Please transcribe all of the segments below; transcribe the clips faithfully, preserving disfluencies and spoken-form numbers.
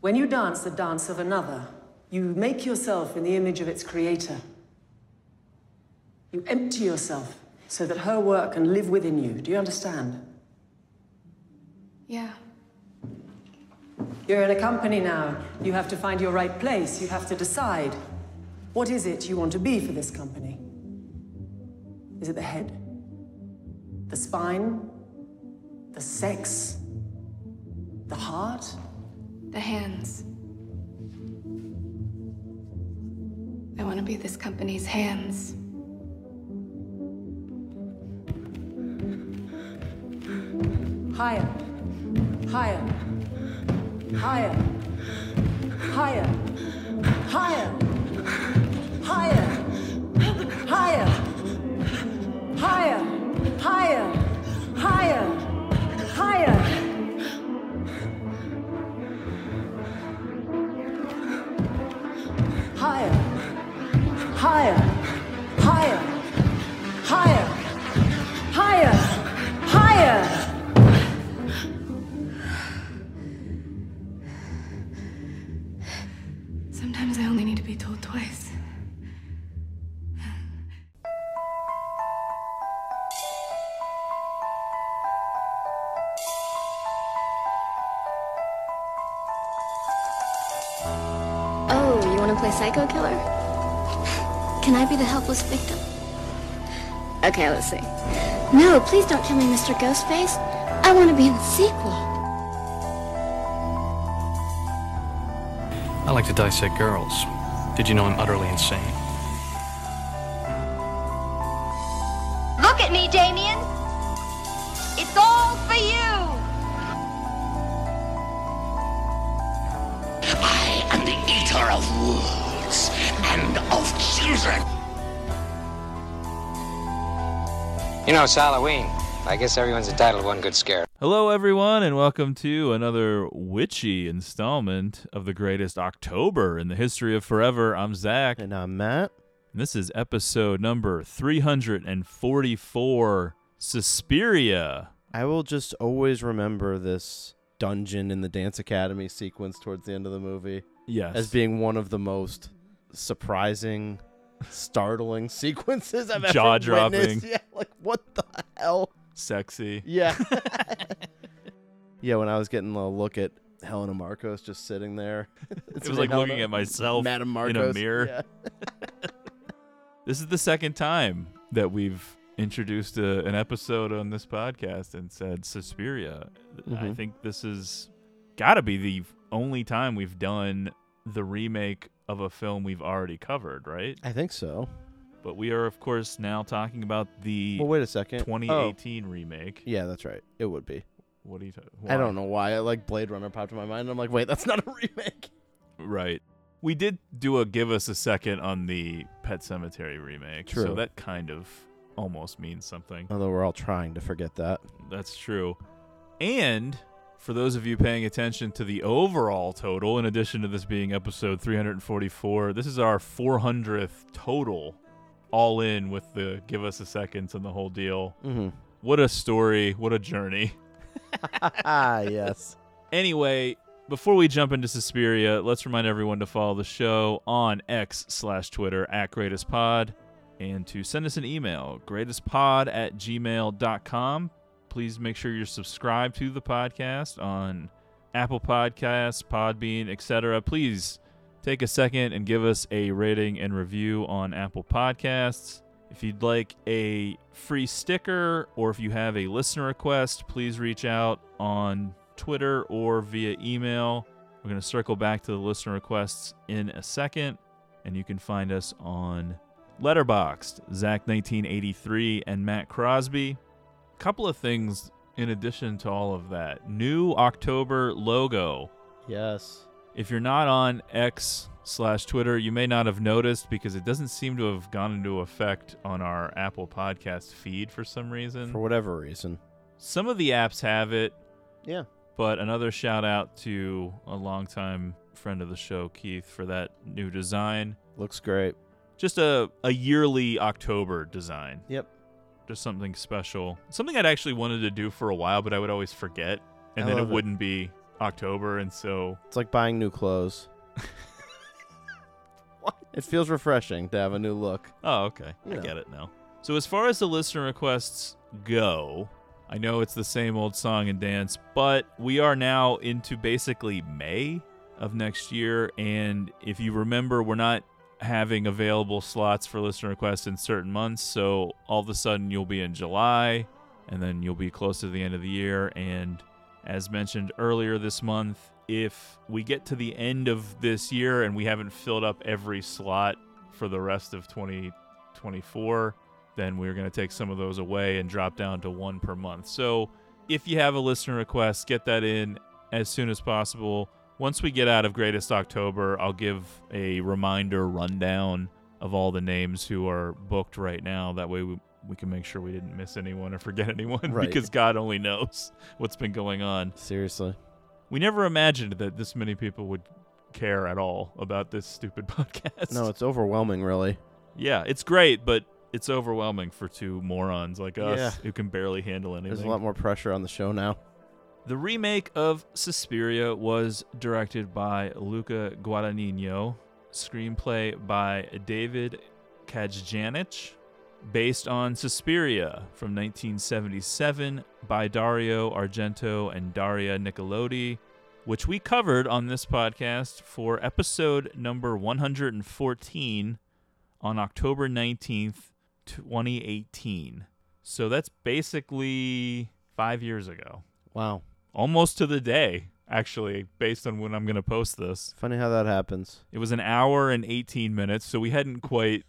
When you dance the dance of another, you make yourself in the image of its creator. You empty yourself so that her work can live within you. Do you understand? Yeah. You're in a company now. You have to find your right place. You have to decide. What is it you want to be for this company? Is it the head? The spine? The sex? The heart? The hands. I want to be this company's hands. Higher. Higher. Higher. Higher. Higher. Higher. Higher. Higher. Higher. Higher. Higher. Higher, higher, higher, higher, higher, higher. Sometimes I only need to be told twice. Play psycho killer? Can I be the helpless victim? Okay, let's see. No, please don't kill me, Mister Ghostface. I want to be in the sequel. I like to dissect girls. Did you know I'm utterly insane? Look at me, Damien! It's all for you! Of wolves and of children. You know, it's Halloween. I guess everyone's entitled to one good scare. Hello, everyone, and welcome to another witchy installment of the greatest October in the history of forever. I'm Zach. And I'm Matt. And this is episode number three hundred forty-four, Suspiria. I will just always remember this dungeon in the Dance Academy sequence towards the end of the movie. Yes. As being one of the most surprising, startling sequences I've Jaw ever dropping. witnessed. Yeah, like, what the hell? Sexy. Yeah. Yeah, when I was getting a look at Helena Marcos just sitting there. It was like Helena, looking at myself Madame Marcos, in a mirror. Yeah. This is the second time that we've introduced a, an episode on this podcast and said Suspiria. Mm-hmm. I think this has got to be the only time we've done the remake of a film we've already covered, right? I think so. But we are, of course, now talking about the well, wait a second. twenty eighteen oh. remake. Yeah, that's right. It would be. What are you talking about? I don't know why. I, like, Blade Runner popped in my mind, and I'm like, wait, that's not a remake. Right. We did do a give us a second on the Pet Sematary remake. True. So that kind of almost means something. Although we're all trying to forget that. That's true. And for those of you paying attention to the overall total, in addition to this being episode three hundred forty-four, this is our four hundredth total, all in with the give us a seconds and the whole deal. Mm-hmm. What a story. What a journey. Ah, yes. Anyway, before we jump into Suspiria, let's remind everyone to follow the show on X slash Twitter at Greatest Pod and to send us an email, greatestpod at gmail dot com. Please make sure you're subscribed to the podcast on Apple Podcasts, Podbean, et cetera. Please take a second and give us a rating and review on Apple Podcasts. If you'd like a free sticker or if you have a listener request, please reach out on Twitter or via email. We're going to circle back to the listener requests in a second, and you can find us on Letterboxd, Zach nineteen eighty-three and Matt Crosby. Couple of things in addition to all of that. New October logo. Yes. If you're not on X slash Twitter, you may not have noticed because it doesn't seem to have gone into effect on our Apple Podcast feed for some reason. For whatever reason. Some of the apps have it. Yeah. But another shout out to a longtime friend of the show, Keith, for that new design. Looks great. Just a, a yearly October design. Yep. Just something special. Something I'd actually wanted to do for a while, but I would always forget. And I then it, it wouldn't be October, and so... It's like buying new clothes. What? It feels refreshing to have a new look. Oh, okay. You I know. get it now. So as far as the listener requests go, I know it's the same old song and dance, but we are now into basically May of next year, and if you remember, we're not having available slots for listener requests in certain months, so all of a sudden you'll be in July, and then you'll be close to the end of the year, and as mentioned earlier this month, if we get to the end of this year and we haven't filled up every slot for the rest of twenty twenty-four, then we're going to take some of those away and drop down to one per month. So if you have a listener request, get that in as soon as possible. Once we get out of Greatest October, I'll give a reminder rundown of all the names who are booked right now. That way we, we can make sure we didn't miss anyone or forget anyone, right? Because God only knows what's been going on. Seriously. We never imagined that this many people would care at all about this stupid podcast. No, it's overwhelming, really. Yeah, it's great, but it's overwhelming for two morons like us yeah. who can barely handle anything. There's a lot more pressure on the show now. The remake of Suspiria was directed by Luca Guadagnino, screenplay by David Kajganich, based on Suspiria from nineteen seventy-seven by Dario Argento and Daria Nicolodi, which we covered on this podcast for episode number one hundred fourteen on October nineteenth, twenty eighteen. So that's basically five years ago. Wow. Almost to the day, actually, based on when I'm going to post this. Funny how that happens. It was an hour and eighteen minutes, so we hadn't quite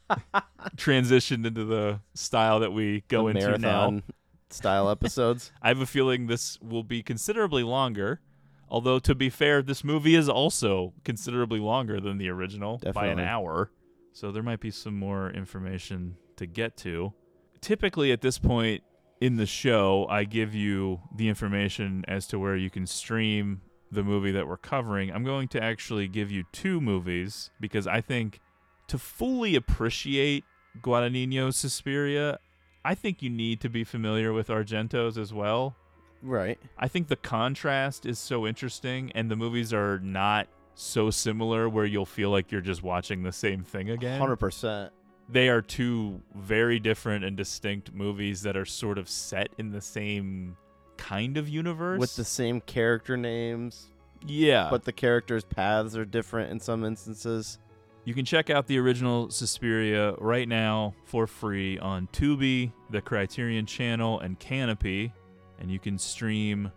transitioned into the style that we go the into marathon now. Marathon style episodes. I have a feeling this will be considerably longer, although, to be fair, this movie is also considerably longer than the original. Definitely. By an hour, so there might be some more information to get to. Typically, at this point in the show, I give you the information as to where you can stream the movie that we're covering. I'm going to actually give you two movies because I think to fully appreciate Guadagnino's Suspiria, I think you need to be familiar with Argento's as well. Right. I think the contrast is so interesting, and the movies are not so similar where you'll feel like you're just watching the same thing again. one hundred percent. They are two very different and distinct movies that are sort of set in the same kind of universe. With the same character names. Yeah. But the characters' paths are different in some instances. You can check out the original Suspiria right now for free on Tubi, the Criterion Channel, and Canopy. And you can stream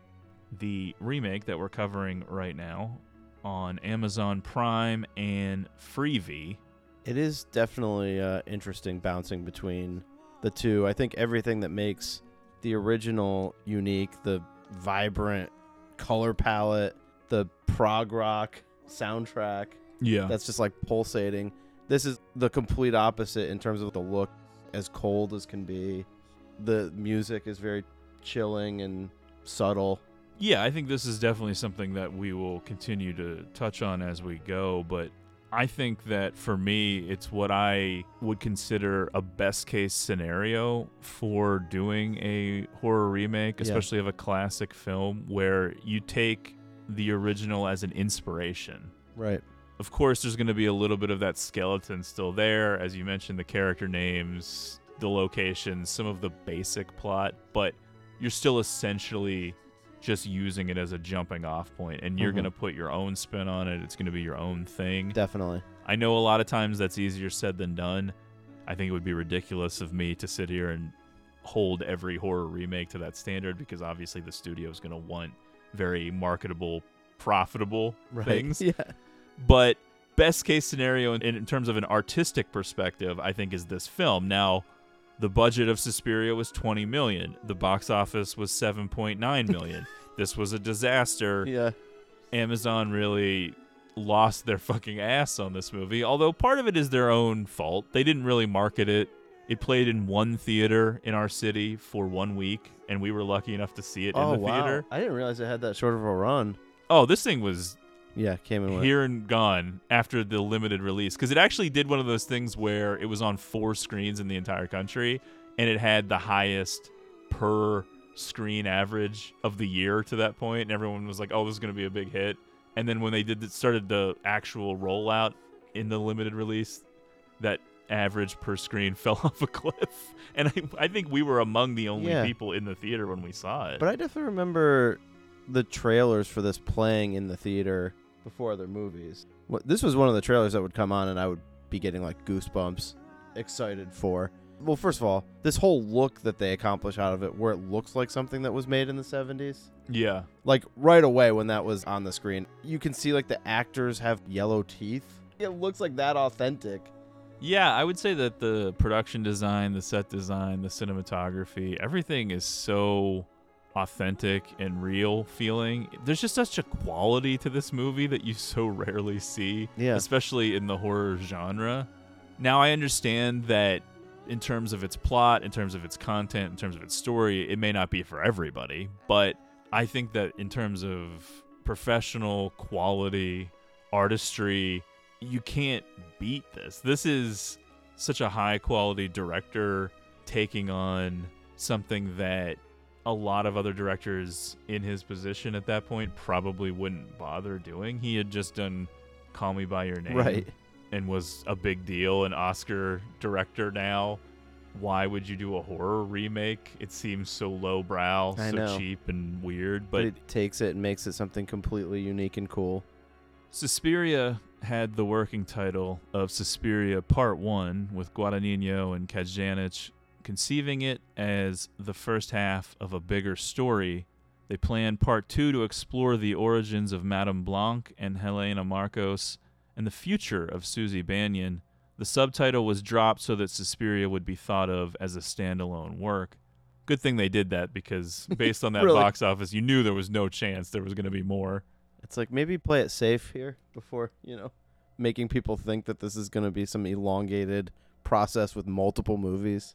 the remake that we're covering right now on Amazon Prime and Freevee. It is definitely uh, interesting bouncing between the two. I think everything that makes the original unique, the vibrant color palette, the prog rock soundtrack, yeah, that's just like pulsating. This is the complete opposite in terms of the look, as cold as can be. The music is very chilling and subtle. Yeah, I think this is definitely something that we will continue to touch on as we go, but I think that for me, it's what I would consider a best case scenario for doing a horror remake, especially yeah. of a classic film, where you take the original as an inspiration. Right. Of course, there's going to be a little bit of that skeleton still there. As you mentioned, the character names, the locations, some of the basic plot, but you're still essentially just using it as a jumping off point, and you're mm-hmm. going to put your own spin on it. It's going to be your own thing. Definitely. I know a lot of times that's easier said than done. I think it would be ridiculous of me to sit here and hold every horror remake to that standard, because obviously the studio is going to want very marketable, profitable right. things. Yeah. But best case scenario in, in terms of an artistic perspective, I think, is this film. Now, the budget of Suspiria was twenty million dollars. The box office was seven point nine million dollars. This was a disaster. Yeah. Amazon really lost their fucking ass on this movie, although part of it is their own fault. They didn't really market it. It played in one theater in our city for one week, and we were lucky enough to see it oh, in the wow. theater. I didn't realize it had that short of a run. Oh, this thing was yeah, came and here went. And gone after the limited release, because it actually did one of those things where it was on four screens in the entire country, and it had the highest per screen average of the year to that point, and everyone was like, oh, this is going to be a big hit. And then when they did started the actual rollout in the limited release, that average per screen fell off a cliff. And I, I think we were among the only yeah. people in the theater when we saw it. But I definitely remember the trailers for this playing in the theater before other movies. This was one of the trailers that would come on and I would be getting like goosebumps, excited for. Well, first of all, this whole look that they accomplish out of it where it looks like something that was made in the seventies. Yeah. Like right away when that was on the screen, you can see like the actors have yellow teeth. It looks like that authentic. Yeah, I would say that the production design, the set design, the cinematography, everything is so authentic and real feeling. There's just such a quality to this movie that you so rarely see, yeah. especially in the horror genre. Now I understand that in terms of its plot, in terms of its content, in terms of its story, it may not be for everybody, but I think that in terms of professional quality, artistry, you can't beat this. This is such a high quality director taking on something that a lot of other directors in his position at that point probably wouldn't bother doing. He had just done Call Me By Your Name, right, and was a big deal, an Oscar director now. Why would you do a horror remake? It seems so lowbrow, I so know. cheap and weird. But, but it takes it and makes it something completely unique and cool. Suspiria had the working title of Suspiria Part one, with Guadagnino and Kajganich conceiving it as the first half of a bigger story. They planned Part two to explore the origins of Madame Blanc and Helena Marcos and the future of Susie Banyan. The subtitle was dropped so that Suspiria would be thought of as a standalone work. Good thing they did that, because based on that really? box office, you knew there was no chance there was going to be more. It's like, maybe play it safe here before, you know, making people think that this is going to be some elongated process with multiple movies.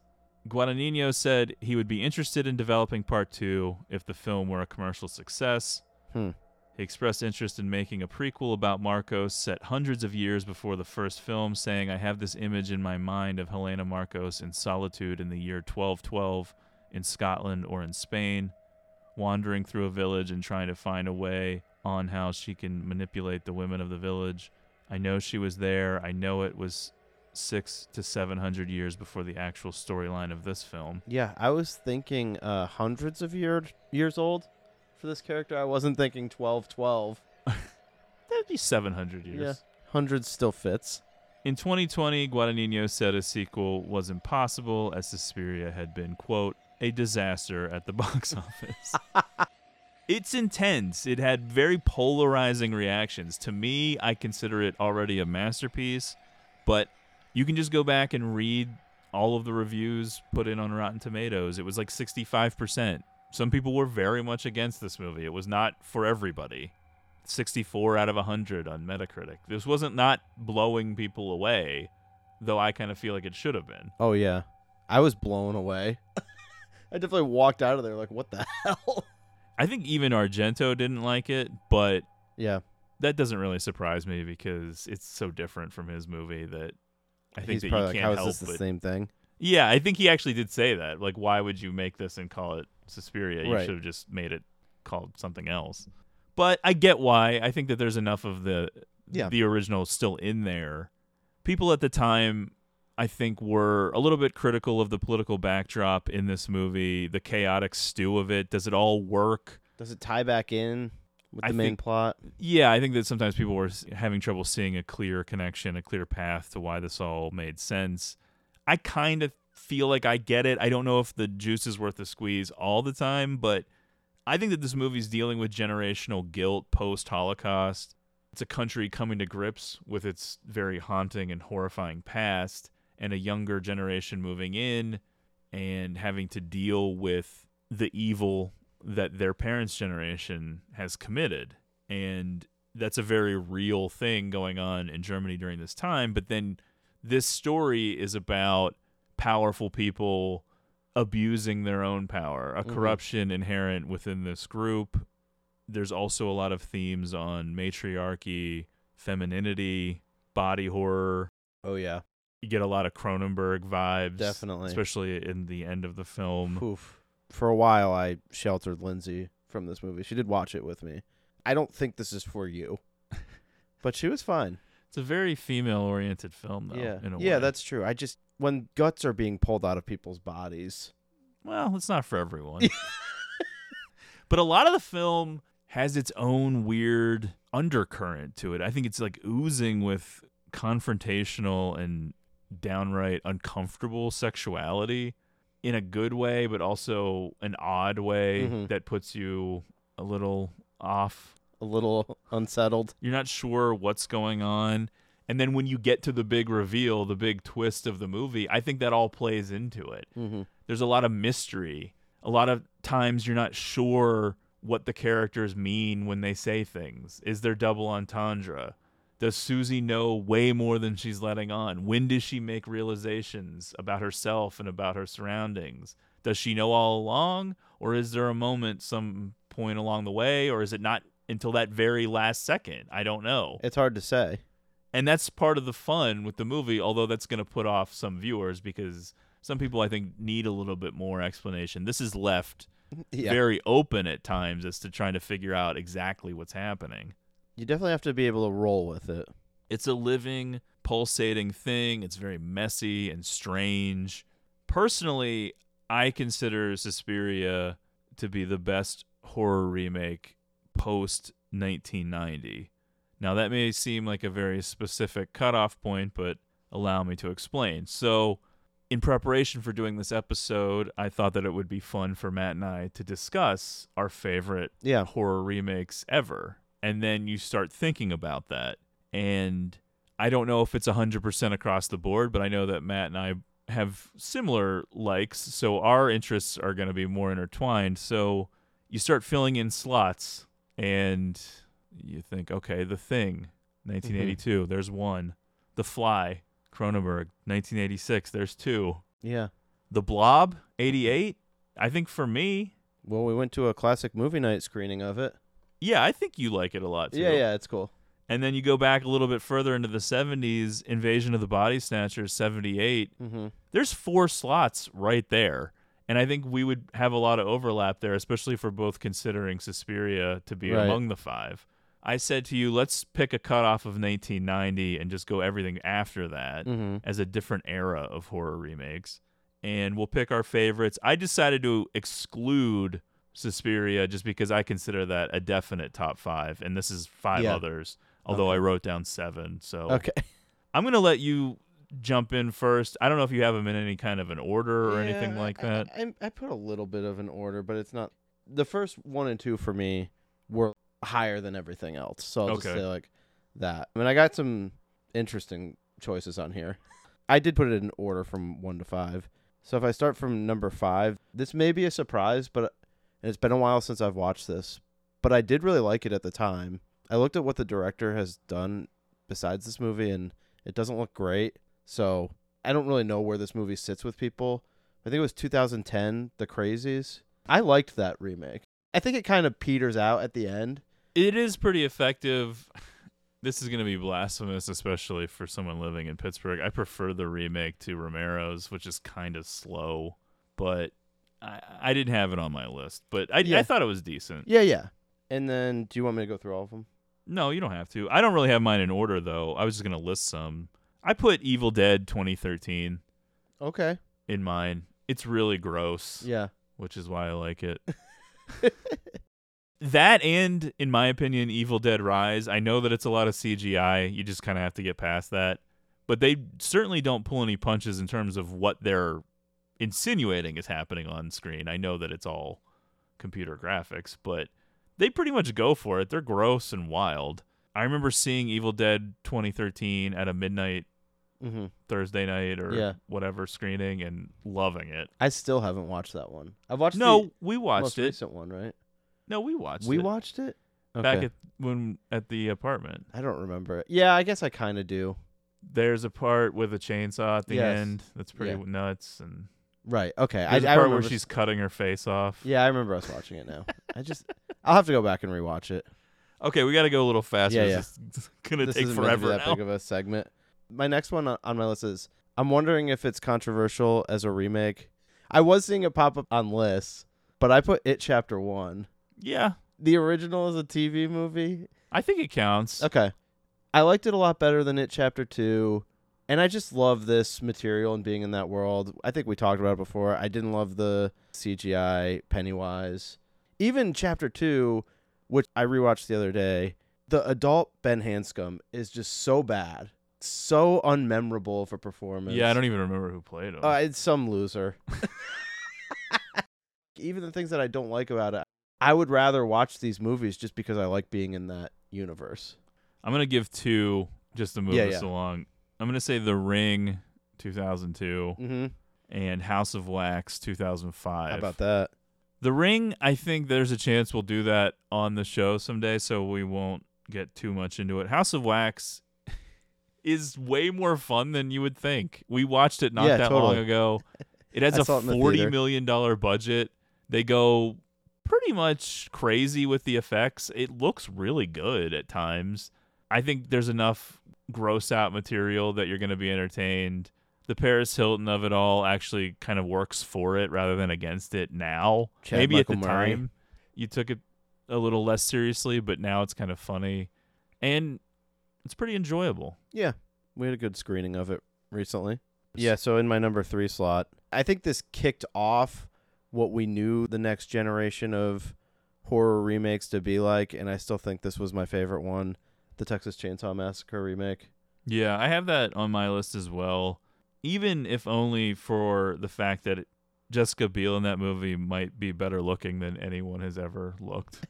Guadagnino said he would be interested in developing Part two if the film were a commercial success. Hmm. He expressed interest in making a prequel about Marcos set hundreds of years before the first film, saying, I have this image in my mind of Helena Marcos in solitude in the year twelve twelve in Scotland or in Spain, wandering through a village and trying to find a way on how she can manipulate the women of the village. I know she was there. I know it was six to seven hundred years before the actual storyline of this film. Yeah, I was thinking uh, hundreds of year, years old for this character. I wasn't thinking twelve twelve. That'd be seven hundred years. Yeah, hundred still fits. In twenty twenty, Guadagnino said a sequel was impossible, as Suspiria had been, quote, a disaster at the box office. It's intense. It had very polarizing reactions. To me, I consider it already a masterpiece, but you can just go back and read all of the reviews put in on Rotten Tomatoes. It was like sixty-five percent. Some people were very much against this movie. It was not for everybody. sixty-four out of one hundred on Metacritic. This wasn't not blowing people away, though I kind of feel like it should have been. Oh, yeah. I was blown away. I definitely walked out of there like, what the hell? I think even Argento didn't like it, but yeah, that doesn't really surprise me because it's so different from his movie that I think He's that you like, can't How help is this but, the same thing? Yeah, I think he actually did say that. Like, why would you make this and call it Suspiria? You right. should have just made it called something else. But I get why. I think that there's enough of the yeah. the original still in there. People at the time, I think, were a little bit critical of the political backdrop in this movie, the chaotic stew of it. Does it all work? Does it tie back in with the I main think, plot? Yeah, I think that sometimes people were having trouble seeing a clear connection, a clear path to why this all made sense. I kind of feel like I get it. I don't know if the juice is worth the squeeze all the time, but I think that this movie's dealing with generational guilt post-Holocaust. It's a country coming to grips with its very haunting and horrifying past, and a younger generation moving in and having to deal with the evil that their parents' generation has committed. And that's a very real thing going on in Germany during this time. But then this story is about powerful people abusing their own power, a mm-hmm. corruption inherent within this group. There's also a lot of themes on matriarchy, femininity, body horror. Oh, yeah. You get a lot of Cronenberg vibes. Definitely. Especially in the end of the film. Oof. for a while, I sheltered Lindsay from this movie. She did watch it with me. I don't think this is for you, but she was fine. It's a very female-oriented film, though, yeah. in a way. Yeah, that's true. I just, when guts are being pulled out of people's bodies. Well, it's not for everyone. But a lot of the film has its own weird undercurrent to it. I think it's like oozing with confrontational and downright uncomfortable sexuality in a good way, but also an odd way mm-hmm. that puts you a little off. A little unsettled. You're not sure what's going on. And then when you get to the big reveal, the big twist of the movie, I think that all plays into it. Mm-hmm. There's a lot of mystery. A lot of times you're not sure what the characters mean when they say things. Is there double entendre? Does Susie know way more than she's letting on? When does she make realizations about herself and about her surroundings? Does she know all along? Or is there a moment, some point along the way? Or is it not until that very last second? I don't know. It's hard to say. And that's part of the fun with the movie, although that's going to put off some viewers because some people, I think, need a little bit more explanation. This is left yeah. very open at times as to trying to figure out exactly what's happening. You definitely have to be able to roll with it. It's a living, pulsating thing. It's very messy and strange. Personally, I consider Suspiria to be the best horror remake post nineteen ninety. Now, that may seem like a very specific cutoff point, but allow me to explain. So, in preparation for doing this episode, I thought that it would be fun for Matt and I to discuss our favorite yeah. horror remakes ever. And then you start thinking about that. And I don't know if it's one hundred percent across the board, but I know that Matt and I have similar likes, so our interests are going to be more intertwined. So, you start filling in slots. And you think, okay, The Thing, nineteen eighty-two, mm-hmm. there's one. The Fly, Cronenberg, nineteen eighty-six, there's two. Yeah. The Blob, eighty-eight, I think for me. Well, we went to a classic movie night screening of it. Yeah, I think you like it a lot, too. Yeah, yeah, it's cool. And then you go back a little bit further into the seventies, Invasion of the Body Snatchers, seventy-eight. Mm-hmm. There's four slots right there. And I think we would have a lot of overlap there, especially for both considering Suspiria to be right. among the five. I said to you, let's pick a cutoff of nineteen ninety and just go everything after that mm-hmm. as a different era of horror remakes. And we'll pick our favorites. I decided to exclude Suspiria just because I consider that a definite top five. And this is five yeah. others, although okay. I wrote down seven. So okay. I'm going to let you jump in first. I don't know if you have them in any kind of an order or yeah, anything like that. I, I, I put a little bit of an order, but it's not. The first one and two for me were higher than everything else, so I'll okay. just say like that. I mean, I got some interesting choices on here. I did put it in order from one to five. So if I start from number five, this may be a surprise, but and it's been a while since I've watched this, but I did really like it at the time. I looked at what the director has done besides this movie, and it doesn't look great. So I don't really know where this movie sits with people. I think it was two thousand ten, The Crazies. I liked that remake. I think it kind of peters out at the end. It is pretty effective. This is going to be blasphemous, especially for someone living in Pittsburgh. I prefer the remake to Romero's, which is kind of slow. But I, I didn't have it on my list. But I, yeah. I thought it was decent. Yeah, yeah. And then do you want me to go through all of them? No, you don't have to. I don't really have mine in order, though. I was just going to list some. I put Evil Dead twenty thirteen okay. in mine. It's really gross. Yeah. Which is why I like it. That and, in my opinion, Evil Dead Rise. I know that it's a lot of C G I. You just kind of have to get past that. But they certainly don't pull any punches in terms of what they're insinuating is happening on screen. I know that it's all computer graphics, but they pretty much go for it. They're gross and wild. I remember seeing Evil Dead twenty thirteen at a midnight mm-hmm. Thursday night or yeah. whatever screening and loving it. I still haven't watched that one. I've watched no, the we watched most it. recent one, right? No, we watched we it. We watched it? Okay. Back at when at the apartment. I don't remember it. Yeah, I guess I kind of do. There's a part with a chainsaw at the yes. end that's pretty yeah. nuts. and Right, okay. There's I, a part I remember where she's cutting her face off. Yeah, I remember us watching it now. I just, I'll have to go back and rewatch it. Okay, we got to go a little faster. Yeah, yeah. This is going to take forever that now. Big of a segment. My next one on my list is, I'm wondering if it's controversial as a remake. I was seeing it pop up on lists, But I put it chapter one. Yeah. The original is a T V movie. I think it counts. Okay. I liked it a lot better than it chapter two. And I just love this material and being in that world. I think we talked about it before. I didn't love the C G I Pennywise. Even chapter two, which I rewatched the other day, the adult Ben Hanscom is just so bad. So unmemorable of a performance. Yeah, I don't even remember who played him. Uh, it's some loser. Even the things that I don't like about it, I would rather watch these movies just because I like being in that universe. I'm going to give two just to move yeah, us yeah. along. I'm going to say The Ring, two thousand two, mm-hmm. and House of Wax, two thousand five. How about that? The Ring, I think there's a chance we'll do that on the show someday, so we won't get too much into it. House of Wax is way more fun than you would think. We watched it not yeah, that totally. long ago. It has a forty million dollars budget. They go pretty much crazy with the effects. It looks really good at times. I think there's enough gross out material that you're going to be entertained. The Paris Hilton of it all actually kind of works for it rather than against it now. Chad Maybe Michael at the Murray. time you took it a little less seriously, but now it's kind of funny. And it's pretty enjoyable. Yeah. We had a good screening of it recently. Yeah, so in my number three slot, I think this kicked off what we knew the next generation of horror remakes to be like, and I still think this was my favorite one. The Texas Chainsaw Massacre remake. Yeah, I have that on my list as well. Even if only for the fact that it, Jessica Biel in that movie might be better looking than anyone has ever looked.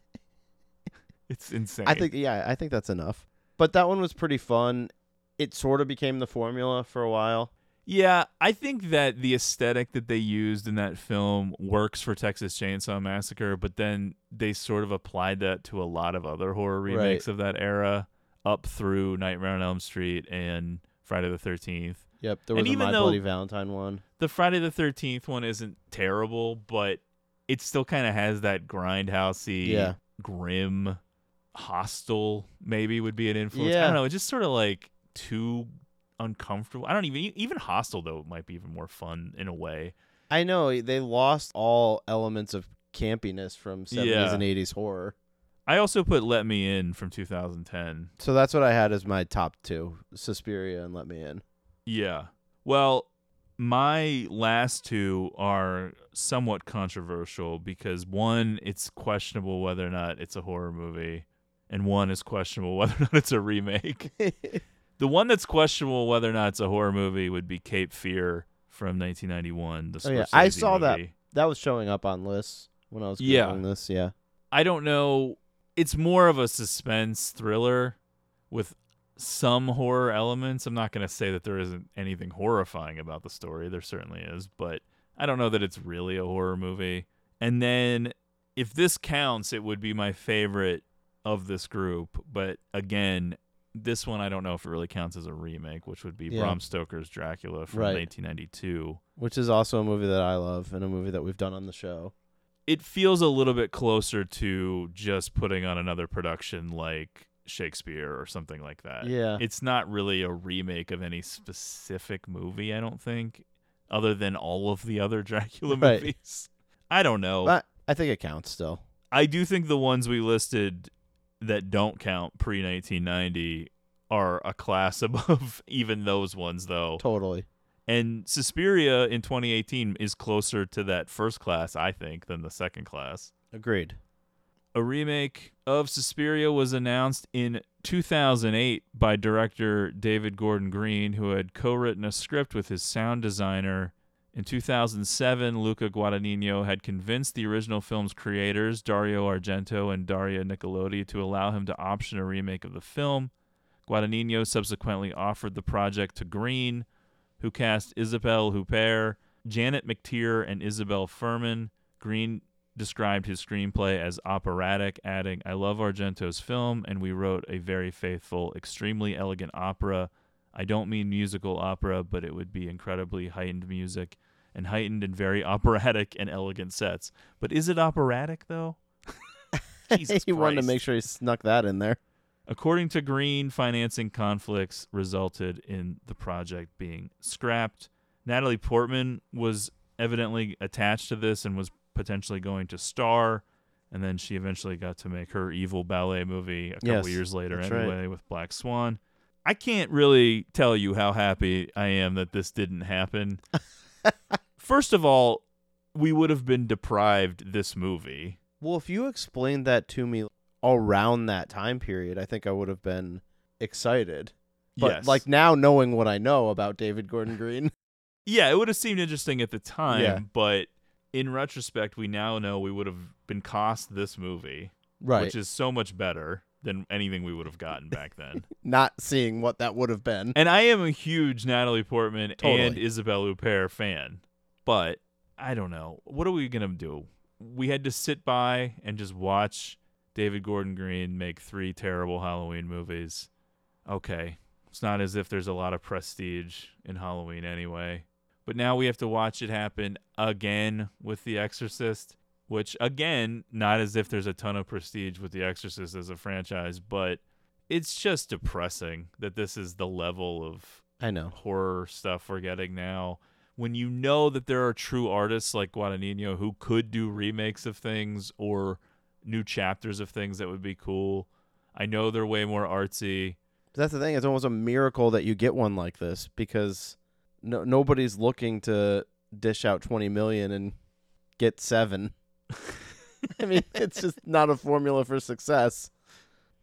It's insane. I think, yeah, I think that's enough. But that one was pretty fun. It sort of became the formula for a while. Yeah, I think that the aesthetic that they used in that film works for Texas Chainsaw Massacre, but then they sort of applied that to a lot of other horror remakes right. of that era, up through Nightmare on Elm Street and Friday the thirteenth. Yep, there was and a My Bloody Valentine one. The Friday the thirteenth one isn't terrible, but it still kind of has that grindhousey, yeah. grim, hostile maybe would be an influence. Yeah. I don't know, it's just sort of like too uncomfortable. I don't even even Hostel though might be even more fun in a way. I know they lost all elements of campiness from seventies yeah. and eighties horror. I also put Let Me In from two thousand ten. So that's what I had as my top two, Suspiria and Let Me In. Yeah. Well, my last two are somewhat controversial because one, it's questionable whether or not it's a horror movie, and one is questionable whether or not it's a remake. The one that's questionable whether or not it's a horror movie would be Cape Fear from nineteen ninety-one. The oh, yeah. I saw movie. that. That was showing up on lists when I was Googling yeah. this. Yeah. I don't know. It's more of a suspense thriller with some horror elements. I'm not going to say that there isn't anything horrifying about the story. There certainly is, but I don't know that it's really a horror movie. And then if this counts, it would be my favorite of this group. But again, this one, I don't know if it really counts as a remake, which would be yeah. Bram Stoker's Dracula from right. nineteen ninety-two. Which is also a movie that I love and a movie that we've done on the show. It feels a little bit closer to just putting on another production like Shakespeare or something like that. Yeah. It's not really a remake of any specific movie, I don't think, other than all of the other Dracula right. movies. I don't know. But I think it counts still. I do think the ones we listed that don't count pre nineteen ninety are a class above even those ones, though. Totally. And Suspiria in twenty eighteen is closer to that first class, I think, than the second class. Agreed. A remake of Suspiria was announced in two thousand eight by director David Gordon Green, who had co-written a script with his sound designer. In two thousand seven, Luca Guadagnino had convinced the original film's creators, Dario Argento and Daria Nicolodi, to allow him to option a remake of the film. Guadagnino subsequently offered the project to Green, who cast Isabelle Huppert, Janet McTeer, and Isabel Furman. Green described his screenplay as operatic, adding, "I love Argento's film, and we wrote a very faithful, extremely elegant opera. I don't mean musical opera, but it would be incredibly heightened music, and heightened and very operatic and elegant sets." But is it operatic, though? Jesus He Christ. Wanted to make sure he snuck that in there. According to Green, financing conflicts resulted in the project being scrapped. Natalie Portman was evidently attached to this and was potentially going to star, and then she eventually got to make her evil ballet movie a couple yes, years later anyway right. with Black Swan. I can't really tell you how happy I am that this didn't happen. First of all, we would have been deprived this movie. Well, if you explained that to me around that time period, I think I would have been excited. But yes. like now, knowing what I know about David Gordon Green. Yeah, it would have seemed interesting at the time, yeah. but in retrospect, we now know we would have been cost this movie, right. which is so much better than anything we would have gotten back then. Not seeing what that would have been. And I am a huge Natalie Portman totally. and Isabelle Huppert fan, but I don't know. What are we going to do? We had to sit by and just watch David Gordon Green make three terrible Halloween movies. Okay. It's not as if there's a lot of prestige in Halloween anyway. But now we have to watch it happen again with The Exorcist, which, again, not as if there's a ton of prestige with The Exorcist as a franchise, but it's just depressing that this is the level of I know. horror stuff we're getting now. When you know that there are true artists like Guadagnino who could do remakes of things or new chapters of things that would be cool. I know they're way more artsy. That's the thing. It's almost a miracle that you get one like this because no, nobody's looking to dish out twenty million dollars and get seven. I mean, it's just not a formula for success.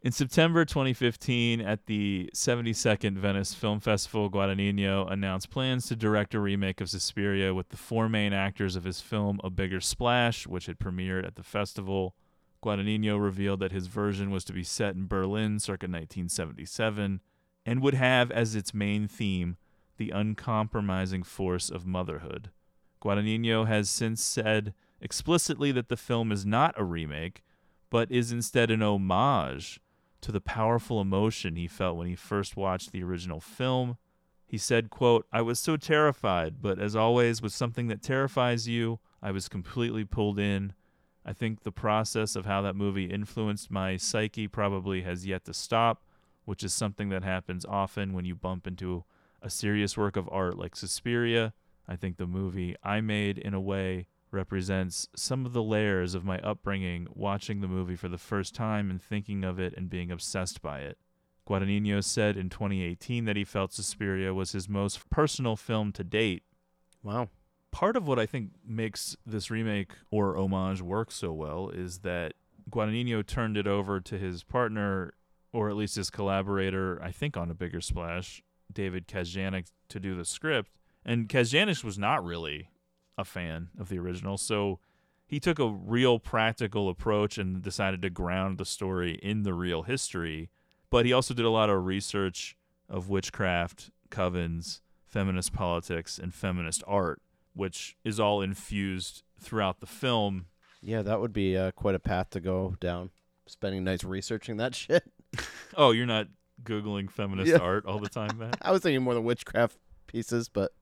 In September twenty fifteen, at the seventy-second Venice Film Festival, Guadagnino announced plans to direct a remake of Suspiria with the four main actors of his film A Bigger Splash, which had premiered at the festival. Guadagnino revealed that his version was to be set in Berlin circa nineteen seventy-seven and would have as its main theme the uncompromising force of motherhood. Guadagnino has since said explicitly that the film is not a remake, but is instead an homage to the powerful emotion he felt when he first watched the original film. He said, quote, "I was so terrified, but as always with something that terrifies you, I was completely pulled in. I think the process of how that movie influenced my psyche probably has yet to stop, which is something that happens often when you bump into a serious work of art like Suspiria. I think the movie I made, in a way, represents some of the layers of my upbringing, watching the movie for the first time and thinking of it and being obsessed by it." Guadagnino said in twenty eighteen that he felt Suspiria was his most personal film to date. Wow. Part of what I think makes this remake or homage work so well is that Guadagnino turned it over to his partner, or at least his collaborator, I think on A Bigger Splash, David Kajganich, to do the script. And Kajganich was not really a fan of the original, so he took a real practical approach and decided to ground the story in the real history. But he also did a lot of research of witchcraft, covens, feminist politics, and feminist art, which is all infused throughout the film. Yeah, that would be uh, quite a path to go down, spending nights researching that shit. Oh, you're not Googling feminist yeah. art all the time, Matt? I was thinking more of the witchcraft pieces, but...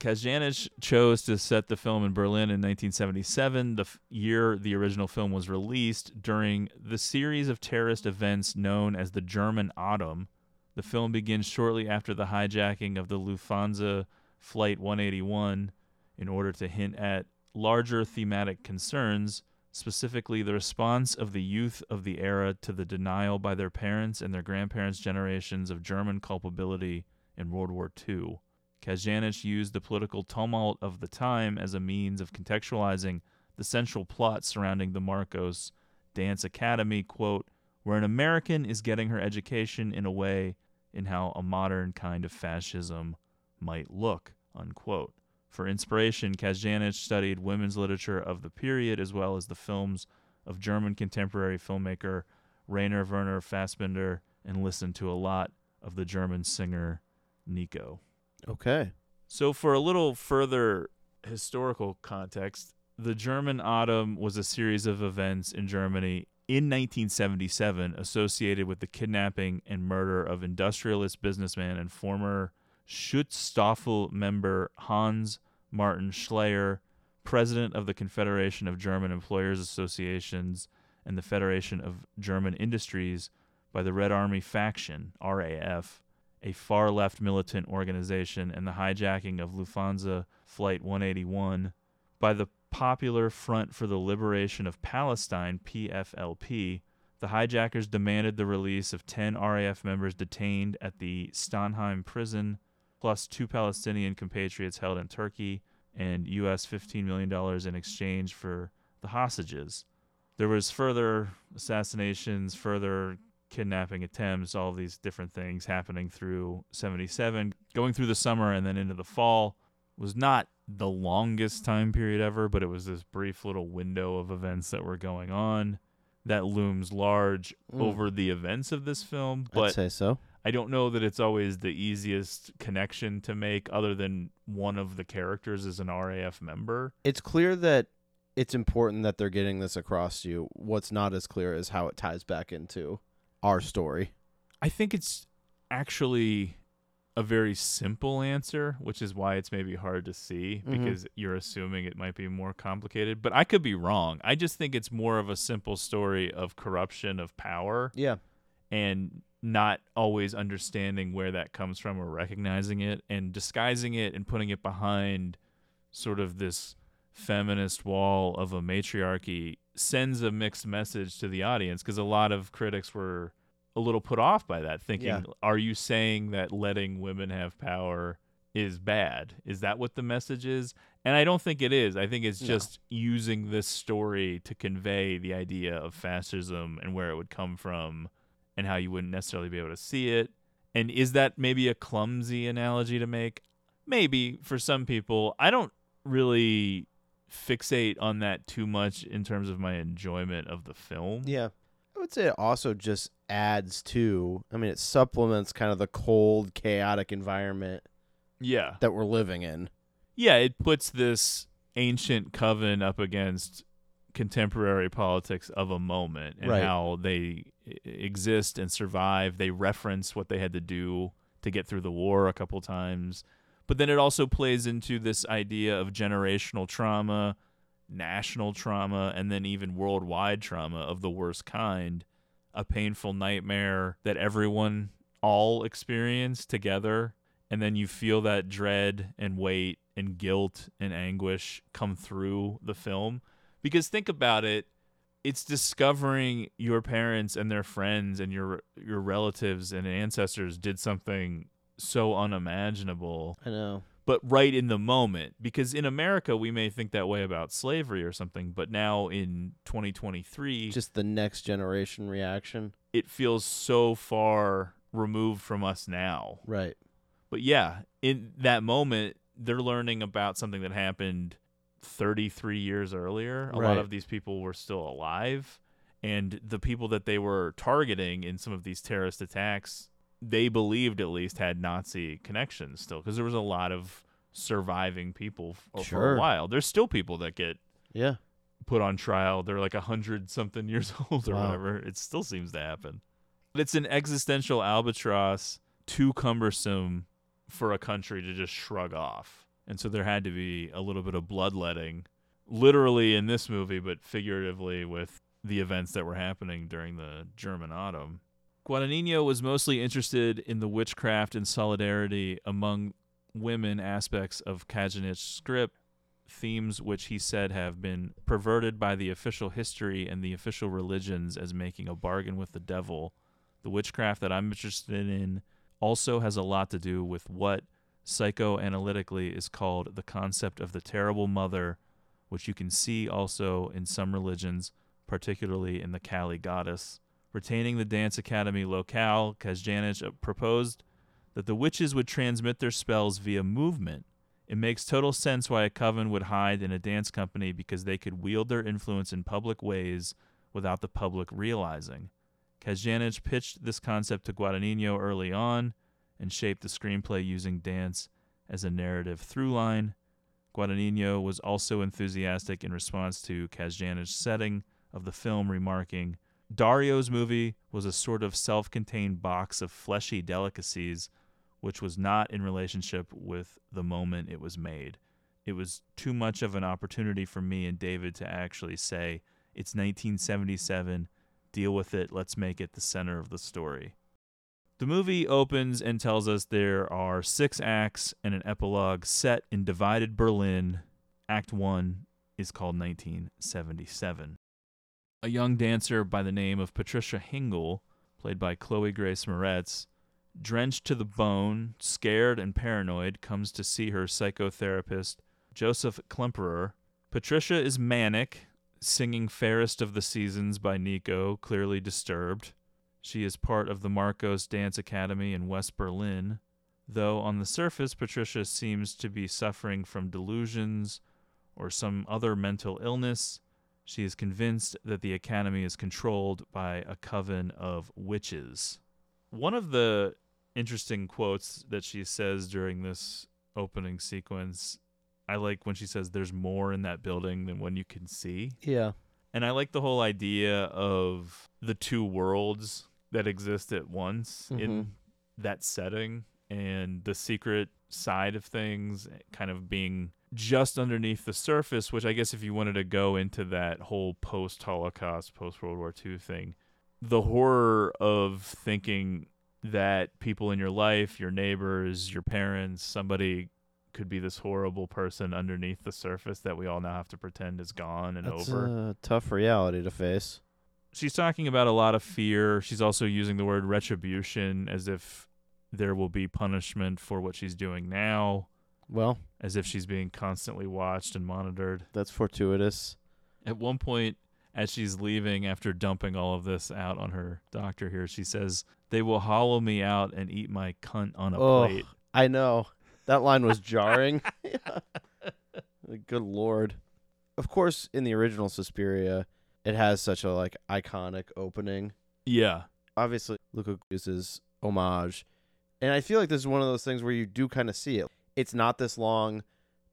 Kajganich chose to set the film in Berlin in nineteen seventy-seven, the f- year the original film was released, during the series of terrorist events known as the German Autumn. The film begins shortly after the hijacking of the Lufthansa Flight one eighty-one, in order to hint at larger thematic concerns, specifically the response of the youth of the era to the denial by their parents and their grandparents' generations of German culpability in World War Two. Kajganich used the political tumult of the time as a means of contextualizing the central plot surrounding the Marcos Dance Academy, quote, "where an American is getting her education in a way in how a modern kind of fascism might look," unquote. For inspiration, Kajganich studied women's literature of the period as well as the films of German contemporary filmmaker Rainer Werner Fassbinder and listened to a lot of the German singer Nico. Okay. So for a little further historical context, the German Autumn was a series of events in Germany in nineteen seventy-seven associated with the kidnapping and murder of industrialist businessman and former Schutzstaffel member Hans Martin Schleyer, president of the Confederation of German Employers Associations and the Federation of German Industries, by the Red Army Faction, R A F, a far-left militant organization, and the hijacking of Lufthansa Flight one eighty-one by the Popular Front for the Liberation of Palestine, P F L P, the hijackers demanded the release of ten R A F members detained at the Stanheim prison, plus two Palestinian compatriots held in Turkey, and U S fifteen million dollars in exchange for the hostages. There was further assassinations, further kidnapping attempts, all these different things happening through seventy-seven, going through the summer and then into the fall. Was not the longest time period ever, but it was this brief little window of events that were going on that looms large mm. over the events of this film. But I'd say so. I don't know that it's always the easiest connection to make, other than one of the characters is an R A F member. It's clear that it's important that they're getting this across to you. What's not as clear is how it ties back into our story. I think it's actually a very simple answer, which is why it's maybe hard to see, because mm-hmm. you're assuming it might be more complicated. But I could be wrong. I just think it's more of a simple story of corruption of power. Yeah. And not always understanding where that comes from or recognizing it and disguising it and putting it behind sort of this feminist wall of a matriarchy sends a mixed message to the audience, because a lot of critics were a little put off by that, thinking, yeah. Are you saying that letting women have power is bad? Is that what the message is? And I don't think it is. I think it's just no. using this story to convey the idea of fascism and where it would come from and how you wouldn't necessarily be able to see it. And is that maybe a clumsy analogy to make? Maybe for some people. I don't really fixate on that too much in terms of my enjoyment of the film. Yeah. I would say it also just adds to, I mean, it supplements kind of the cold, chaotic environment yeah. that we're living in. Yeah, it puts this ancient coven up against contemporary politics of a moment and right. how they exist and survive. They reference what they had to do to get through the war a couple times. But then it also plays into this idea of generational trauma, national trauma, and then even worldwide trauma of the worst kind, a painful nightmare that everyone all experienced together, and then you feel that dread and weight and guilt and anguish come through the film. Because think about it, it's discovering your parents and their friends and your your relatives and ancestors did something so unimaginable. I know. But right in the moment, because in America, we may think that way about slavery or something, but now in twenty twenty-three... Just the next generation reaction. It feels so far removed from us now. Right. But yeah, in that moment, they're learning about something that happened thirty-three years earlier. A right. lot of these people were still alive, and the people that they were targeting in some of these terrorist attacks, they believed at least had Nazi connections still, because there was a lot of surviving people f- sure. for a while. There's still people that get yeah. put on trial. They're like one hundred something years old or wow. whatever. It still seems to happen. But it's an existential albatross too cumbersome for a country to just shrug off. And so there had to be a little bit of bloodletting, literally in this movie, but figuratively with the events that were happening during the German Autumn. Guadagnino was mostly interested in the witchcraft and solidarity among women aspects of Kajganich's script, themes which he said have been perverted by the official history and the official religions as making a bargain with the devil. The witchcraft that I'm interested in also has a lot to do with what psychoanalytically is called the concept of the terrible mother, which you can see also in some religions, particularly in the Kali goddess. Retaining the dance academy locale, Kajganich proposed that the witches would transmit their spells via movement. It makes total sense why a coven would hide in a dance company, because they could wield their influence in public ways without the public realizing. Kajganich pitched this concept to Guadagnino early on and shaped the screenplay using dance as a narrative through line. Guadagnino was also enthusiastic in response to Kajganich's setting of the film, remarking, Dario's movie was a sort of self-contained box of fleshy delicacies, which was not in relationship with the moment it was made. It was too much of an opportunity for me and David to actually say, it's nineteen seventy-seven, deal with it, let's make it the center of the story. The movie opens and tells us there are six acts and an epilogue set in divided Berlin. Act one is called nineteen seventy-seven. A young dancer by the name of Patricia Hingle, played by Chloe Grace Moretz, drenched to the bone, scared and paranoid, comes to see her psychotherapist, Joseph Klemperer. Patricia is manic, singing Fairest of the Seasons by Nico, clearly disturbed. She is part of the Marcos Dance Academy in West Berlin, though on the surface Patricia seems to be suffering from delusions or some other mental illness. She is convinced that the academy is controlled by a coven of witches. One of the interesting quotes that she says during this opening sequence, I like when she says there's more in that building than one you can see. Yeah. And I like the whole idea of the two worlds that exist at once mm-hmm. in that setting, and the secret side of things kind of being just underneath the surface, which I guess if you wanted to go into that whole post-Holocaust, post-World War Two thing, the horror of thinking that people in your life, your neighbors, your parents, somebody could be this horrible person underneath the surface that we all now have to pretend is gone and That's over. That's a tough reality to face. She's talking about a lot of fear. She's also using the word retribution as if there will be punishment for what she's doing now. Well, as if she's being constantly watched and monitored. That's fortuitous. At one point, as she's leaving after dumping all of this out on her doctor here, she says, "They will hollow me out and eat my cunt on a oh, plate." I know. That line was jarring. Good Lord. Of course, in the original Suspiria, it has such a like iconic opening. Yeah. Obviously, Luca uses homage. And I feel like this is one of those things where you do kind of see it. It's not this long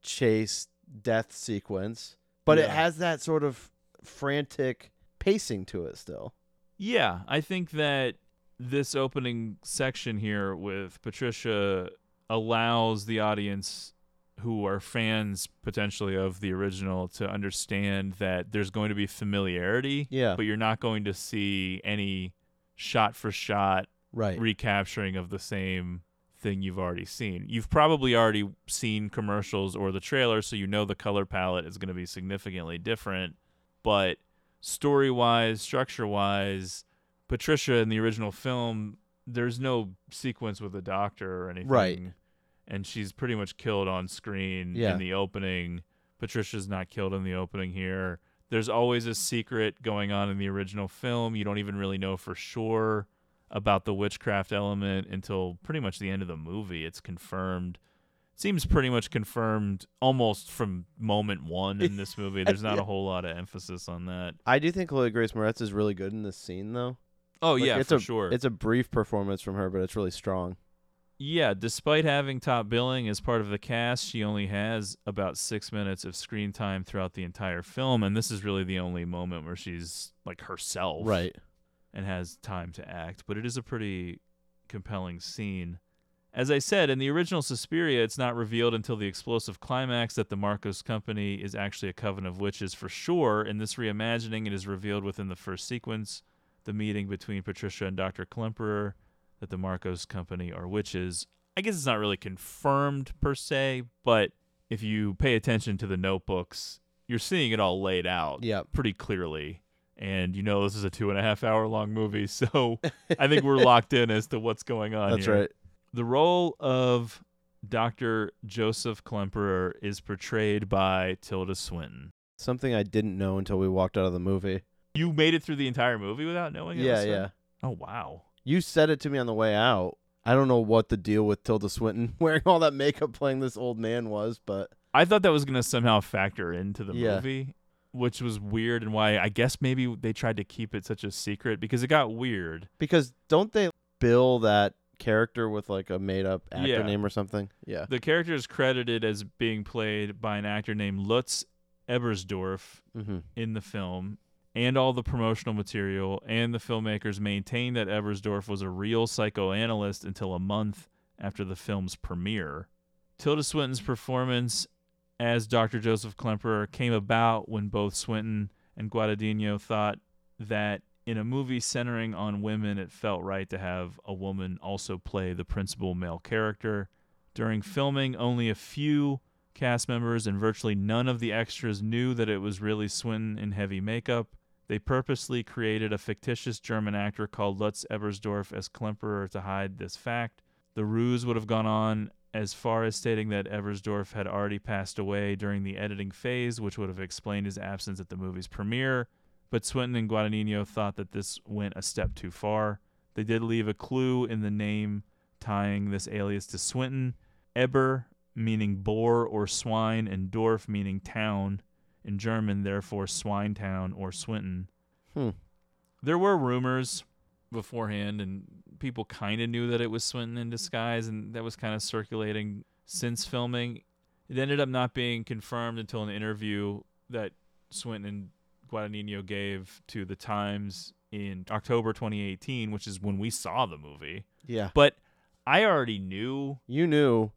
chase death sequence, but yeah. It has that sort of frantic pacing to it still. Yeah. I think that this opening section here with Patricia allows the audience who are fans potentially of the original to understand that there's going to be familiarity, yeah. but you're not going to see any shot for shot right. recapturing of the same thing you've already seen. You've probably already seen commercials or the trailer, so you know the color palette is going to be significantly different, but story-wise, structure-wise, Patricia in the original film, there's no sequence with a doctor or anything. Right. And she's pretty much killed on screen yeah. in the opening. Patricia's not killed in the opening here. There's always a secret going on in the original film. You don't even really know for sure about the witchcraft element until pretty much the end of the movie. It's confirmed. It seems pretty much confirmed almost from moment one in this movie. There's not yeah. a whole lot of emphasis on that. I do think Chloe Grace Moretz is really good in this scene, though. Oh, like, yeah, it's for a, sure. It's a brief performance from her, but it's really strong. Yeah, despite having top billing as part of the cast, she only has about six minutes of screen time throughout the entire film, and this is really the only moment where she's, like, herself. Right. And has time to act, but it is a pretty compelling scene. As I said, in the original Suspiria, it's not revealed until the explosive climax that the Marcos Company is actually a coven of witches for sure. In this reimagining, it is revealed within the first sequence, the meeting between Patricia and Doctor Klemperer, that the Marcos Company are witches. I guess it's not really confirmed per se, but if you pay attention to the notebooks, you're seeing it all laid out yep. pretty clearly. And you know this is a two and a half hour long movie, so I think we're locked in as to what's going on That's here. That's right. The role of Doctor Joseph Klemperer is portrayed by Tilda Swinton. Something I didn't know until we walked out of the movie. You made it through the entire movie without knowing it? Yeah, yeah. Oh, wow. You said it to me on the way out. I don't know what the deal with Tilda Swinton wearing all that makeup playing this old man was, but I thought that was going to somehow factor into the yeah. movie, which was weird, and why I guess maybe they tried to keep it such a secret because it got weird. Because don't they bill that character with like a made-up actor yeah. name or something? Yeah. The character is credited as being played by an actor named Lutz Ebersdorf mm-hmm. in the film. And all the promotional material, and the filmmakers maintained that Ebersdorf was a real psychoanalyst until a month after the film's premiere. Tilda Swinton's performance as Doctor Joseph Klemperer came about when both Swinton and Guadagnino thought that in a movie centering on women, it felt right to have a woman also play the principal male character. During filming, only a few cast members and virtually none of the extras knew that it was really Swinton in heavy makeup. They purposely created a fictitious German actor called Lutz Ebersdorf as Klemperer to hide this fact. The ruse would have gone on as far as stating that Ebersdorf had already passed away during the editing phase, which would have explained his absence at the movie's premiere, but Swinton and Guadagnino thought that this went a step too far. They did leave a clue in the name tying this alias to Swinton. Eber, meaning boar or swine, and Dorf, meaning town. In German, therefore, Swinetown or Swinton. Hmm. There were rumors beforehand, and people kind of knew that it was Swinton in disguise, and that was kind of circulating since filming. It ended up not being confirmed until an interview that Swinton and Guadagnino gave to The Times in October twenty eighteen, which is when we saw the movie. Yeah. But I already knew. You knew.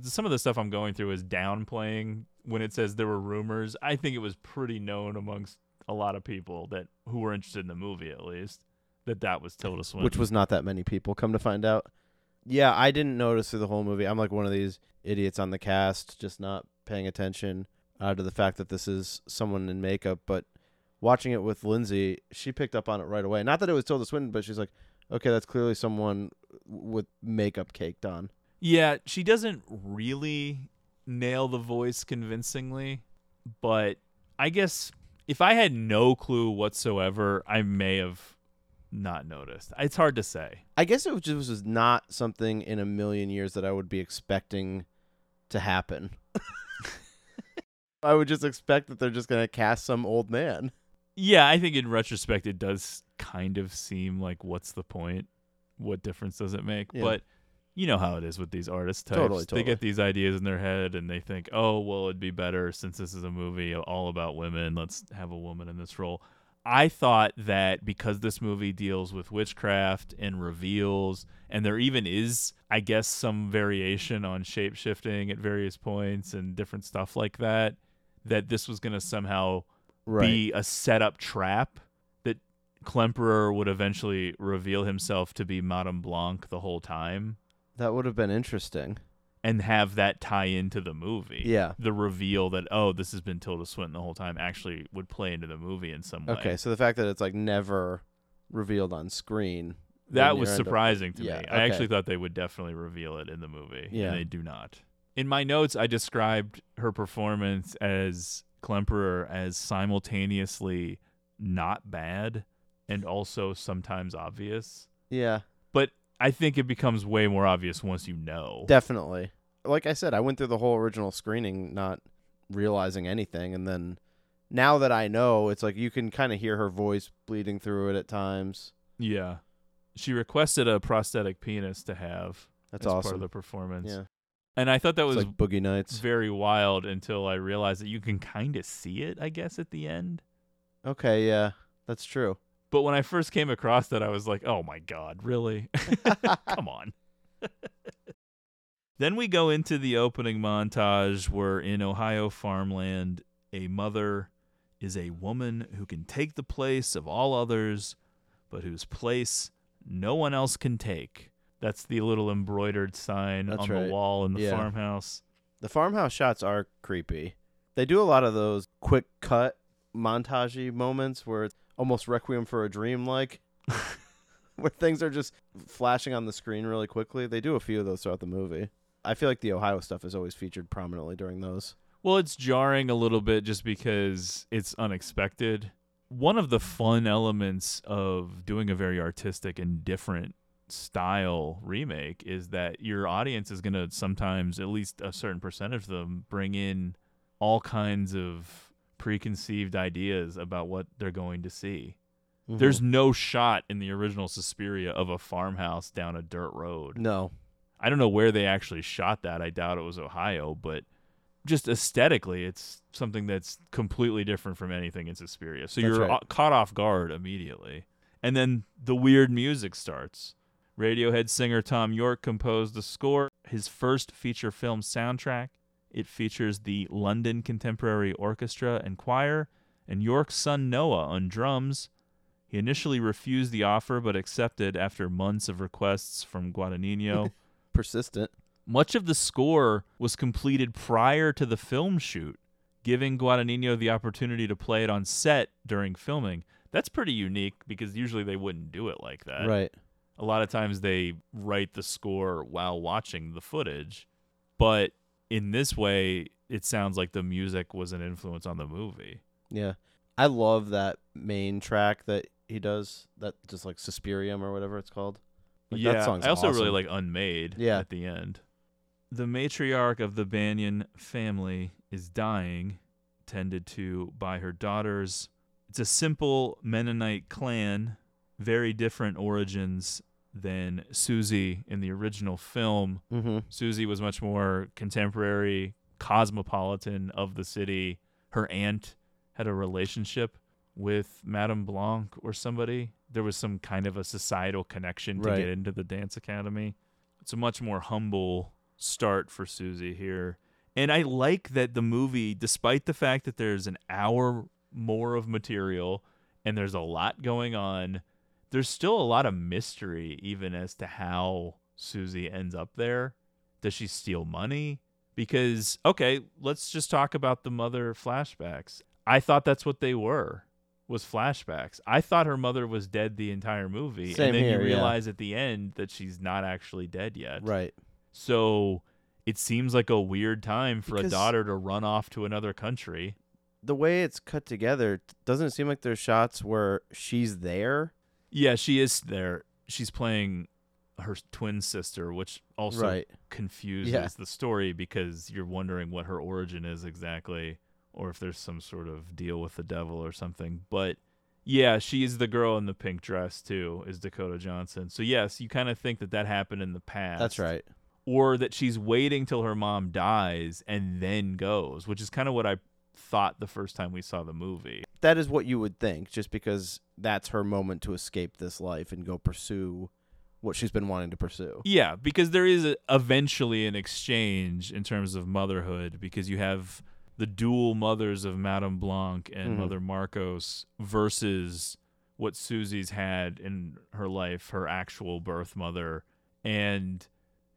Some of the stuff I'm going through is downplaying. When it says there were rumors, I think it was pretty known amongst a lot of people that who were interested in the movie, at least, that that was Tilda Swinton. Which was not that many people, come to find out. Yeah, I didn't notice through the whole movie. I'm like one of these idiots on the cast, just not paying attention uh, to the fact that this is someone in makeup. But watching it with Lindsay, she picked up on it right away. Not that it was Tilda Swinton, but she's like, okay, that's clearly someone with makeup caked on. Yeah, she doesn't really nail the voice convincingly, but I guess if I had no clue whatsoever, I may have not noticed. It's hard to say. I guess it was just was not something in a million years that I would be expecting to happen. I would just expect that they're just going to cast some old man. Yeah, I think in retrospect it does kind of seem like, what's the point? What difference does it make? Yeah. But you know how it is with these artist types. Totally, totally. They get these ideas in their head and they think, oh, well, it'd be better since this is a movie all about women. Let's have a woman in this role. I thought that because this movie deals with witchcraft and reveals, and there even is, I guess, some variation on shape-shifting at various points and different stuff like that, that this was going to somehow right. be a setup trap. Klemperer would eventually reveal himself to be Madame Blanc the whole time. That would have been interesting. And have that tie into the movie. Yeah. The reveal that, oh, this has been Tilda Swinton the whole time actually would play into the movie in some way. Okay, so the fact that it's like never revealed on screen. That was surprising up- to yeah, me. Okay. I actually thought they would definitely reveal it in the movie. Yeah. And they do not. In my notes, I described her performance as Klemperer as simultaneously not bad and also sometimes obvious. Yeah. But I think it becomes way more obvious once you know. Definitely. Like I said, I went through the whole original screening not realizing anything. And then now that I know, it's like you can kind of hear her voice bleeding through it at times. Yeah. She requested a prosthetic penis to have. That's as awesome. Part of the performance. Yeah. And I thought that it's was like Boogie Nights. Very wild until I realized that you can kind of see it, I guess, at the end. Okay, yeah. That's true. But when I first came across that, I was like, oh, my God, really? Come on. Then we go into the opening montage where in Ohio farmland, a mother is a woman who can take the place of all others, but whose place no one else can take. That's the little embroidered sign That's on right. the wall in the yeah. farmhouse. The farmhouse shots are creepy. They do a lot of those quick cut montage-y moments where it's almost Requiem for a Dream, like where things are just flashing on the screen really quickly. They do a few of those throughout the movie. I feel like the Ohio stuff is always featured prominently during those. Well, it's jarring a little bit just because it's unexpected. One of the fun elements of doing a very artistic and different style remake is that your audience is going to sometimes, at least a certain percentage of them, bring in all kinds of preconceived ideas about what they're going to see. Mm-hmm. There's no shot in the original Suspiria of a farmhouse down a dirt road. No. I don't know where they actually shot that. I doubt it was Ohio, but just aesthetically, it's something that's completely different from anything in Suspiria. So that's you're right. caught off guard immediately. And then the weird music starts. Radiohead singer Thom Yorke composed the score, his first feature film soundtrack. It features the London Contemporary Orchestra and Choir, and Yorke's son Noah on drums. He initially refused the offer, but accepted after months of requests from Guadagnino. Persistent. Much of the score was completed prior to the film shoot, giving Guadagnino the opportunity to play it on set during filming. That's pretty unique because usually they wouldn't do it like that. Right. A lot of times they write the score while watching the footage, but in this way, it sounds like the music was an influence on the movie. Yeah. I love that main track that he does, that just like Suspirium or whatever it's called. Like, yeah, that song's I also awesome. Really like Unmade yeah. at the end. The matriarch of the Banyan family is dying, tended to by her daughters. It's a simple Mennonite clan, very different origins than Susie in the original film. Mm-hmm. Susie was much more contemporary, cosmopolitan of the city. Her aunt had a relationship with Madame Blanc or somebody. There was some kind of a societal connection to right. get into the dance academy. It's a much more humble start for Susie here. And I like that the movie, despite the fact that there's an hour more of material and there's a lot going on, there's still a lot of mystery even as to how Susie ends up there. Does she steal money? Because, okay, let's just talk about the mother flashbacks. I thought that's what they were. Was flashbacks. I thought her mother was dead the entire movie. Same and then here, you realize yeah. at the end that she's not actually dead yet. Right. So it seems like a weird time for because a daughter to run off to another country. The way it's cut together, doesn't it seem like there's shots where she's there? Yeah, she is there. She's playing her twin sister, which also right. confuses yeah. the story because you're wondering what her origin is exactly, or if there's some sort of deal with the devil or something. But, yeah, she is the girl in the pink dress, too, is Dakota Johnson. So, yes, you kind of think that that happened in the past. That's right. Or that she's waiting till her mom dies and then goes, which is kind of what I thought the first time we saw the movie. That is what you would think, just because that's her moment to escape this life and go pursue what she's been wanting to pursue. Yeah, because there is a, eventually an exchange in terms of motherhood, because you have the dual mothers of Madame Blanc and mm-hmm. Mother Marcos versus what Susie's had in her life, her actual birth mother. And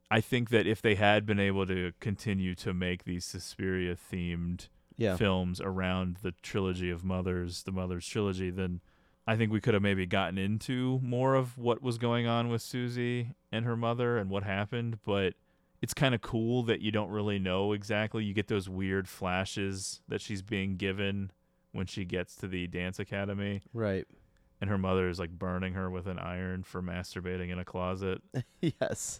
I think that if they had been able to continue to make these Suspiria-themed yeah. films around the trilogy of mothers, the Mother's Trilogy, then I think we could have maybe gotten into more of what was going on with Susie and her mother and what happened, but it's kind of cool that you don't really know exactly. You get those weird flashes that she's being given when she gets to the dance academy. Right. And her mother is like burning her with an iron for masturbating in a closet. Yes.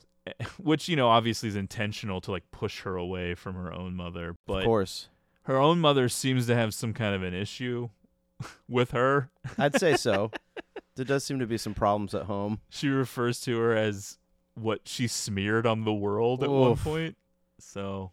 Which, you know, obviously is intentional to like push her away from her own mother. But of course. Her own mother seems to have some kind of an issue with her. I'd say so. There does seem to be some problems at home. She refers to her as what she smeared on the world at Oof. one point. So,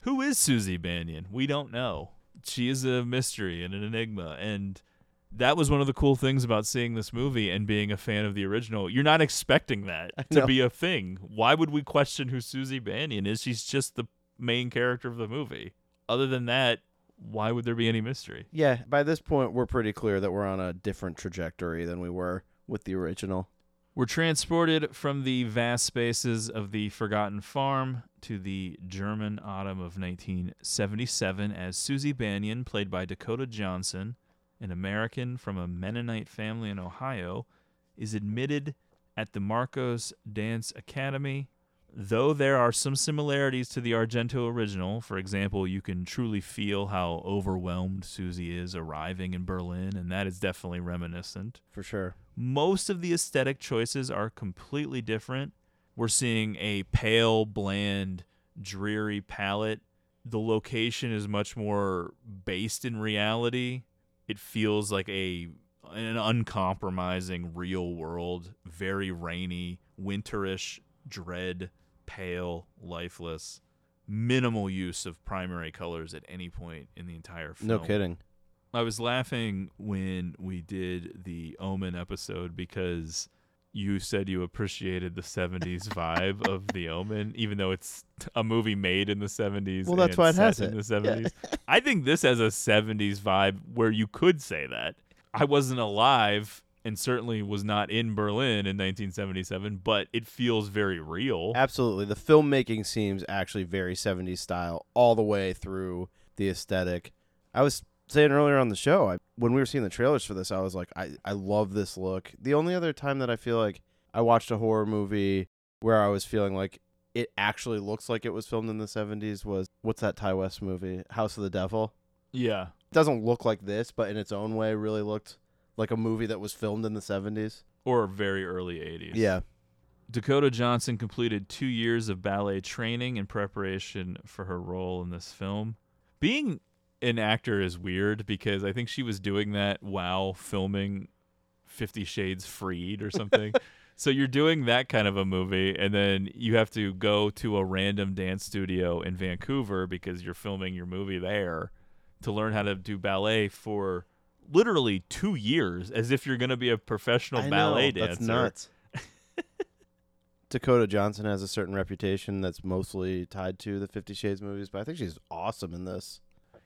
who is Susie Banyan? We don't know. She is a mystery and an enigma, and that was one of the cool things about seeing this movie and being a fan of the original. You're not expecting that to be a thing. Why would we question who Susie Banyan is? She's just the main character of the movie. Other than that, why would there be any mystery? Yeah, by this point, we're pretty clear that we're on a different trajectory than we were with the original. We're transported from the vast spaces of the Forgotten Farm to the German autumn of nineteen seventy-seven as Susie Banyan, played by Dakota Johnson, an American from a Mennonite family in Ohio, is admitted at the Marcos Dance Academy. Though there are some similarities to the Argento original, for example, you can truly feel how overwhelmed Susie is arriving in Berlin, and that is definitely reminiscent. For sure. Most of the aesthetic choices are completely different. We're seeing a pale, bland, dreary palette. The location is much more based in reality. It feels like a an uncompromising real world, very rainy, winterish, dread, pale, lifeless, minimal use of primary colors at any point in the entire film. No kidding. I was laughing when we did the Omen episode because you said you appreciated the seventies vibe of the Omen, even though it's a movie made in the seventies. Well, that's why it has it. In the seventies. Yeah. I think this has a seventies vibe where you could say that. I wasn't alive and certainly was not in Berlin in nineteen seventy-seven, but it feels very real. Absolutely. The filmmaking seems actually very seventies style all the way through the aesthetic. I was saying earlier on the show, I, when we were seeing the trailers for this, I was like, I, I love this look. The only other time that I feel like I watched a horror movie where I was feeling like it actually looks like it was filmed in the seventies was, what's that Ty West movie? House of the Devil. Yeah. It doesn't look like this, but in its own way really looked like a movie that was filmed in the seventies. Or very early eighties. Yeah. Dakota Johnson completed two years of ballet training in preparation for her role in this film. Being an actor is weird because I think she was doing that while filming Fifty Shades Freed or something. So you're doing that kind of a movie, and then you have to go to a random dance studio in Vancouver because you're filming your movie there to learn how to do ballet for literally two years as if you're going to be a professional I ballet know, dancer. That's nuts. Dakota Johnson has a certain reputation that's mostly tied to the Fifty Shades movies, but I think she's awesome in this.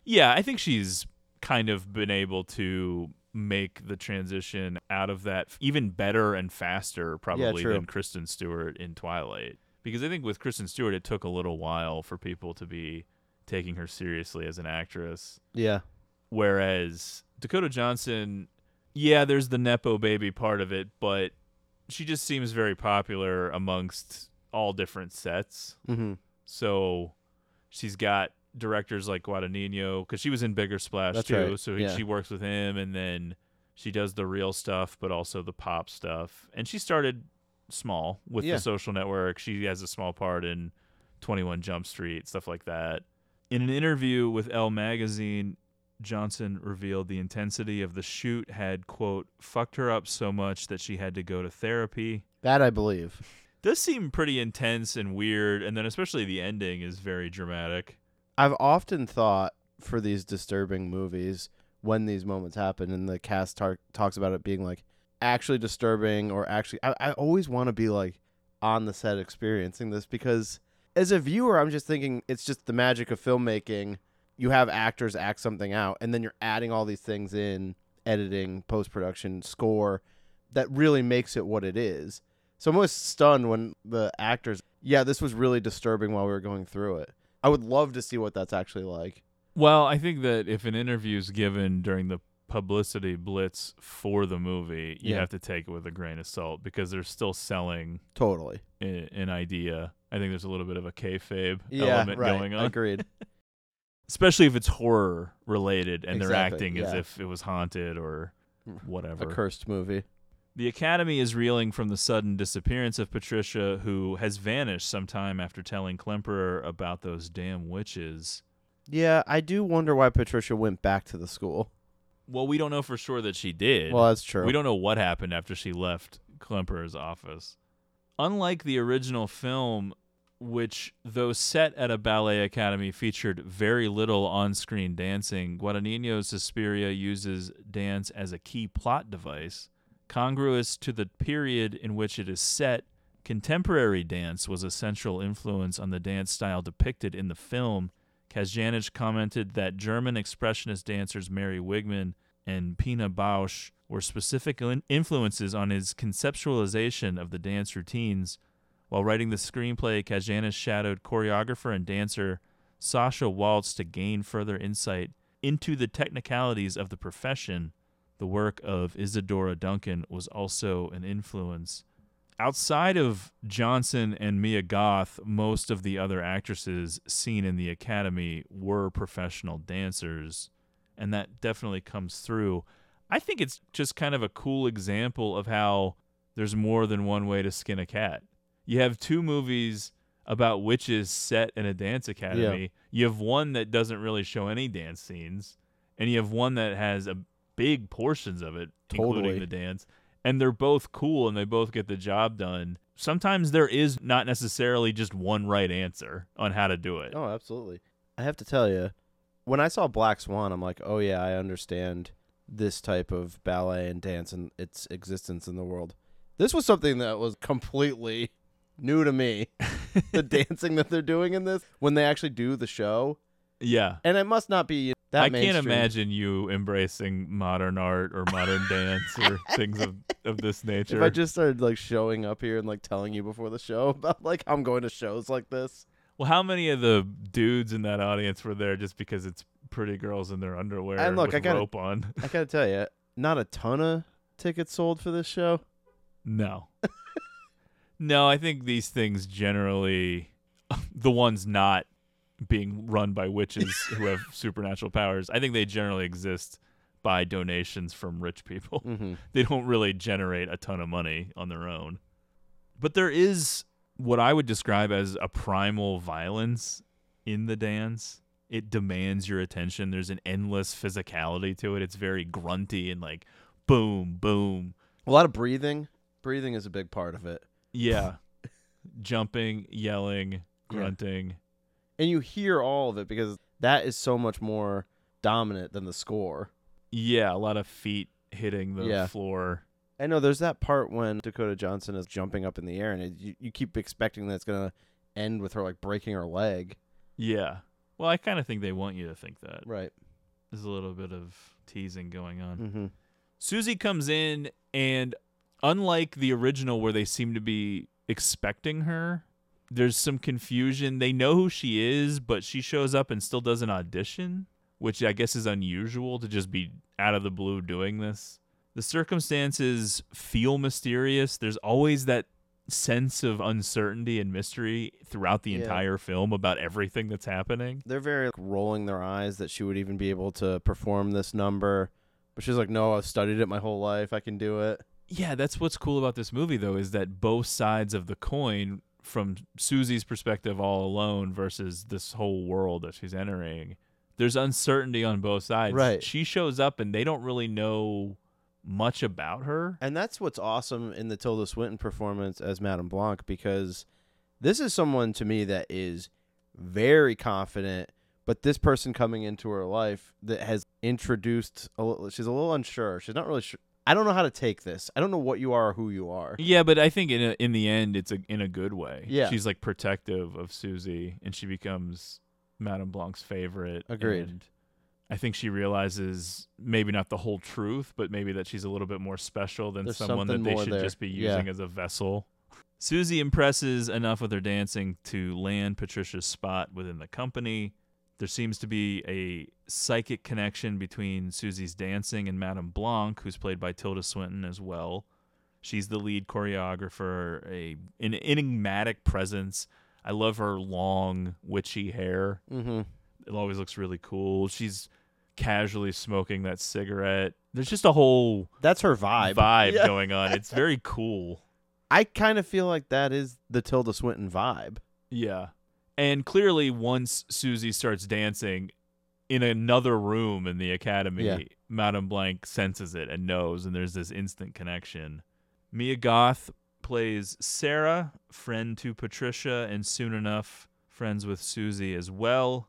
Yeah, I think she's kind of been able to make the transition out of that even better and faster probably yeah, than Kristen Stewart in Twilight. Because I think with Kristen Stewart, it took a little while for people to be taking her seriously as an actress. Yeah. Whereas Dakota Johnson, yeah, there's the Nepo baby part of it, but she just seems very popular amongst all different sets. Mm-hmm. So she's got directors like Guadagnino, because she was in Bigger Splash That's too, right. so he, yeah. she works with him, and then she does the real stuff, but also the pop stuff. And she started small with yeah. The Social Network. She has a small part in twenty-one Jump Street, stuff like that. In an interview with Elle Magazine, Johnson revealed the intensity of the shoot had, quote, fucked her up so much that she had to go to therapy. That I believe. Does seem pretty intense and weird, and then especially the ending is very dramatic. I've often thought for these disturbing movies, when these moments happen and the cast tar- talks about it being like actually disturbing or actually, I, I always want to be like on the set experiencing this, because as a viewer, I'm just thinking it's just the magic of filmmaking. You have actors act something out, and then you're adding all these things in, editing, post-production, score, that really makes it what it is. So I'm always stunned when the actors, yeah, this was really disturbing while we were going through it. I would love to see what that's actually like. Well, I think that if an interview is given during the publicity blitz for the movie, you yeah. have to take it with a grain of salt, because they're still selling totally a- an idea. I think there's a little bit of a kayfabe yeah, element right. going on. Agreed. Especially if it's horror related and exactly, they're acting yeah. as if it was haunted or whatever. A cursed movie. The Academy is reeling from the sudden disappearance of Patricia, who has vanished sometime after telling Klemperer about those damn witches. Yeah, I do wonder why Patricia went back to the school. Well, we don't know for sure that she did. Well, that's true. We don't know what happened after she left Klemperer's office. Unlike the original film, which, though set at a ballet academy, featured very little on-screen dancing, Guadagnino's Suspiria uses dance as a key plot device. Congruous to the period in which it is set, contemporary dance was a central influence on the dance style depicted in the film. Kajganich commented that German expressionist dancers Mary Wigman and Pina Bausch were specific influences on his conceptualization of the dance routines. While writing the screenplay, Kajganich shadowed choreographer and dancer Sasha Waltz to gain further insight into the technicalities of the profession. The work of Isadora Duncan was also an influence. Outside of Johnson and Mia Goth, most of the other actresses seen in the Academy were professional dancers, and that definitely comes through. I think it's just kind of a cool example of how there's more than one way to skin a cat. You have two movies about witches set in a dance academy. Yeah. You have one that doesn't really show any dance scenes, and you have one that has a big portions of it, totally. Including the dance. And they're both cool, and they both get the job done. Sometimes there is not necessarily just one right answer on how to do it. Oh, absolutely. I have to tell you, when I saw Black Swan, I'm like, oh yeah, I understand this type of ballet and dance and its existence in the world. This was something that was completely new to me, the dancing that they're doing in this when they actually do the show. Yeah. And it must not be That I mainstream. Can't imagine you embracing modern art or modern dance or things of, of this nature. If I just started like showing up here and like telling you before the show about like I'm going to shows like this. Well, how many of the dudes in that audience were there just because it's pretty girls in their underwear and look, with I gotta, rope on? I gotta tell you, not a ton of tickets sold for this show. No. No, I think these things generally, the ones not being run by witches who have supernatural powers, I think they generally exist by donations from rich people. Mm-hmm. They don't really generate a ton of money on their own. But there is what I would describe as a primal violence in the dance. It demands your attention. There's an endless physicality to it. It's very grunty and like boom, boom. A lot of breathing. Breathing is a big part of it. Yeah. Jumping, yelling, grunting. Yeah. And you hear all of it because that is so much more dominant than the score. Yeah, a lot of feet hitting the yeah. floor. I know there's that part when Dakota Johnson is jumping up in the air, and it, you, you keep expecting that it's going to end with her like breaking her leg. Yeah. Well, I kind of think they want you to think that. Right. There's a little bit of teasing going on. Mm-hmm. Susie comes in, and unlike the original where they seem to be expecting her, there's some confusion. They know who she is, but she shows up and still does an audition, which I guess is unusual to just be out of the blue doing this. The circumstances feel mysterious. There's always that sense of uncertainty and mystery throughout the yeah. entire film about everything that's happening. They're very like, rolling their eyes that she would even be able to perform this number. But she's like, no, I've studied it my whole life. I can do it. Yeah, that's what's cool about this movie, though, is that both sides of the coin, from Susie's perspective all alone versus this whole world that she's entering, there's uncertainty on both sides. Right. She shows up and they don't really know much about her. And that's what's awesome in the Tilda Swinton performance as Madame Blanc, because this is someone to me that is very confident, but this person coming into her life that has introduced, a little, she's a little unsure. She's not really sure. I don't know how to take this. I don't know what you are or who you are. Yeah, but I think in a, in the end, it's a, in a good way. Yeah. She's like protective of Susie, and she becomes Madame Blanc's favorite. Agreed. And I think she realizes maybe not the whole truth, but maybe that she's a little bit more special than There's someone that they should there. just be using yeah. as a vessel. Susie impresses enough with her dancing to land Patricia's spot within the company. There seems to be a psychic connection between Susie's dancing and Madame Blanc, who's played by Tilda Swinton as well. She's the lead choreographer, a an enigmatic presence. I love her long, witchy hair. Mm-hmm. It always looks really cool. She's casually smoking that cigarette. There's just a whole... That's her vibe. Vibe yeah. going on. It's very cool. I kind of feel like that is the Tilda Swinton vibe. Yeah. And clearly, once Susie starts dancing in another room in the academy, yeah. Madame Blanc senses it and knows, and there's this instant connection. Mia Goth plays Sarah, friend to Patricia, and soon enough, friends with Susie as well.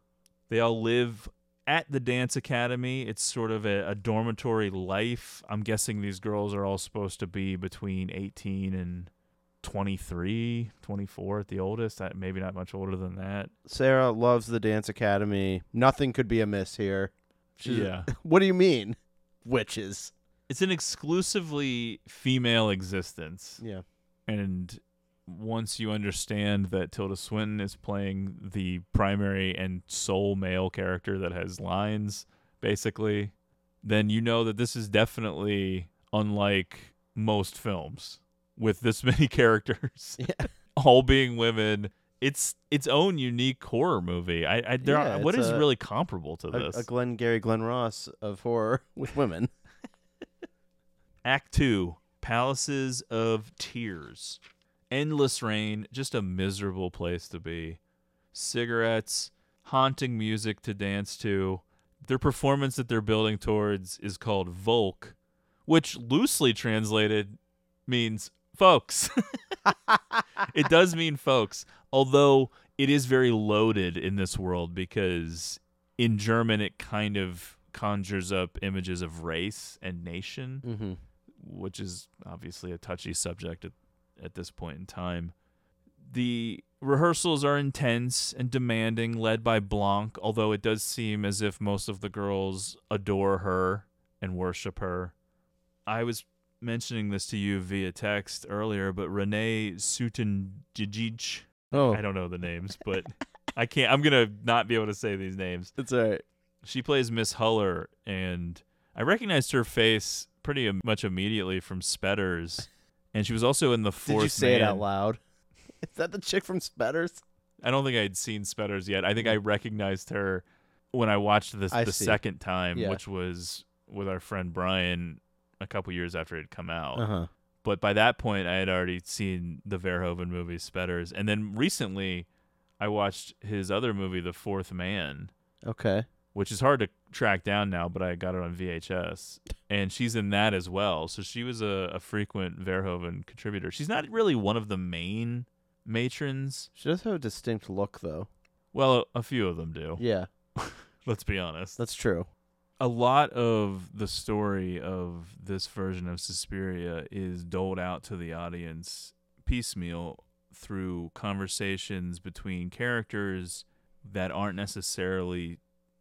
They all live at the dance academy. It's sort of a, a dormitory life. I'm guessing these girls are all supposed to be between eighteen and twenty-three, twenty-four at the oldest, maybe not much older than that. Sarah loves the dance academy. Nothing could be amiss here. She's, yeah. What do you mean? Witches. It's an exclusively female existence. Yeah. And once you understand that Tilda Swinton is playing the primary and sole male character that has lines, basically, then you know that this is definitely unlike most films. With this many characters, yeah. all being women, it's its own unique horror movie. I, I there yeah, are, what is a, really comparable to a, this? A Glengarry Glen Ross of horror with women. Act two, Palaces of Tears. Endless rain, just a miserable place to be. Cigarettes, haunting music to dance to. Their performance that they're building towards is called Volk, which loosely translated means... folks. It does mean folks, although it is very loaded in this world because in German it kind of conjures up images of race and nation, mm-hmm. which is obviously a touchy subject at, at this point in time. The Rehearsals are intense and demanding, led by Blanc, although it does seem as if most of the girls adore her and worship her. I was mentioning this to you via text earlier, but Renee Sutinjic, oh. I don't know the names, but I can't, I'm going to not be able to say these names. That's all right. She plays Miss Huller, and I recognized her face pretty much immediately from Spetters, and she was also in The Fourth Man. Did you say Man. It out loud? Is that the chick from Spetters? I don't think I'd seen Spetters yet. I think I recognized her when I watched this I the see. second time, yeah. which was with our friend Brian a couple years after it had come out. Uh-huh. But by that point, I had already seen the Verhoeven movie Spetters. And then recently, I watched his other movie, The Fourth Man. Okay. Which is hard to track down now, but I got it on V H S. And she's in that as well. So she was a, a frequent Verhoeven contributor. She's not really one of the main matrons. She does have a distinct look, though. Well, a few of them do. Yeah. Let's be honest. That's true. A lot of the story of this version of Suspiria is doled out to the audience piecemeal through conversations between characters that aren't necessarily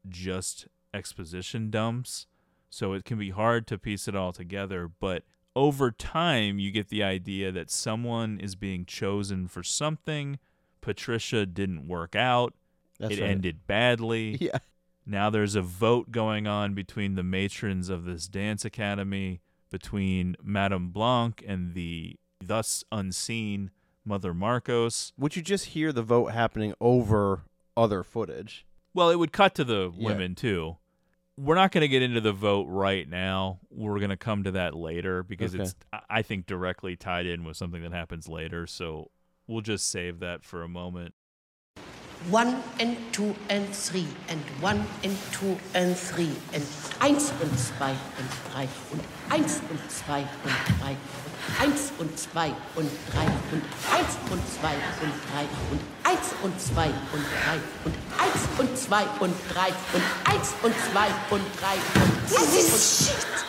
just exposition dumps. So it can be hard to piece it all together, but over time, you get the idea that someone is being chosen for something. Patricia didn't work out. That's it right. ended badly. Yeah. Now there's a vote going on between the matrons of this dance academy, between Madame Blanc and the thus unseen Mother Marcos. Would you just hear the vote happening over other footage? Well, it would cut to the yeah. women, too. We're not going to get into the vote right now. We're going to come to that later because okay. it's, I think, directly tied in with something that happens later. So we'll just save that for a moment. One and two and three and one and two and three and eins und zwei und drei und eins und zwei und drei und eins und zwei und drei und eins und zwei und drei und eins und zwei und drei und eins und zwei und drei und eins und zwei und drei und this is shit!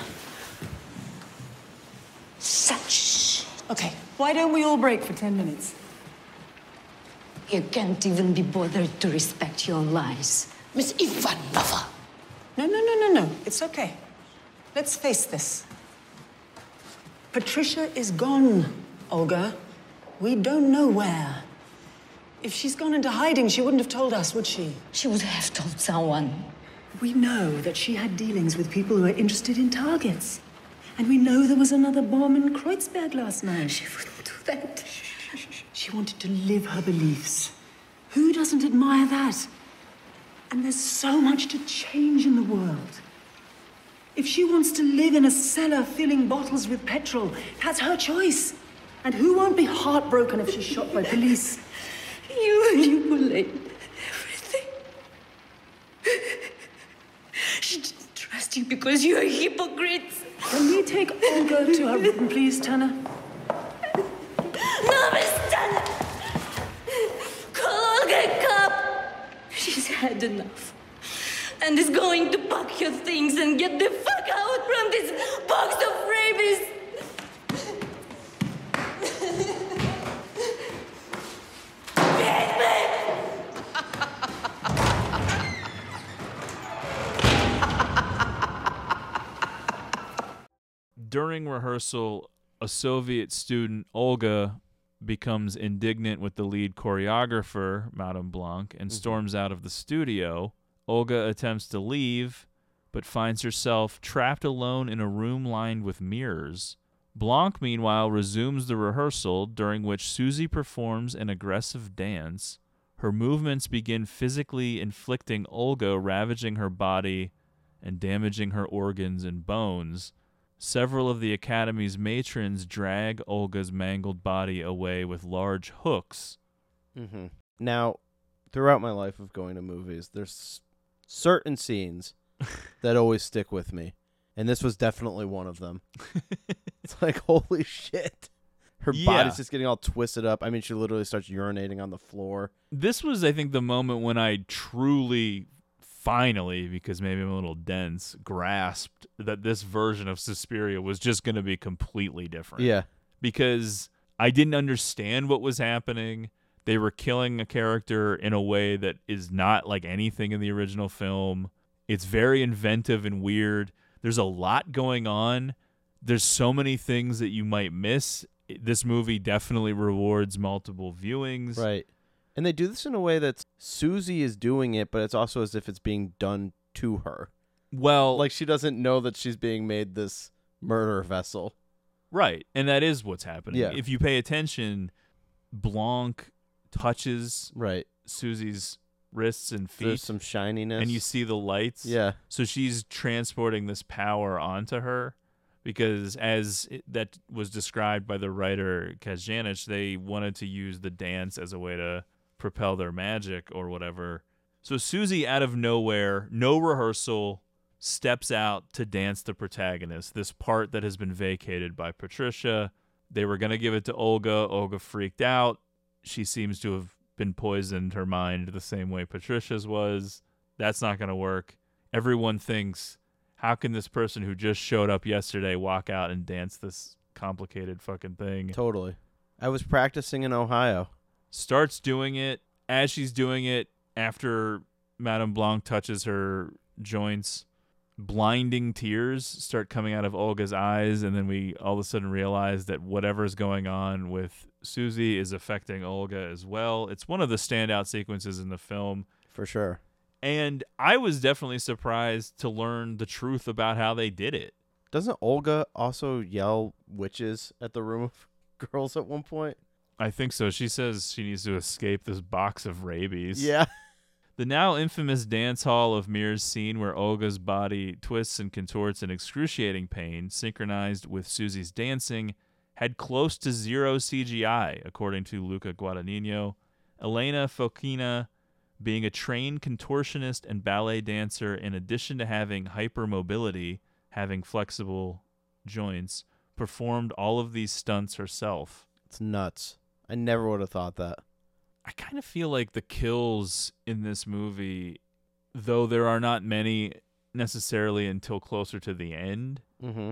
Such shit! Okay, why don't we all break for ten minutes? You can't even be bothered to respect your lies. Miss Ivanova! No, no, no, no, no. It's okay. Let's face this. Patricia is gone, Olga. We don't know where. If she's gone into hiding, she wouldn't have told us, would she? She would have told someone. We know that she had dealings with people who are interested in targets. And we know there was another bomb in Kreuzberg last night. She wouldn't do that. She wanted to live her beliefs. Who doesn't admire that? And there's so much to change in the world. If she wants to live in a cellar filling bottles with petrol, that's her choice. And who won't be heartbroken if she's shot by police? You manipulated everything. She didn't trust you because you're a hypocrite. Can we take Olga to her room, please, Tanner? No, Miss Tanner! Call Olga Cup! She's had enough. And is going to pack her things and get the fuck out from this box of rabies! Beat me! During rehearsal, a Soviet student, Olga, becomes indignant with the lead choreographer, Madame Blanc, and mm-hmm. storms out of the studio. Olga attempts to leave, but finds herself trapped alone in a room lined with mirrors. Blanc, meanwhile, resumes the rehearsal, during which Susie performs an aggressive dance. Her movements begin physically inflicting Olga, ravaging her body and damaging her organs and bones. Several of the academy's matrons drag Olga's mangled body away with large hooks. Mm-hmm. Now, throughout my life of going to movies, there's certain scenes that always stick with me. And this was definitely one of them. It's like, holy shit. Her yeah. body's just getting all twisted up. I mean, she literally starts urinating on the floor. This was, I think, the moment when I truly... finally, because maybe I'm a little dense, grasped that this version of Suspiria was just going to be completely different. Yeah. Because I didn't understand what was happening. they were killing a character in a way that is not like anything in the original film. It's very inventive and weird. There's a lot going on. There's so many things that you might miss. This movie definitely rewards multiple viewings. Right. And they do this in a way that's Susie is doing it, but it's also as if it's being done to her. Well, like she doesn't know that she's being made this murder vessel. Right. And that is what's happening. Yeah. If you pay attention, Blanc touches right. Susie's wrists and feet. There's some shininess. And you see the lights. Yeah. So she's transporting this power onto her. Because as it, that was described by the writer Kajganich, they wanted to use the dance as a way to propel their magic or whatever. So Susie, out of nowhere, no rehearsal, steps out to dance the protagonist, this part that has been vacated by Patricia. They were going to give it to Olga. Olga freaked out. She seems to have been poisoned, her mind, the same way Patricia's was. That's not going to work. Everyone thinks, how can this person who just showed up yesterday walk out and dance this complicated fucking thing? Totally. I was practicing in Ohio. Starts doing it. As she's doing it, after Madame Blanc touches her joints, blinding tears start coming out of Olga's eyes, and then we all of a sudden realize that whatever's going on with Susie is affecting Olga as well. It's one of the standout sequences in the film. For sure. And I was definitely surprised to learn the truth about how they did it. Doesn't Olga also yell witches at the room of girls at one point? I think so. She says she needs to escape this box of rabies. Yeah. The now infamous dance hall of mirrors scene where Olga's body twists and contorts in excruciating pain, synchronized with Susie's dancing, had close to zero C G I, according to Luca Guadagnino. Elena Fokina, being a trained contortionist and ballet dancer, in addition to having hypermobility, having flexible joints, performed all of these stunts herself. It's nuts. I never would have thought that. I kind of feel like the kills in this movie, though there are not many necessarily until closer to the end. Mm-hmm.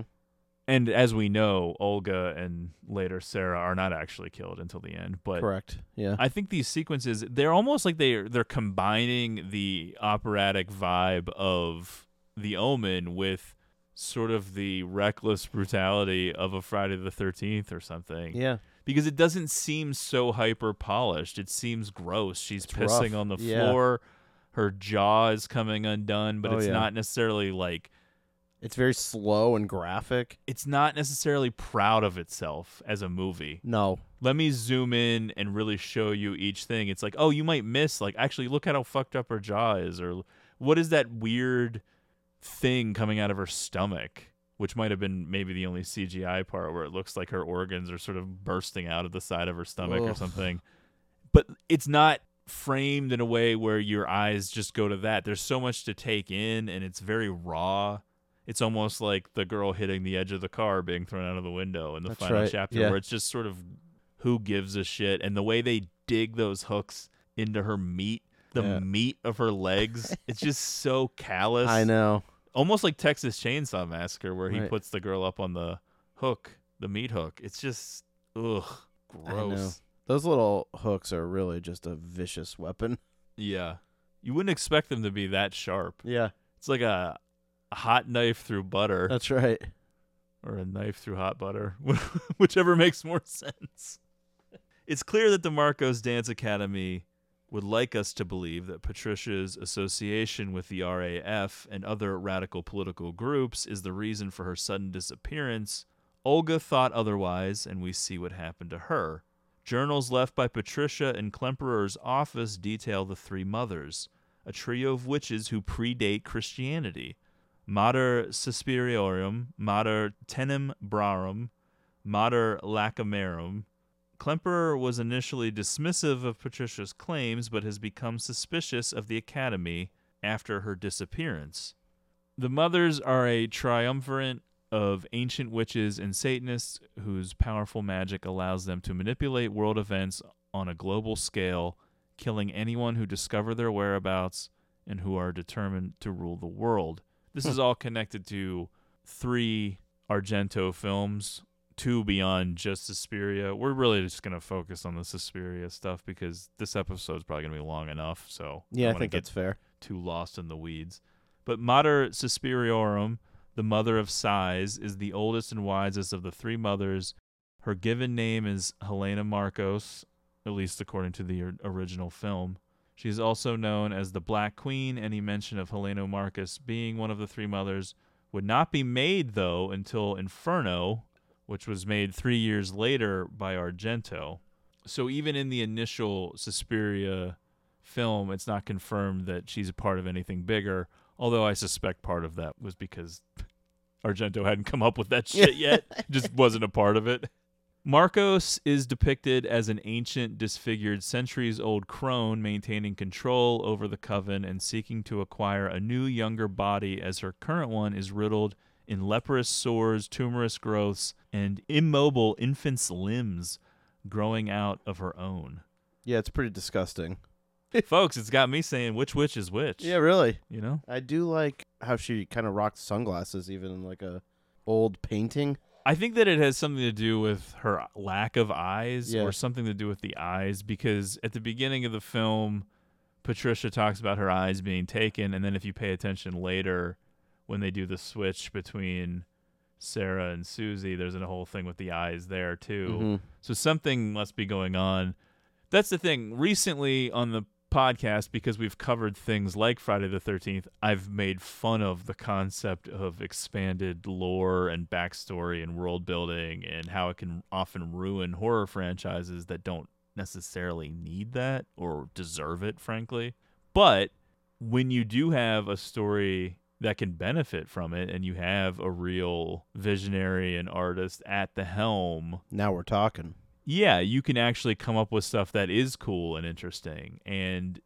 And as we know, Olga and later Sarah are not actually killed until the end. But correct. Yeah. I think these sequences, they're almost like they're, they're combining the operatic vibe of The Omen with sort of the reckless brutality of a Friday the thirteenth or something. Yeah. Because it doesn't seem so hyper polished. It seems gross. She's it's pissing rough. on the yeah. floor. Her jaw is coming undone, but oh, it's yeah. not necessarily like... It's very slow and graphic. It's not necessarily proud of itself as a movie. No. Let me zoom in and really show you each thing. It's like, oh, you might miss, like, actually, look at how fucked up her jaw is. Or what is that weird thing coming out of her stomach? Which might have been maybe the only C G I part where it looks like her organs are sort of bursting out of the side of her stomach Ugh. or something. But it's not framed in a way where your eyes just go to that. There's so much to take in, and it's very raw. It's almost like the girl hitting the edge of the car being thrown out of the window in the That's final right. chapter yeah. where it's just sort of who gives a shit. And the way they dig those hooks into her meat, the yeah. meat of her legs, it's just so callous. I know. Almost like Texas Chainsaw Massacre where he right. puts the girl up on the hook, the meat hook. It's just, ugh, gross. Those little hooks are really just a vicious weapon. Yeah. You wouldn't expect them to be that sharp. Yeah. It's like a... a hot knife through butter. That's right. Or a knife through hot butter. Whichever makes more sense. It's clear that the Marcos Dance Academy would like us to believe that Patricia's association with the R A F and other radical political groups is the reason for her sudden disappearance. Olga thought otherwise, and we see what happened to her. Journals left by Patricia in Klemperer's office detail the three mothers, a trio of witches who predate Christianity. Mater Suspiriorum, Mater Tenem Brarum, Mater Lacrimarum. Klemperer was initially dismissive of Patricia's claims, but has become suspicious of the academy after her disappearance. The mothers are a triumvirate of ancient witches and Satanists whose powerful magic allows them to manipulate world events on a global scale, killing anyone who discover their whereabouts and who are determined to rule the world. This is all connected to three Argento films, too beyond just Suspiria. We're really just going to focus on the Suspiria stuff because this episode is probably going to be long enough. So yeah, I, I think that's fair. Too lost in the weeds. But Mater Suspiriorum, the mother of sighs, is the oldest and wisest of the three mothers. Her given name is Helena Marcos, at least according to the original film. She is also known as the Black Queen. Any mention of Helena Marcos being one of the three mothers would not be made, though, until Inferno, which was made three years later by Argento. So even in the initial Suspiria film, it's not confirmed that she's a part of anything bigger, although I suspect part of that was because Argento hadn't come up with that shit yet. Just wasn't a part of it. Marcos is depicted as an ancient, disfigured, centuries-old crone maintaining control over the coven and seeking to acquire a new, younger body, as her current one is riddled in leprous sores, tumorous growths, and immobile infant's limbs growing out of her own. Yeah, it's pretty disgusting. Folks, it's got me saying which witch is which. Yeah, really. You know? I do like how she kind of rocks sunglasses, even in like a old painting. I think that it has something to do with her lack of eyes, yeah. or something to do with the eyes, because at the beginning of the film, Patricia talks about her eyes being taken, and then if you pay attention later, when they do the switch between Sarah and Susie, there's a whole thing with the eyes there, too. Mm-hmm. So something must be going on. That's the thing. Recently on the podcast, because we've covered things like Friday the thirteenth, I've made fun of the concept of expanded lore and backstory and world building and how it can often ruin horror franchises that don't necessarily need that or deserve it, frankly. But when you do have a story that can benefit from it, and you have a real visionary and artist at the helm. Now we're talking. Yeah, you can actually come up with stuff that is cool and interesting. And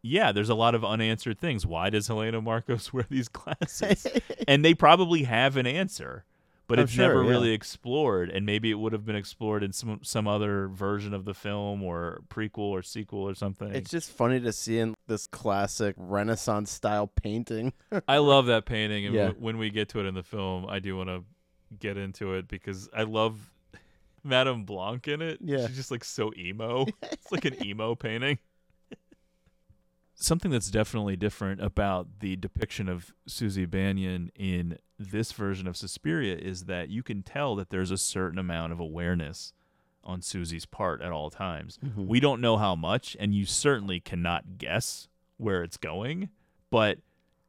yeah, there's a lot of unanswered things. Why does Helena Marcos wear these glasses? And they probably have an answer, but I'm it's sure, never yeah. really explored. And maybe it would have been explored in some some other version of the film or prequel or sequel or something. It's just funny to see in this classic Renaissance style painting. I love that painting. And yeah. w- when we get to it in the film, I do want to get into it because I love Madame Blanc in it. Yeah. She's just like so emo. It's like an emo painting. Something that's definitely different about the depiction of Susie Banyan in this version of Suspiria is that you can tell that there's a certain amount of awareness on Susie's part at all times. Mm-hmm. We don't know how much, and you certainly cannot guess where it's going, but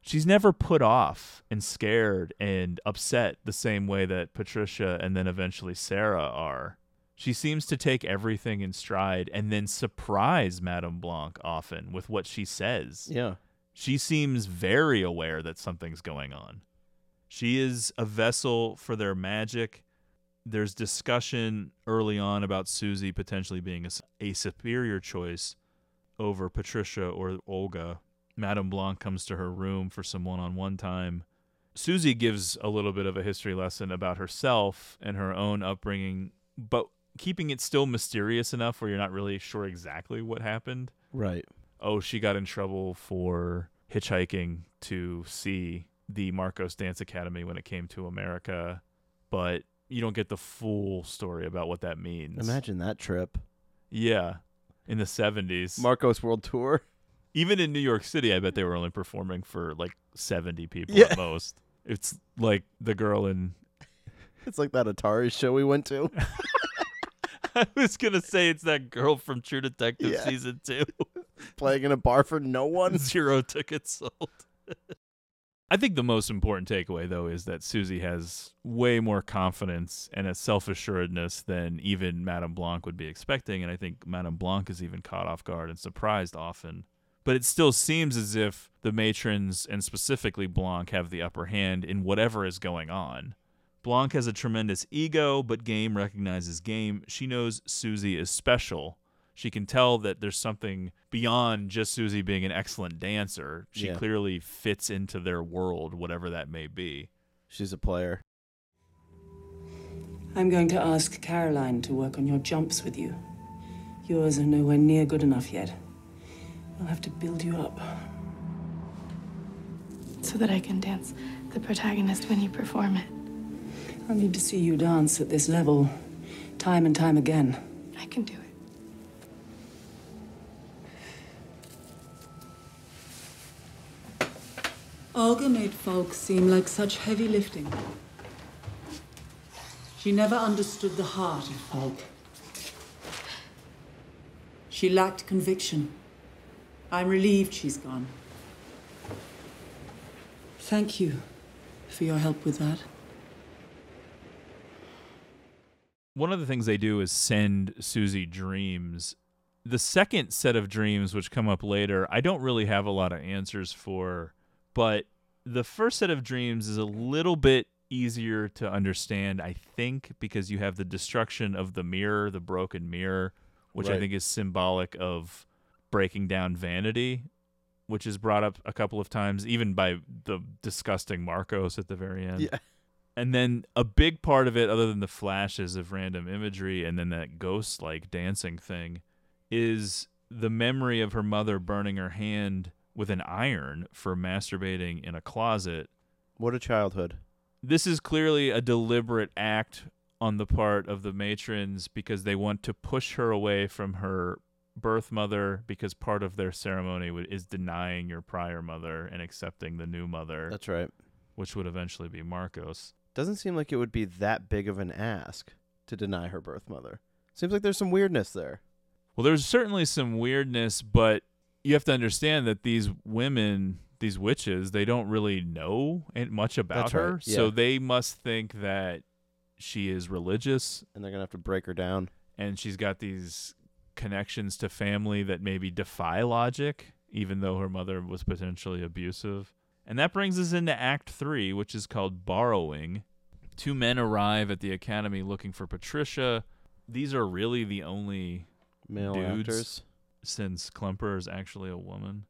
she's never put off and scared and upset the same way that Patricia and then eventually Sarah are. She seems to take everything in stride and then surprise Madame Blanc often with what she says. Yeah. She seems very aware that something's going on. She is a vessel for their magic. There's discussion early on about Susie potentially being a, a superior choice over Patricia or Olga. Madame Blanc comes to her room for some one-on-one time. Susie gives a little bit of a history lesson about herself and her own upbringing, but keeping it still mysterious enough where you're not really sure exactly what happened. Right. Oh, she got in trouble for hitchhiking to see the Marcos Dance Academy when it came to America, but you don't get the full story about what that means. Imagine that trip. Yeah, in the seventies. Marcos World Tour. Even in New York City, I bet they were only performing for like seventy people yeah. at most. It's like the girl in... It's like that Atari show we went to. I was going to say it's that girl from True Detective yeah. season two. Playing in a bar for no one. Zero tickets sold. I think the most important takeaway, though, is that Susie has way more confidence and a self-assuredness than even Madame Blanc would be expecting. And I think Madame Blanc is even caught off guard and surprised often. But it still seems as if the matrons, and specifically Blanc, have the upper hand in whatever is going on. Blanc has a tremendous ego, but game recognizes game. She knows Susie is special. She can tell that there's something beyond just Susie being an excellent dancer. She yeah. clearly fits into their world, whatever that may be. She's a player. I'm going to ask Caroline to work on your jumps with you. Yours are nowhere near good enough yet. I'll have to build you up. So that I can dance the protagonist when you perform it. I need to see you dance at this level time and time again. I can do it. Olga made folk seem like such heavy lifting. She never understood the heart of folk. She lacked conviction. I'm relieved she's gone. Thank you for your help with that. One of the things they do is send Susie dreams. The second set of dreams, which come up later, I don't really have a lot of answers for. But the first set of dreams is a little bit easier to understand, I think, because you have the destruction of the mirror, the broken mirror, which right. I think is symbolic of breaking down vanity, which is brought up a couple of times, even by the disgusting Marcos at the very end. Yeah. And then a big part of it, other than the flashes of random imagery and then that ghost-like dancing thing, is the memory of her mother burning her hand with an iron for masturbating in a closet. What a childhood. This is clearly a deliberate act on the part of the matrons because they want to push her away from her birth mother, because part of their ceremony is denying your prior mother and accepting the new mother. That's right. Which would eventually be Marcos. Doesn't seem like it would be that big of an ask to deny her birth mother. Seems like there's some weirdness there. Well, there's certainly some weirdness, but you have to understand that these women, these witches, they don't really know much about That's her. Right. Yeah. So they must think that she is religious. And they're going to have to break her down. And she's got these connections to family that maybe defy logic, even though her mother was potentially abusive. And that brings us into Act Three, which is called Borrowing. Two men arrive at the academy looking for Patricia. These are really the only male dudes. Actors. Since Klemperer is actually a woman.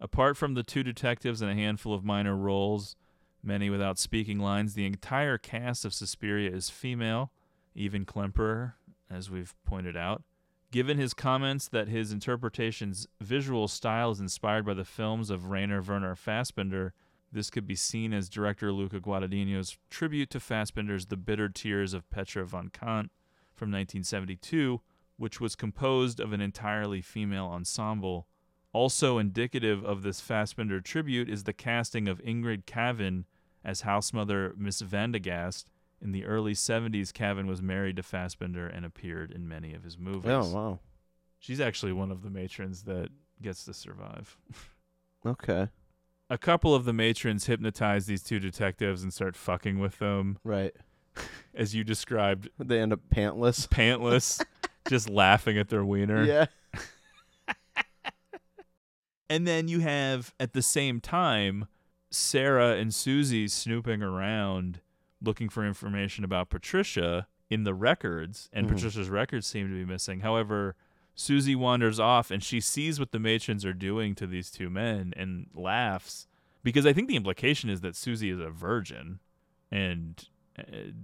Apart from the two detectives and a handful of minor roles, many without speaking lines, the entire cast of Suspiria is female, even Klemperer, as we've pointed out. Given his comments that his interpretation's visual style is inspired by the films of Rainer Werner Fassbinder, this could be seen as director Luca Guadagnino's tribute to Fassbinder's The Bitter Tears of Petra von Kant from nineteen seventy-two, which was composed of an entirely female ensemble. Also indicative of this Fassbinder tribute is the casting of Ingrid Cavan as housemother Miss Vandegast. In the early seventies, Cavan was married to Fassbinder and appeared in many of his movies. Oh, wow. She's actually one of the matrons that gets to survive. Okay. A couple of the matrons hypnotize these two detectives and start fucking with them. Right. As you described. They end up pantless. Pantless. Just laughing at their wiener. Yeah. And then you have, at the same time, Sarah and Susie snooping around looking for information about Patricia in the records, and mm-hmm. Patricia's records seem to be missing. However, Susie wanders off, and she sees what the matrons are doing to these two men and laughs, because I think the implication is that Susie is a virgin and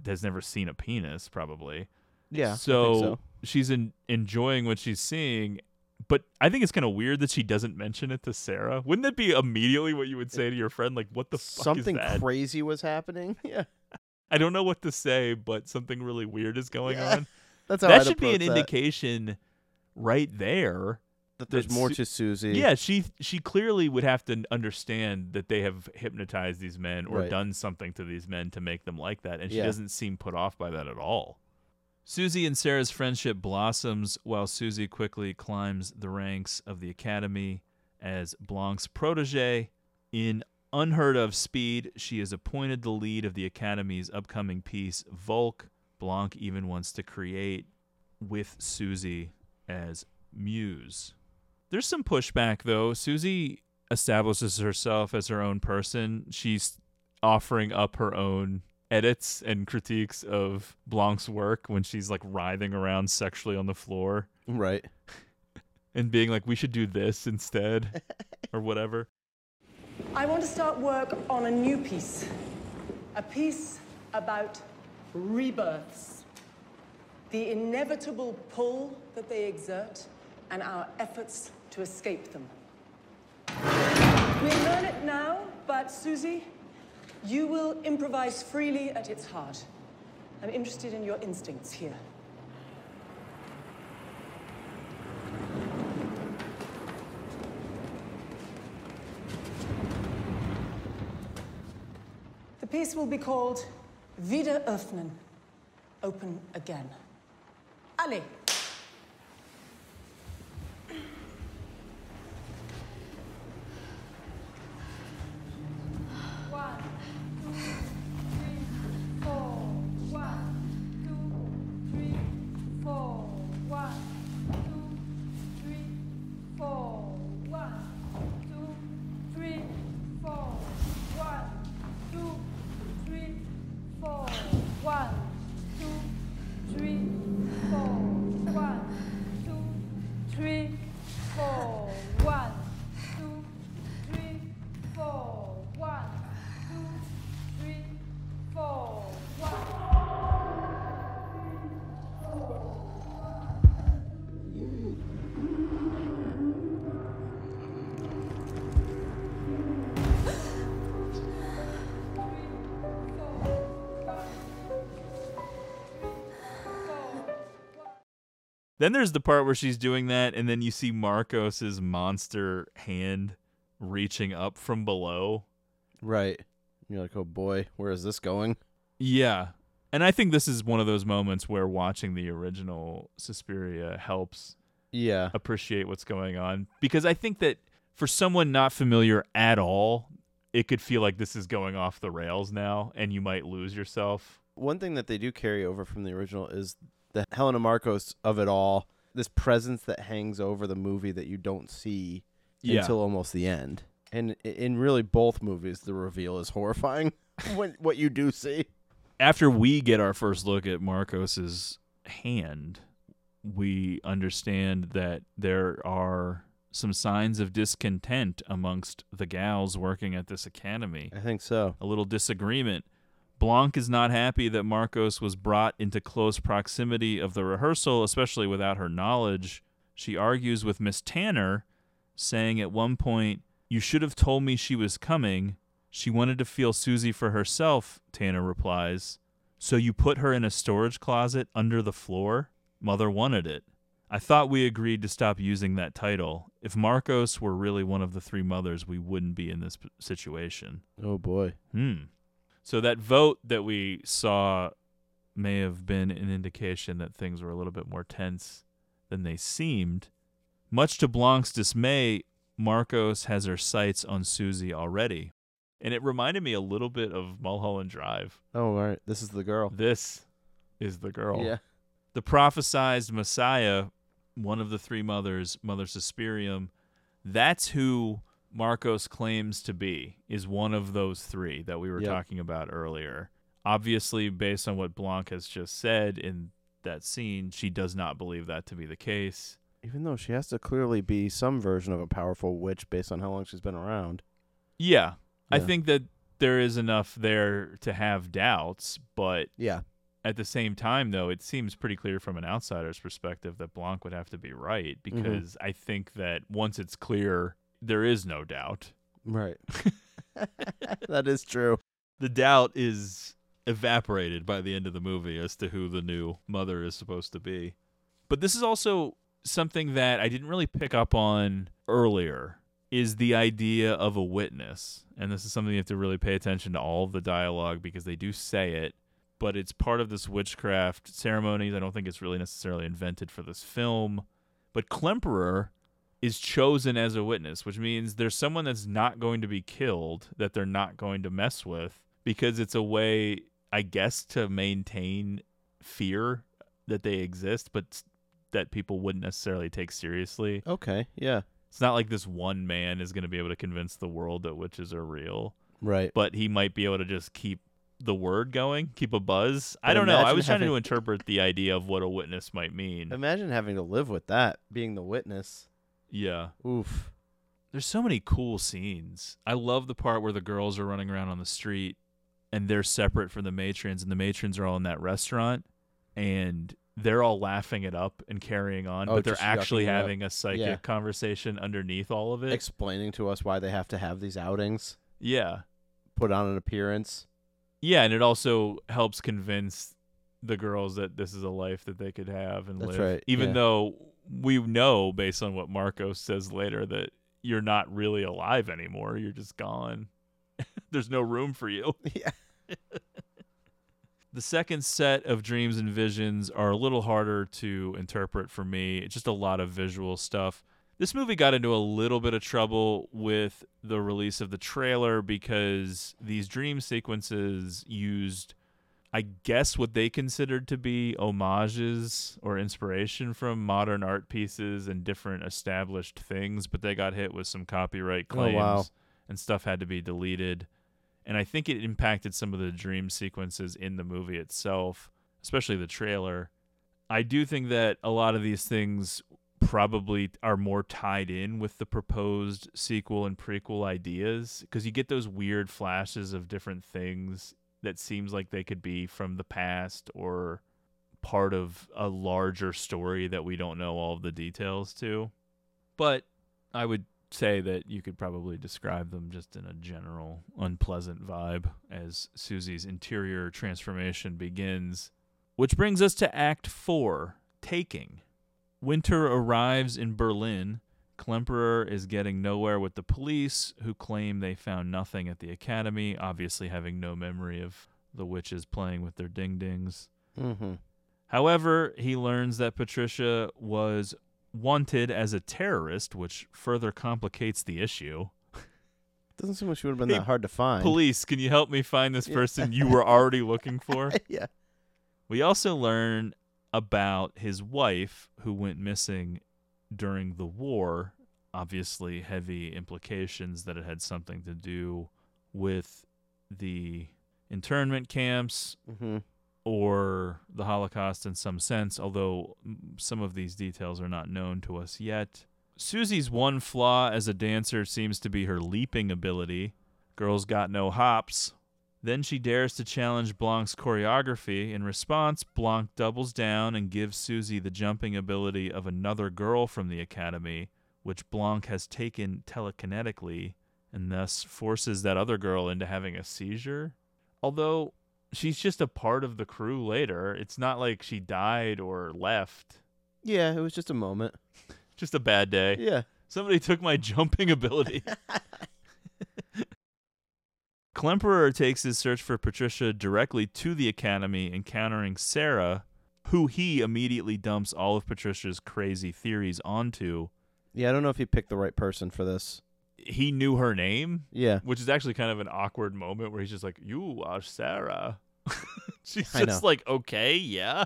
has never seen a penis, probably. Yeah, so, I think so. She's in, enjoying what she's seeing, but I think it's kind of weird that she doesn't mention it to Sarah. Wouldn't that be immediately what you would say to your friend? Like, what the fuck something is that? Something crazy was happening? Yeah. I don't know what to say, but something really weird is going yeah. on. That's how That I'd should be an that. indication right there. That there's that more Su- to Susie. Yeah, she she clearly would have to understand that they have hypnotized these men or right. done something to these men to make them like that, and she yeah. doesn't seem put off by that at all. Susie and Sarah's friendship blossoms while Susie quickly climbs the ranks of the academy as Blanc's protege. In unheard-of speed, she is appointed the lead of the academy's upcoming piece, Volk. Blanc even wants to create with Susie as muse. There's some pushback, though. Susie establishes herself as her own person. She's offering up her own edits and critiques of Blanc's work when she's like writhing around sexually on the floor. Right. And being like, we should do this instead or whatever. I want to start work on a new piece. A piece about rebirths. The inevitable pull that they exert and our efforts to escape them. We learn it now, but Susie, you will improvise freely at its heart. I'm interested in your instincts here. The piece will be called Wieder öffnen, open again. Allez! Then there's the part where she's doing that, and then you see Marcos's monster hand reaching up from below. Right. You're like, oh boy, where is this going? Yeah. And I think this is one of those moments where watching the original Suspiria helps yeah. appreciate what's going on. Because I think that for someone not familiar at all, it could feel like this is going off the rails now, and you might lose yourself. One thing that they do carry over from the original is the Helena Marcos of it all, this presence that hangs over the movie that you don't see yeah. until almost the end. And in really both movies, the reveal is horrifying when what you do see. After we get our first look at Marcos's hand, we understand that there are some signs of discontent amongst the gals working at this academy. I think so. A little disagreement. Blanc is not happy that Marcos was brought into close proximity of the rehearsal, especially without her knowledge. She argues with Miss Tanner, saying at one point, "You should have told me she was coming. She wanted to feel Susie for herself," Tanner replies. "So you put her in a storage closet under the floor? Mother wanted it. I thought we agreed to stop using that title. If Marcos were really one of the three mothers, we wouldn't be in this situation." Oh, boy. Hmm. So that vote that we saw may have been an indication that things were a little bit more tense than they seemed. Much to Blanc's dismay, Marcos has her sights on Susie already. And it reminded me a little bit of Mulholland Drive. Oh, all right. This is the girl. This is the girl. Yeah. The prophesized Messiah, one of the three mothers, Mother Suspirium, that's who Marcos claims to be, is one of those three that we were yep. talking about earlier. Obviously, based on what Blanc has just said in that scene, she does not believe that to be the case. Even though she has to clearly be some version of a powerful witch based on how long she's been around. Yeah. yeah. I think that there is enough there to have doubts, but yeah. at the same time, though, it seems pretty clear from an outsider's perspective that Blanc would have to be right, because mm-hmm. I think that once it's clear, there is no doubt. Right. That is true. The doubt is evaporated by the end of the movie as to who the new mother is supposed to be. But this is also something that I didn't really pick up on earlier, is the idea of a witness. And this is something you have to really pay attention to all of the dialogue, because they do say it, but it's part of this witchcraft ceremonies. I don't think it's really necessarily invented for this film. But Klemperer is chosen as a witness, which means there's someone that's not going to be killed, that they're not going to mess with, because it's a way, I guess, to maintain fear that they exist, but that people wouldn't necessarily take seriously. Okay, yeah. It's not like this one man is going to be able to convince the world that witches are real. Right. But he might be able to just keep the word going, keep a buzz. But I don't know. I was having... trying to interpret the idea of what a witness might mean. Imagine having to live with that, being the witness. Yeah. Oof. There's so many cool scenes. I love the part where the girls are running around on the street and they're separate from the matrons, and the matrons are all in that restaurant and they're all laughing it up and carrying on, oh, but they're actually having a psychic yeah. conversation underneath all of it. Explaining to us why they have to have these outings. Yeah. Put on an appearance. Yeah, and it also helps convince the girls that this is a life that they could have and That's live. Right. Even yeah. though we know, based on what Marco says later, that you're not really alive anymore. You're just gone. There's no room for you. Yeah. The second set of dreams and visions are a little harder to interpret for me. It's just a lot of visual stuff. This movie got into a little bit of trouble with the release of the trailer because these dream sequences used, I guess, what they considered to be homages or inspiration from modern art pieces and different established things, but they got hit with some copyright claims. Oh, wow. And stuff had to be deleted. And I think it impacted some of the dream sequences in the movie itself, especially the trailer. I do think that a lot of these things probably are more tied in with the proposed sequel and prequel ideas, because you get those weird flashes of different things that seems like they could be from the past or part of a larger story that we don't know all of the details to. But I would say that you could probably describe them just in a general unpleasant vibe as Susie's interior transformation begins. Which brings us to Act four, Taking. Winter arrives in Berlin. Klemperer is getting nowhere with the police, who claim they found nothing at the academy, obviously having no memory of the witches playing with their ding-dings. Mm-hmm. However, he learns that Patricia was wanted as a terrorist, which further complicates the issue. Doesn't seem like she would have been hey, that hard to find. Police, can you help me find this person you were already looking for? Yeah. We also learn about his wife, who went missing during the war. Obviously, heavy implications that it had something to do with the internment camps. Mm-hmm. Or the Holocaust in some sense, although some of these details are not known to us yet. Susie's one flaw as a dancer seems to be her leaping ability. Girls got no hops. Then she dares to challenge Blanc's choreography. In response, Blanc doubles down and gives Susie the jumping ability of another girl from the academy, which Blanc has taken telekinetically, and thus forces that other girl into having a seizure. Although she's just a part of the crew later. It's not like she died or left. Yeah, it was just a moment. Just a bad day. Yeah. Somebody took my jumping ability. Klemperer takes his search for Patricia directly to the academy, encountering Sarah, who he immediately dumps all of Patricia's crazy theories onto. Yeah, I don't know if he picked the right person for this. He knew her name, yeah, which is actually kind of an awkward moment where he's just like, "You are Sarah." She's I just know. Like, "Okay, yeah."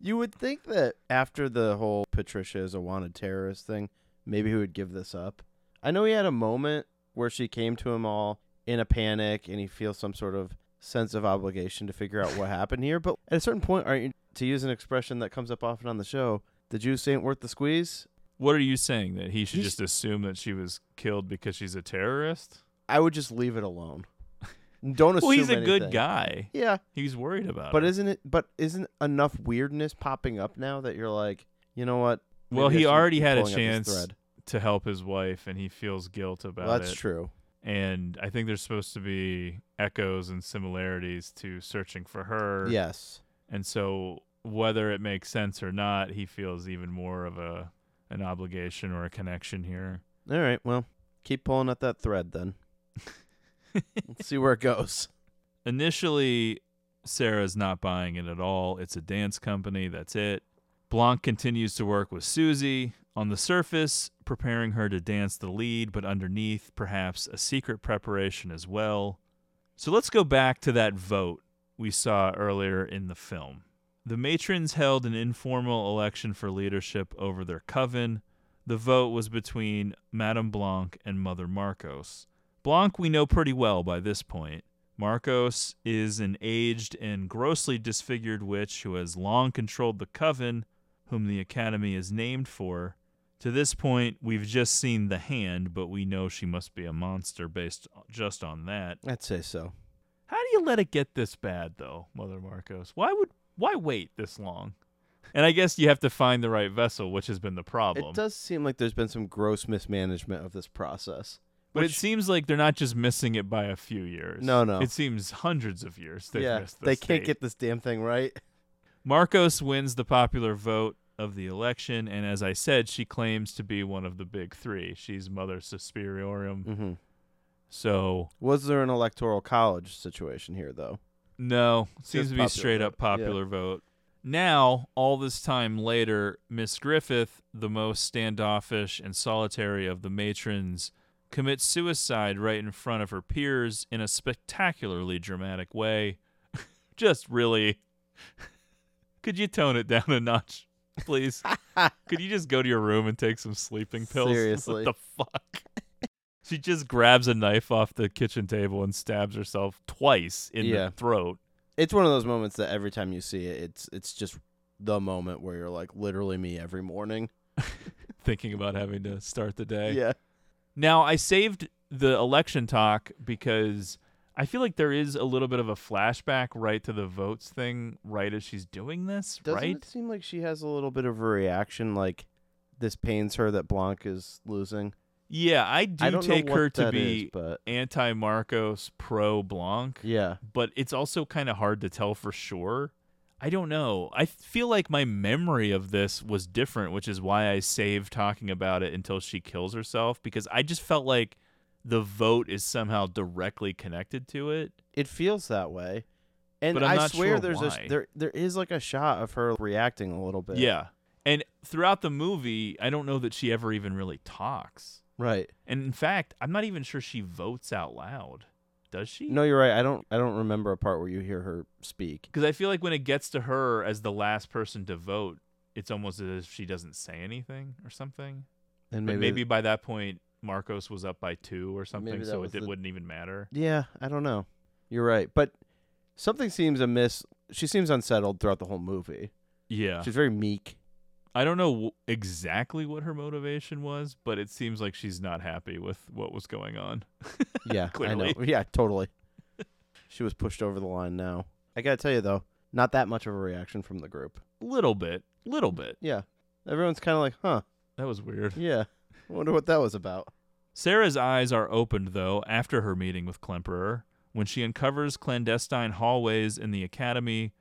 You would think that after the whole Patricia is a wanted terrorist thing, maybe he would give this up. I know he had a moment where she came to him all in a panic, and he feels some sort of sense of obligation to figure out what happened here. But at a certain point, aren't you, to use an expression that comes up often on the show, the juice ain't worth the squeeze? What are you saying? That he should He's, just assume that she was killed because she's a terrorist? I would just leave it alone. Don't assume. Well, he's a anything. Good guy. Yeah, he's worried about. But it. isn't it? But isn't enough weirdness popping up now that you're like, you know what? Maybe well, he already had a chance to help his wife, and he feels guilt about well, that's it. That's true. And I think there's supposed to be echoes and similarities to searching for her. Yes. And so, whether it makes sense or not, he feels even more of a. An obligation or a connection here. All right, well, keep pulling at that thread then. Let's see where it goes. Initially, Sarah's not buying it at all. It's a dance company, that's it. Blanc continues to work with Susie on the surface, preparing her to dance the lead, but underneath, perhaps a secret preparation as well. So let's go back to that vote we saw earlier in the film. The matrons held an informal election for leadership over their coven. The vote was between Madame Blanc and Mother Marcos. Blanc we know pretty well by this point. Marcos is an aged and grossly disfigured witch who has long controlled the coven, whom the academy is named for. To this point, we've just seen the hand, but we know she must be a monster based just on that. I'd say so. How do you let it get this bad, though, Mother Marcos? Why would... Why wait this long? And I guess you have to find the right vessel, which has been the problem. It does seem like there's been some gross mismanagement of this process. But Which, it seems like they're not just missing it by a few years. No, no. It seems hundreds of years they've yeah, missed this they can't date. Get this damn thing right. Marcos wins the popular vote of the election, and as I said, she claims to be one of the big three. She's Mother Suspiriorum. Mm-hmm. So, was there an electoral college situation here, though? No. Seems to be straight up popular vote. Now, all this time later, Miss Griffith, the most standoffish and solitary of the matrons, commits suicide right in front of her peers in a spectacularly dramatic way. Just really... Could you tone it down a notch, please? Could you just go to your room and take some sleeping pills? Seriously. What the fuck? She just grabs a knife off the kitchen table and stabs herself twice in yeah. the throat. It's one of those moments that every time you see it, it's it's just the moment where you're like, literally me every morning. Thinking about having to start the day. Yeah. Now, I saved the election talk because I feel like there is a little bit of a flashback right to the votes thing right as she's doing this, Doesn't right? Doesn't it seem like she has a little bit of a reaction, like this pains her that Blanc is losing? Yeah, I do I take her to be is, but... anti-Marcos, pro-Blanc. Yeah. But it's also kind of hard to tell for sure. I don't know. I feel like my memory of this was different, which is why I saved talking about it until she kills herself, because I just felt like the vote is somehow directly connected to it. It feels that way. And but I'm I not swear sure there's why. a there there is like a shot of her reacting a little bit. Yeah. And throughout the movie, I don't know that she ever even really talks. Right. And in fact, I'm not even sure she votes out loud. Does she? No, you're right. I don't I don't remember a part where you hear her speak. Because I feel like when it gets to her as the last person to vote, it's almost as if she doesn't say anything or something. And maybe, maybe by that point, Marcos was up by two or something, so it did, the... wouldn't even matter. Yeah, I don't know. You're right. But something seems amiss. She seems unsettled throughout the whole movie. Yeah. She's very meek. I don't know w- exactly what her motivation was, but it seems like she's not happy with what was going on. Yeah, clearly. I know. Yeah, totally. She was pushed over the line now. I got to tell you, though, not that much of a reaction from the group. Little bit. Little bit. Yeah. Everyone's kind of like, huh. That was weird. Yeah. I wonder what that was about. Sarah's eyes are opened, though, after her meeting with Klemperer, when she uncovers clandestine hallways in the academy,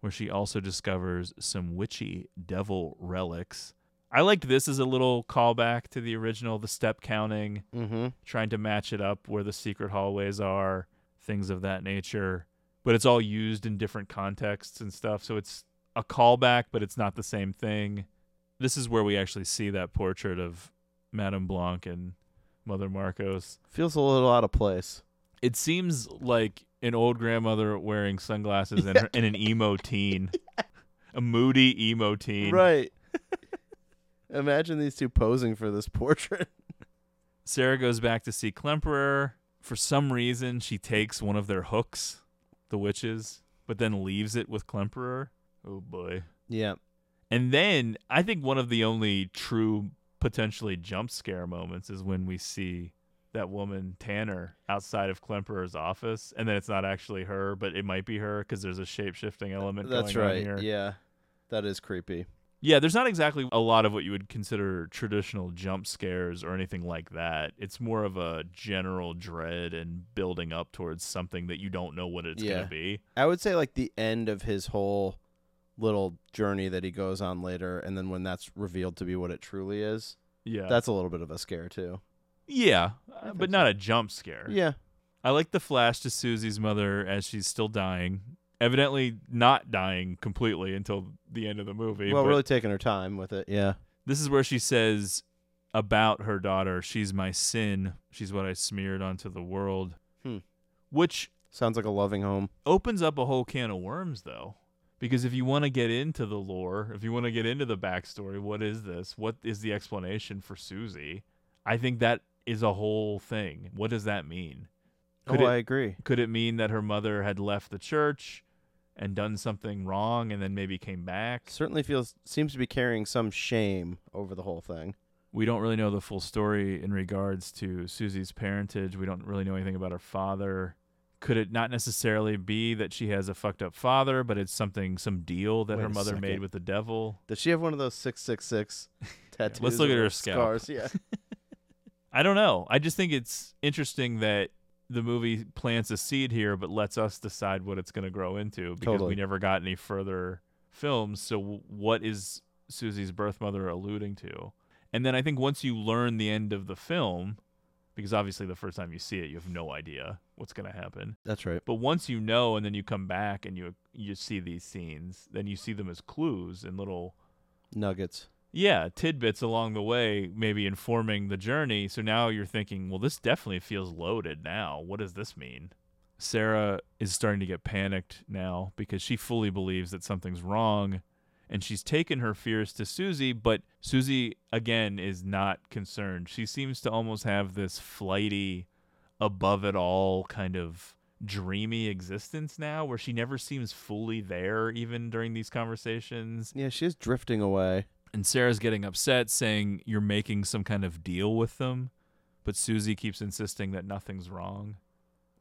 where she also discovers some witchy devil relics. I liked this as a little callback to the original, the step counting, mm-hmm. trying to match it up where the secret hallways are, things of that nature. But it's all used in different contexts and stuff, so it's a callback, but it's not the same thing. This is where we actually see that portrait of Madame Blanc and Mother Marcos. Feels a little out of place. It seems like an old grandmother wearing sunglasses yeah. and, her, and an emo teen. yeah. A moody emo teen. Right. Imagine these two posing for this portrait. Sarah goes back to see Klemperer. For some reason, she takes one of their hooks, the witches, but then leaves it with Klemperer. Oh, boy. Yeah. And then I think one of the only true potentially jump scare moments is when we see that woman Tanner outside of Klemperer's office, and then it's not actually her, but it might be her because there's a shape-shifting element that's going right on here. Yeah, that is creepy. Yeah, there's not exactly a lot of what you would consider traditional jump scares or anything like that. It's more of a general dread and building up towards something that you don't know what it's yeah. going to be. I would say like the end of his whole little journey that he goes on later, and then when that's revealed to be what it truly is, yeah, that's a little bit of a scare too. Yeah, but not so. a jump scare. Yeah. I like the flash to Susie's mother as she's still dying. Evidently not dying completely until the end of the movie. Well, really taking her time with it, yeah. This is where she says about her daughter, she's my sin. She's what I smeared onto the world. Hmm. Which... sounds like a loving home. Opens up a whole can of worms, though. Because if you want to get into the lore, if you want to get into the backstory, what is this? What is the explanation for Susie? I think that... is a whole thing. What does that mean? Could oh, it, I agree. Could it mean that her mother had left the church and done something wrong and then maybe came back? Certainly feels seems to be carrying some shame over the whole thing. We don't really know the full story in regards to Susie's parentage. We don't really know anything about her father. Could it not necessarily be that she has a fucked up father, but it's something, some deal that Wait her mother made with the devil? Does she have one of those six six six tattoos? Let's look at her scars. Yeah. I don't know. I just think it's interesting that the movie plants a seed here, but lets us decide what it's going to grow into, because totally. we never got any further films. So what is Susie's birth mother alluding to? And then I think once you learn the end of the film, because obviously the first time you see it, you have no idea what's going to happen. That's right. But once you know, and then you come back and you you see these scenes, then you see them as clues and little nuggets. Yeah, tidbits along the way, maybe informing the journey. So now you're thinking, well, this definitely feels loaded now. What does this mean? Sarah is starting to get panicked now because she fully believes that something's wrong, and she's taken her fears to Susie, but Susie, again, is not concerned. She seems to almost have this flighty, above-it-all kind of dreamy existence now, where she never seems fully there, even during these conversations. Yeah, she is drifting away. And Sarah's getting upset, saying you're making some kind of deal with them. But Susie keeps insisting that nothing's wrong.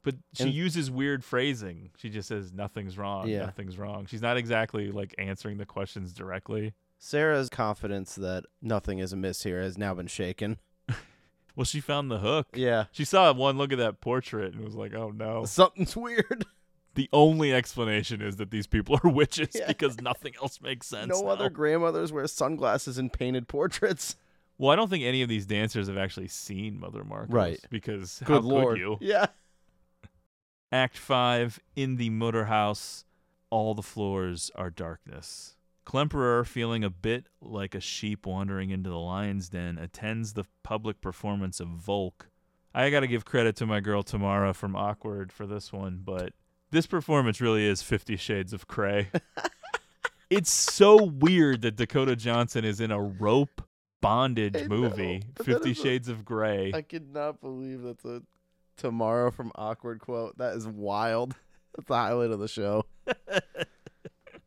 But she and, uses weird phrasing. She just says, nothing's wrong, yeah. nothing's wrong. She's not exactly like answering the questions directly. Sarah's confidence that nothing is amiss here has now been shaken. Well, she found the hook. Yeah. She saw one look at that portrait and was like, oh, no. Something's weird. The only explanation is that these people are witches yeah. because nothing else makes sense. No now. Other grandmothers wear sunglasses and painted portraits. Well, I don't think any of these dancers have actually seen Mother Marcos. Right. Because Good how Lord. Could you? Yeah. Act five, in the motor house, all the floors are darkness. Klemperer, feeling a bit like a sheep wandering into the lion's den, attends the public performance of Volk. I got to give credit to my girl Tamara from Awkward for this one, but... this performance really is Fifty Shades of Grey. It's so weird that Dakota Johnson is in a rope bondage I movie, know, Fifty Shades a, of Grey. I could not believe that's a Tamara from Awkward quote. That is wild. That's the highlight of the show.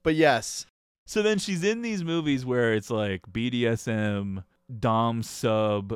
But yes. So then she's in these movies where it's like B D S M, dom sub,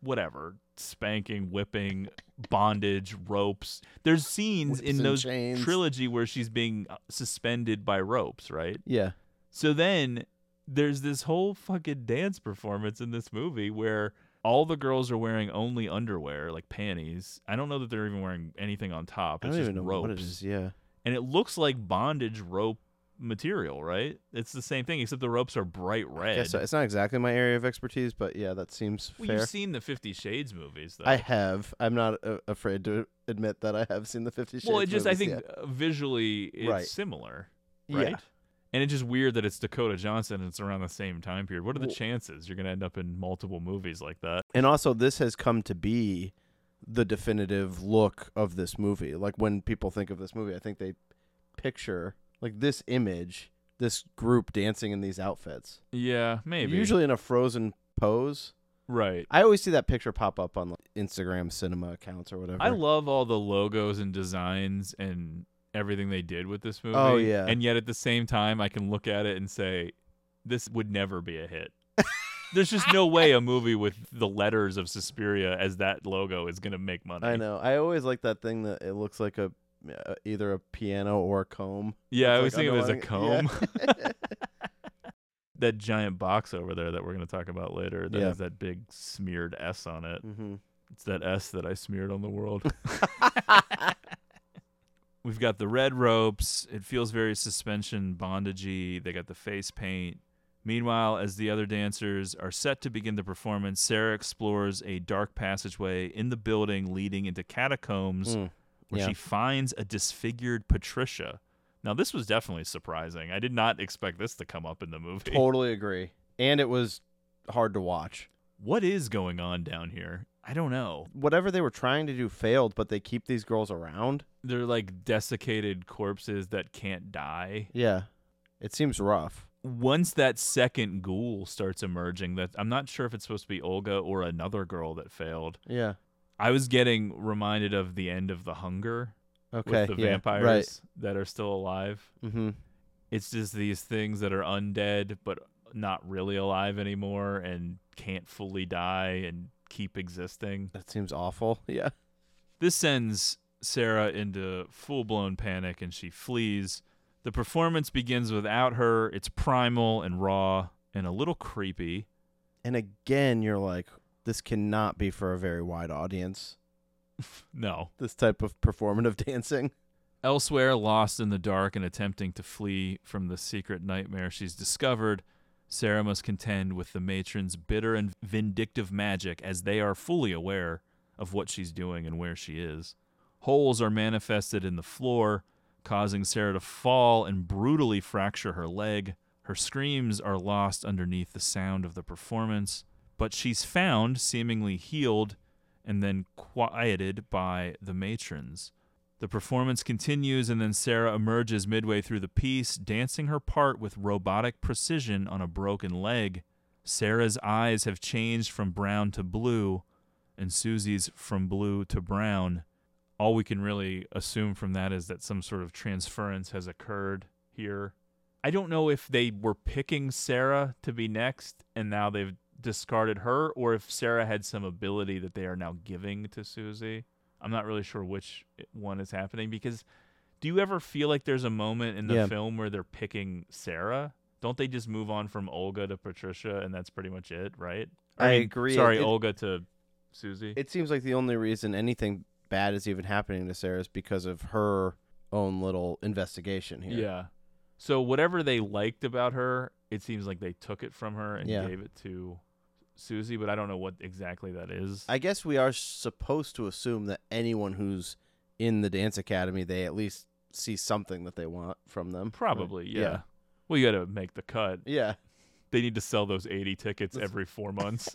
whatever. Spanking, whipping, bondage, ropes. There's scenes Whips in those chains. Trilogy where she's being suspended by ropes, right? Yeah. So then there's this whole fucking dance performance in this movie where all the girls are wearing only underwear, like panties. I don't know that they're even wearing anything on top. It's I don't just even know ropes. What it is, yeah. And it looks like bondage rope material, right? It's the same thing, except the ropes are bright red. I guess so. It's not exactly my area of expertise, but yeah, that seems well, fair. You've seen the Fifty Shades movies, though. I have. I'm not uh, afraid to admit that I have seen the Fifty Shades movies. Well, it just, movies, I think yeah. uh, visually it's right. similar, right? Yeah. And it's just weird that it's Dakota Johnson and it's around the same time period. What are the well, chances you're going to end up in multiple movies like that? And also, this has come to be the definitive look of this movie. Like, when people think of this movie, I think they picture... like this image, this group dancing in these outfits. Yeah, maybe. Usually in a frozen pose. Right. I always see that picture pop up on like Instagram cinema accounts or whatever. I love all the logos and designs and everything they did with this movie. Oh, yeah. And yet at the same time, I can look at it and say, this would never be a hit. There's just no way a movie with the letters of Suspiria as that logo is going to make money. I know. I always like that thing that it looks like a... Uh, either a piano or a comb. Yeah, it's I always like think of it as a comb. Yeah. That giant box over there that we're going to talk about later, that yeah. has that big smeared S on it. Mm-hmm. It's that S that I smeared on the world. We've got the red ropes. It feels very suspension, bondagey. They got the face paint. Meanwhile, as the other dancers are set to begin the performance, Sarah explores a dark passageway in the building leading into catacombs. Mm. Where yeah. she finds a disfigured Patricia. Now, this was definitely surprising. I did not expect this to come up in the movie. Totally agree. And it was hard to watch. What is going on down here? I don't know. Whatever they were trying to do failed, but they keep these girls around. They're like desiccated corpses that can't die. Yeah. It seems rough. Once that second ghoul starts emerging, that I'm not sure if it's supposed to be Olga or another girl that failed. Yeah. I was getting reminded of the end of The Hunger okay, with the yeah, vampires right. that are still alive. Mm-hmm. It's just these things that are undead but not really alive anymore and can't fully die and keep existing. That seems awful. Yeah. This sends Sarah into full-blown panic, and she flees. The performance begins without her. It's primal and raw and a little creepy. And again, you're like, this cannot be for a very wide audience. No. This type of performative dancing. Elsewhere, lost in the dark and attempting to flee from the secret nightmare she's discovered, Sarah must contend with the matron's bitter and vindictive magic as they are fully aware of what she's doing and where she is. Holes are manifested in the floor, causing Sarah to fall and brutally fracture her leg. Her screams are lost underneath the sound of the performance, but she's found, seemingly healed, and then quieted by the matrons. The performance continues, and then Sarah emerges midway through the piece, dancing her part with robotic precision on a broken leg. Sarah's eyes have changed from brown to blue, and Susie's from blue to brown. All we can really assume from that is that some sort of transference has occurred here. I don't know if they were picking Sarah to be next, and now they've discarded her, or if Sarah had some ability that they are now giving to Susie. I'm not really sure which one is happening, because do you ever feel like there's a moment in the yeah. film where they're picking Sarah? Don't they just move on from Olga to Patricia, and that's pretty much it, right? I, I mean, agree. Sorry, it, Olga to Susie. It seems like the only reason anything bad is even happening to Sarah is because of her own little investigation here. Yeah. So whatever they liked about her, it seems like they took it from her and yeah. gave it to Susie, but I don't know what exactly that is. I guess we are supposed to assume that anyone who's in the dance academy, they at least see something that they want from them. Probably, right? yeah. yeah. Well, you got to make the cut. Yeah. They need to sell those eighty tickets every four months.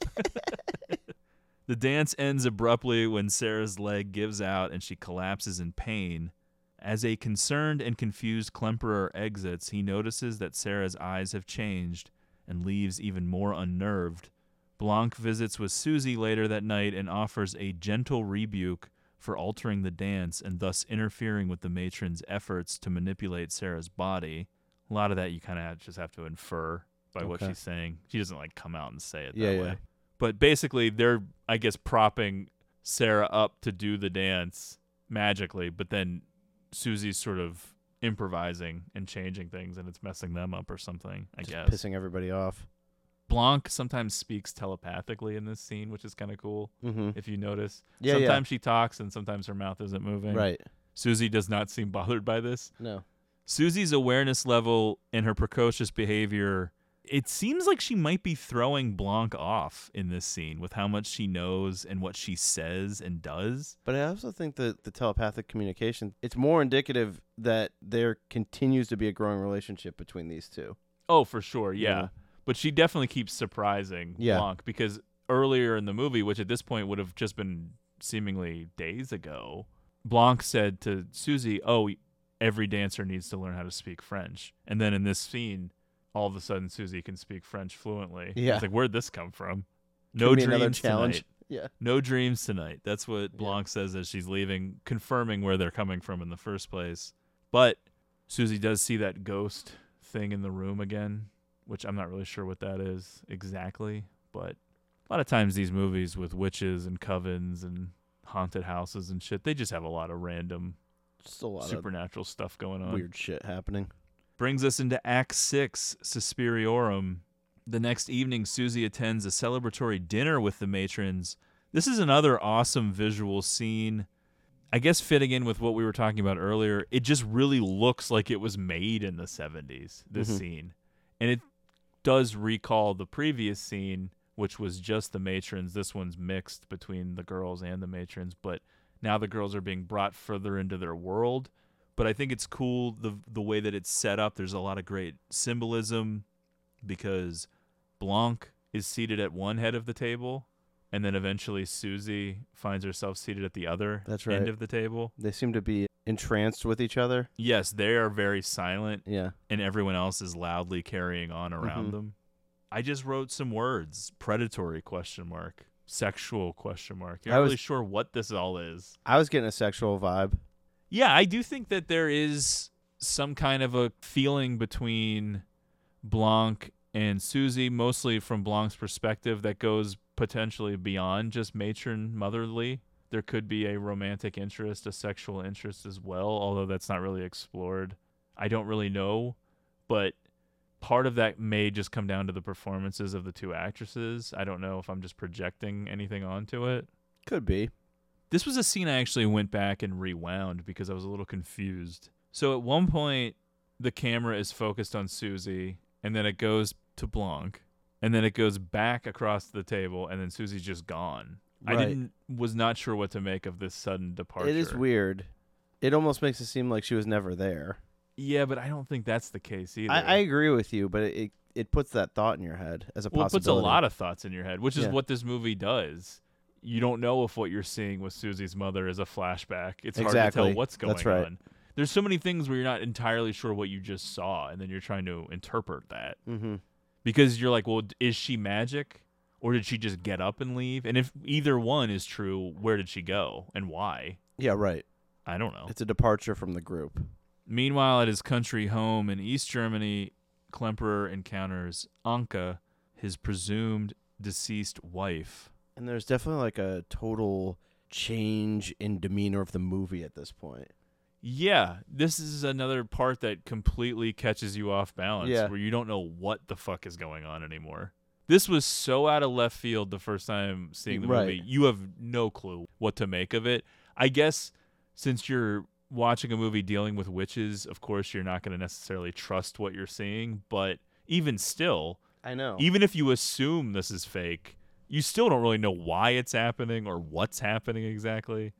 The dance ends abruptly when Sarah's leg gives out and she collapses in pain. As a concerned and confused Klemperer exits, he notices that Sarah's eyes have changed and leaves even more unnerved. Blanc visits with Susie later that night and offers a gentle rebuke for altering the dance and thus interfering with the matron's efforts to manipulate Sarah's body. A lot of that you kind of just have to infer by okay. what she's saying. She doesn't like come out and say it yeah, that way. Yeah. But basically they're, I guess, propping Sarah up to do the dance magically, but then Susie's sort of improvising and changing things, and it's messing them up or something, I Just guess. Pissing everybody off. Blanc sometimes speaks telepathically in this scene, which is kind of cool, mm-hmm. if you notice. Yeah, sometimes yeah. she talks, and sometimes her mouth isn't moving. Right. Susie does not seem bothered by this. No. Susie's awareness level and her precocious behavior, it seems like she might be throwing Blanc off in this scene with how much she knows and what she says and does. But I also think that the telepathic communication, it's more indicative that there continues to be a growing relationship between these two. Oh, for sure, yeah. yeah. But she definitely keeps surprising yeah. Blanc, because earlier in the movie, which at this point would have just been seemingly days ago, Blanc said to Susie, oh, every dancer needs to learn how to speak French. And then in this scene, all of a sudden Susie can speak French fluently. Yeah. It's like, where'd this come from? No dreams tonight. Yeah. No dreams tonight. That's what Blanc yeah. says as she's leaving, confirming where they're coming from in the first place. But Susie does see that ghost thing in the room again, which I'm not really sure what that is exactly. But a lot of times these movies with witches and covens and haunted houses and shit, they just have a lot of random just a lot supernatural of stuff going on. Weird shit happening. Brings us into Act six, Suspiriorum. The next evening, Susie attends a celebratory dinner with the matrons. This is another awesome visual scene. I guess fitting in with what we were talking about earlier, it just really looks like it was made in the seventies, this mm-hmm. scene. And it does recall the previous scene, which was just the matrons. This one's mixed between the girls and the matrons, but now the girls are being brought further into their world. But I think it's cool the the way that it's set up. There's a lot of great symbolism because Blanc is seated at one head of the table, and then eventually Susie finds herself seated at the other That's right. end of the table. They seem to be entranced with each other. Yes, they are very silent, yeah, and everyone else is loudly carrying on around mm-hmm. them. I just wrote some words, predatory question mark, sexual question mark. You're not was, really sure what this all is. I was getting a sexual vibe. Yeah, I do think that there is some kind of a feeling between Blanc and Susie, mostly from Blanc's perspective, that goes potentially beyond just matron motherly. There could be a romantic interest, a sexual interest as well, although that's not really explored. I don't really know, but part of that may just come down to the performances of the two actresses. I don't know if I'm just projecting anything onto it. Could be. This was a scene I actually went back and rewound because I was a little confused. So at one point, the camera is focused on Susie, and then it goes to Blanc, and then it goes back across the table, and then Susie's just gone. Right. I didn't was not sure what to make of this sudden departure. It is weird. It almost makes it seem like she was never there. Yeah, but I don't think that's the case either. I, I agree with you, but it it puts that thought in your head as a well, possibility. It puts a lot of thoughts in your head, which is yeah. what this movie does. You don't know if what you're seeing with Susie's mother is a flashback. It's exactly. hard to tell what's going that's right. on. There's so many things where you're not entirely sure what you just saw, and then you're trying to interpret that. Mm-hmm. Because you're like, well, is she magic, or did she just get up and leave? And if either one is true, where did she go, and why? Yeah, right. I don't know. It's a departure from the group. Meanwhile, at his country home in East Germany, Klemperer encounters Anke, his presumed deceased wife. And there's definitely like a total change in demeanor of the movie at this point. Yeah, this is another part that completely catches you off balance, yeah. where you don't know what the fuck is going on anymore. This was so out of left field the first time seeing the right. movie. You have no clue what to make of it. I guess since you're watching a movie dealing with witches, of course you're not going to necessarily trust what you're seeing, but even still, I know. Even if you assume this is fake, you still don't really know why it's happening or what's happening exactly.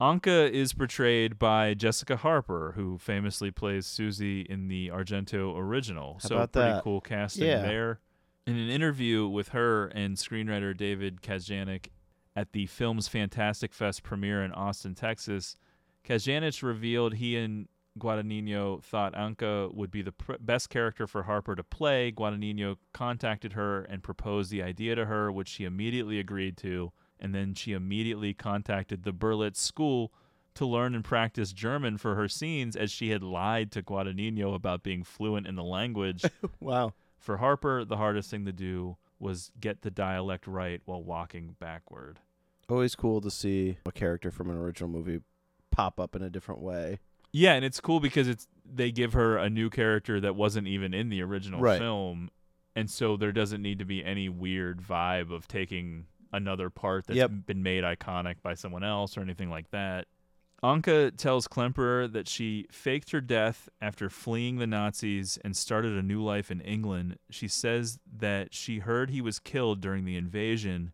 Anke is portrayed by Jessica Harper, who famously plays Susie in the Argento original. How so about pretty that? Cool casting yeah. there. In an interview with her and screenwriter David Kajganich at the film's Fantastic Fest premiere in Austin, Texas, Kajganich revealed he and Guadagnino thought Anke would be the pr- best character for Harper to play. Guadagnino contacted her and proposed the idea to her, which she immediately agreed to, and then she immediately contacted the Berlitz School to learn and practice German for her scenes, as she had lied to Guadagnino about being fluent in the language. Wow. For Harper, the hardest thing to do was get the dialect right while walking backward. Always cool to see a character from an original movie pop up in a different way. Yeah, and it's cool because it's they give her a new character that wasn't even in the original right. film, and so there doesn't need to be any weird vibe of taking another part that's yep. been made iconic by someone else or anything like that. Anke tells Klemperer that she faked her death after fleeing the Nazis and started a new life in England. She says that she heard he was killed during the invasion.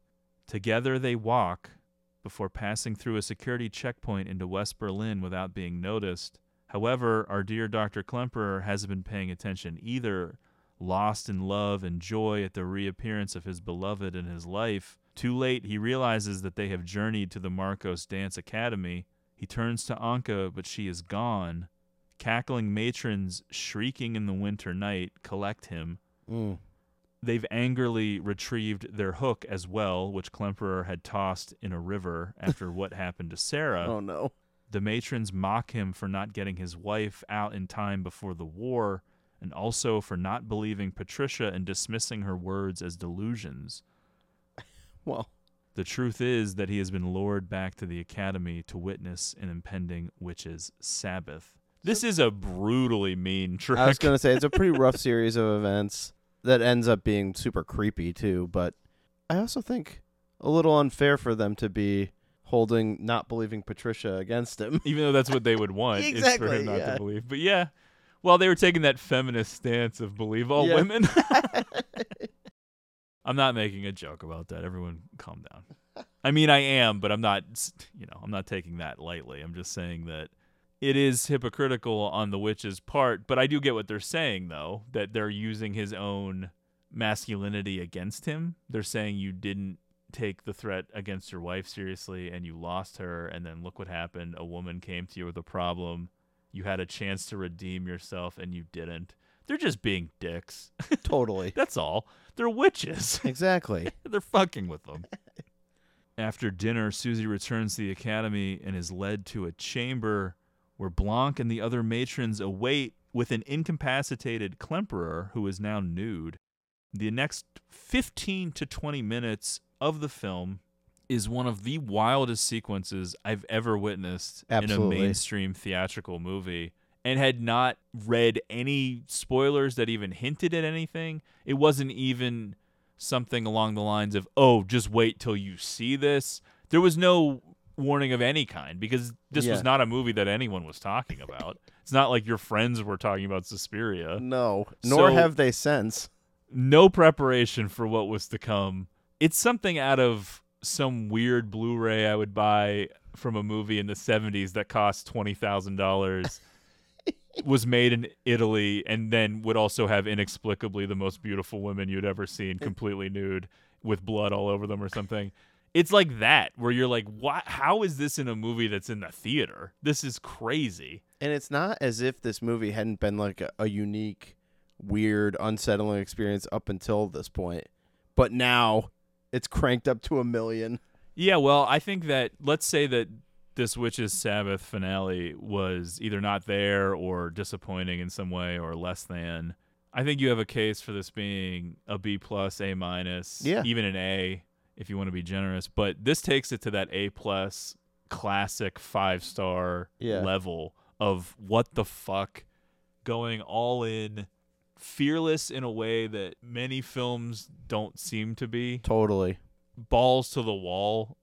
Together they walk before passing through a security checkpoint into West Berlin without being noticed. However, our dear Doctor Klemperer hasn't been paying attention either, lost in love and joy at the reappearance of his beloved in his life. Too late, he realizes that they have journeyed to the Marcos Dance Academy. He turns to Anke, but she is gone. Cackling matrons shrieking in the winter night collect him. Mm. They've angrily retrieved their hook as well, which Klemperer had tossed in a river after what happened to Sarah. Oh, no. The matrons mock him for not getting his wife out in time before the war, and also for not believing Patricia and dismissing her words as delusions. Well, the truth is that he has been lured back to the academy to witness an impending witch's Sabbath. This is a brutally mean trick. I was going to say, it's a pretty rough series of events. That ends up being super creepy, too, but I also think a little unfair for them to be holding not believing Patricia against him. Even though that's what they would want, exactly, is for him not yeah. to believe. But yeah, well, they were taking that feminist stance of believe all yeah. women. I'm not making a joke about that. Everyone calm down. I mean, I am, but I'm not, you know, I'm not taking that lightly. I'm just saying that it is hypocritical on the witch's part, but I do get what they're saying, though, that they're using his own masculinity against him. They're saying you didn't take the threat against your wife seriously, and you lost her, and then look what happened. A woman came to you with a problem. You had a chance to redeem yourself, and you didn't. They're just being dicks. Totally. That's all. They're witches. Exactly. They're fucking with them. After dinner, Susie returns to the academy and is led to a chamber where Blanc and the other matrons await with an incapacitated Klemperer, who is now nude. The next fifteen to twenty minutes of the film is one of the wildest sequences I've ever witnessed Absolutely. In a mainstream theatrical movie. and had not read any spoilers that even hinted at anything. It wasn't even something along the lines of, oh, just wait till you see this. There was no warning of any kind, because this yeah. was not a movie that anyone was talking about. It's not like your friends were talking about Suspiria. No, nor so, have they since. No preparation for what was to come. It's something out of some weird Blu-ray I would buy from a movie in the seventies that cost twenty thousand dollars, was made in Italy, and then would also have inexplicably the most beautiful women you'd ever seen, completely nude with blood all over them or something. It's like that, where you're like, "What? How is this in a movie that's in the theater? This is crazy." And it's not as if this movie hadn't been like a, a unique, weird, unsettling experience up until this point. But now it's cranked up to a million. Yeah, well, I think that, let's say that this Witch's Sabbath finale was either not there or disappointing in some way or less than. I think you have a case for this being a B plus, A minus, yeah. even an A, if you want to be generous, but this takes it to that A plus classic five star yeah. level of what the fuck, going all in, fearless in a way that many films don't seem to be. Totally. Balls to the wall.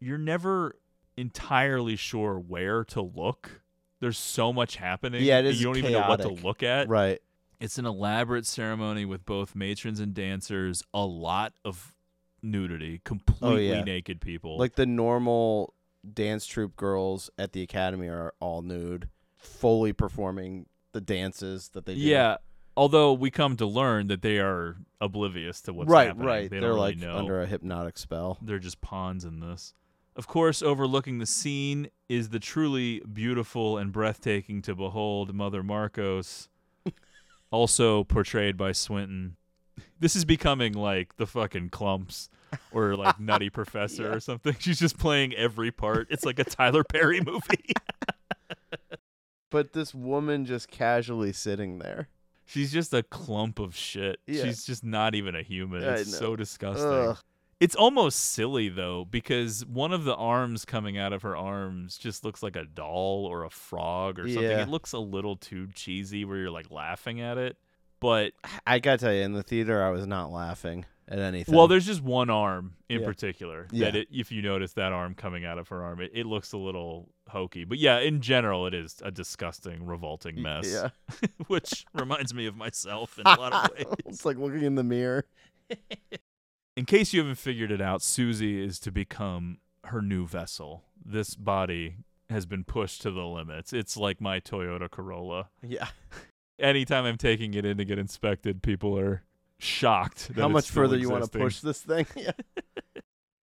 You're never entirely sure where to look. There's so much happening. Yeah, it is. You don't chaotic. even know what to look at. Right. It's an elaborate ceremony with both matrons and dancers, a lot of nudity, completely oh, yeah. naked people. Like the normal dance troupe girls at the academy are all nude, fully performing the dances that they do. Yeah, although we come to learn that they are oblivious to what's right, happening. Right, right. They They're like really under a hypnotic spell. They're just pawns in this. Of course, overlooking the scene is the truly beautiful and breathtaking to behold Mother Marcos, also portrayed by Swinton. This is becoming like the fucking Clumps or like Nutty Professor yeah. or something. She's just playing every part. It's like a Tyler Perry movie. But this woman just casually sitting there. She's just a clump of shit. Yeah. She's just not even a human. Yeah, it's so disgusting. Ugh. It's almost silly, though, because one of the arms coming out of her arms just looks like a doll or a frog or something. Yeah. It looks a little too cheesy where you're like laughing at it. But I gotta tell you, in the theater, I was not laughing at anything. Well, there's just one arm in yeah. particular that, yeah. it, if you notice that arm coming out of her arm, it, it looks a little hokey. But yeah, in general, it is a disgusting, revolting mess. Yeah, which reminds me of myself in a lot of ways. It's like looking in the mirror. In case you haven't figured it out, Susie is to become her new vessel. This body has been pushed to the limits. It's like my Toyota Corolla. Yeah. Anytime I'm taking it in to get inspected, people are shocked. That How much further existing. You want to push this thing? Yeah.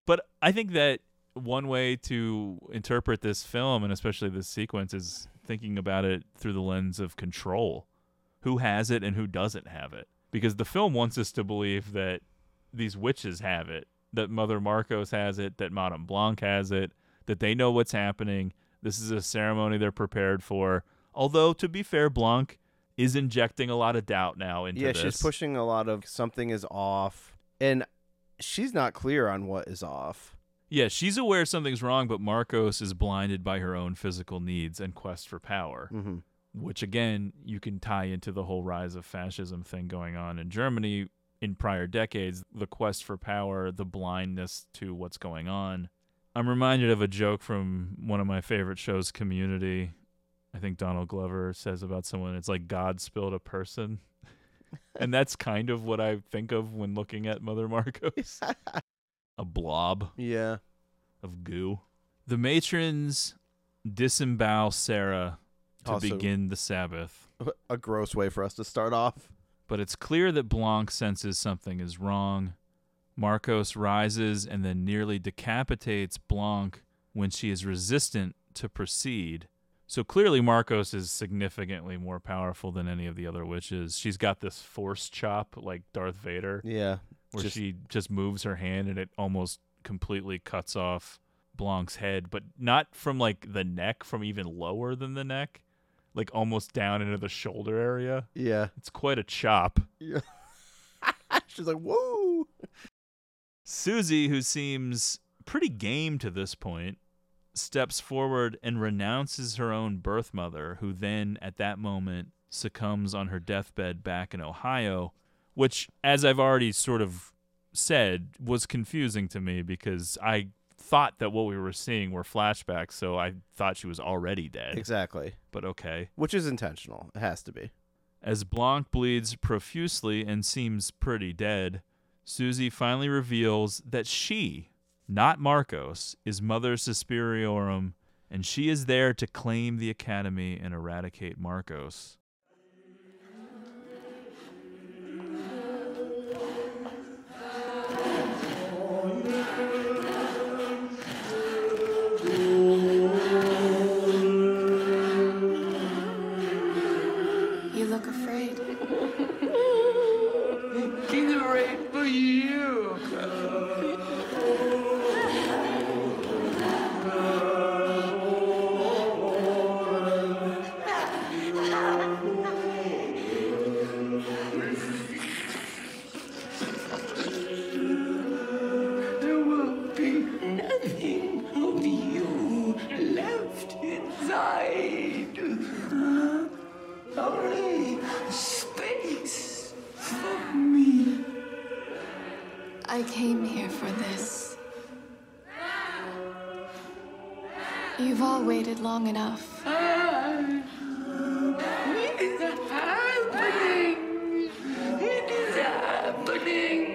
But I think that one way to interpret this film, and especially this sequence, is thinking about it through the lens of control. Who has it and who doesn't have it? Because the film wants us to believe that these witches have it, that Mother Marcos has it, that Madame Blanc has it, that they know what's happening. This is a ceremony they're prepared for. Although, to be fair, Blanc is injecting a lot of doubt now into yeah, this. Yeah, she's pushing a lot of something is off, and she's not clear on what is off. Yeah, she's aware something's wrong, but Marcos is blinded by her own physical needs and quest for power, mm-hmm. which, again, you can tie into the whole rise of fascism thing going on in Germany in prior decades, the quest for power, the blindness to what's going on. I'm reminded of a joke from one of my favorite shows, Community. I think Donald Glover says about someone, it's like God spilled a person. And that's kind of what I think of when looking at Mother Marcos. A blob yeah, of goo. The matrons disembowel Sarah to also, begin the Sabbath. A gross way for us to start off. But it's clear that Blanc senses something is wrong. Marcos rises and then nearly decapitates Blanc when she is resistant to proceed. So clearly Marcos is significantly more powerful than any of the other witches. She's got this force chop like Darth Vader. Yeah. Where just, she just moves her hand and it almost completely cuts off Blanc's head, but not from like the neck, from even lower than the neck, like almost down into the shoulder area. Yeah. It's quite a chop. Yeah. She's like, whoa. Susie, who seems pretty game to this point, steps forward and renounces her own birth mother, who then at that moment succumbs on her deathbed back in Ohio, which, as I've already sort of said, was confusing to me because I thought that what we were seeing were flashbacks, so I thought she was already dead. Exactly. But okay. Which is intentional. It has to be. As Blanc bleeds profusely and seems pretty dead, Susie finally reveals that she, not Marcos, is Mother Suspiriorum, and she is there to claim the Academy and eradicate Marcos. You look afraid. He's afraid for you. I came here for this. You've all waited long enough. Ah, it is happening! It is happening!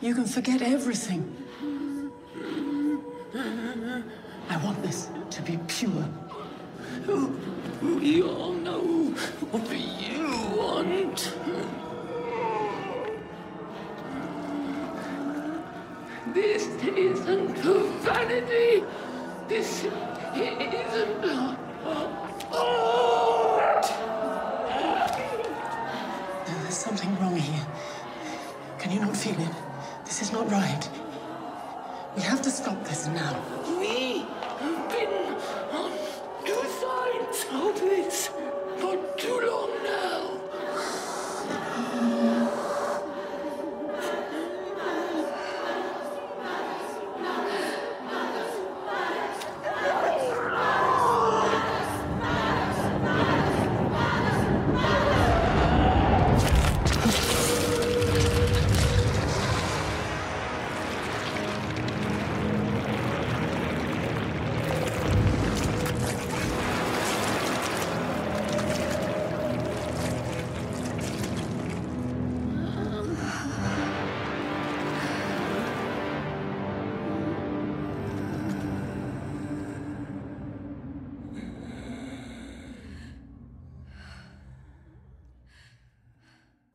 You can forget everything. I want this to be pure. We all know what you want. This isn't vanity. This isn't art. No, there's something wrong here. Can you not feel it? This is not right. We have to stop this now. We have been on two sides of this for too long now.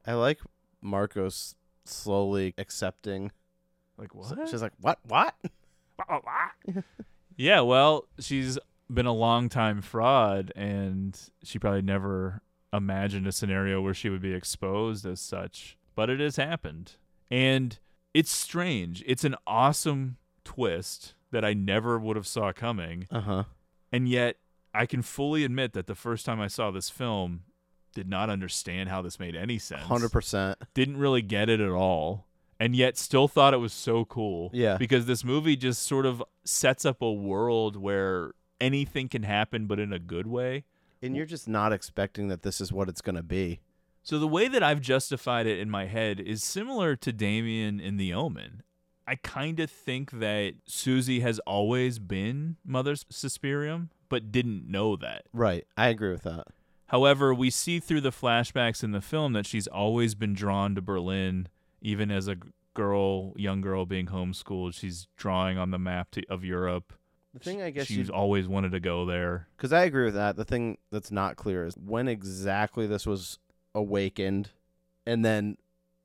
I like Marcos slowly accepting. Like what? She's like, what, what? what, what? Yeah, well, she's been a long-time fraud, and she probably never imagined a scenario where she would be exposed as such. But it has happened. And it's strange. It's an awesome twist that I never would have saw coming. Uh-huh. And yet, I can fully admit that the first time I saw this film, did not understand how this made any sense. one hundred percent. Didn't really get it at all, and yet still thought it was so cool. Yeah. Because this movie just sort of sets up a world where anything can happen, but in a good way. And you're just not expecting that this is what it's going to be. So the way that I've justified it in my head is similar to Damien in The Omen. I kind of think that Susie has always been Mother Suspirium, but didn't know that. Right. I agree with that. However, we see through the flashbacks in the film that she's always been drawn to Berlin, even as a girl, young girl being homeschooled. She's drawing on the map to, of Europe. The thing I guess she's you'd... always wanted to go there. Because I agree with that. The thing that's not clear is when exactly this was awakened, and then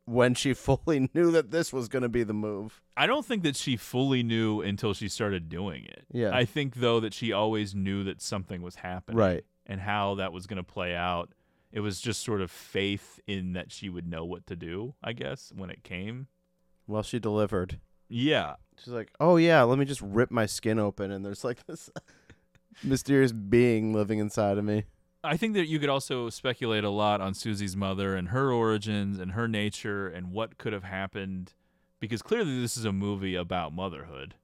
when she fully knew that this was going to be the move. I don't think that she fully knew until she started doing it. Yeah. I think, though, that she always knew that something was happening. Right. And how that was going to play out. It was just sort of faith in that she would know what to do, I guess, when it came. Well, she delivered. Yeah. She's like, oh, yeah, let me just rip my skin open. And there's like this mysterious being living inside of me. I think that you could also speculate a lot on Susie's mother and her origins and her nature and what could have happened. Because clearly this is a movie about motherhood,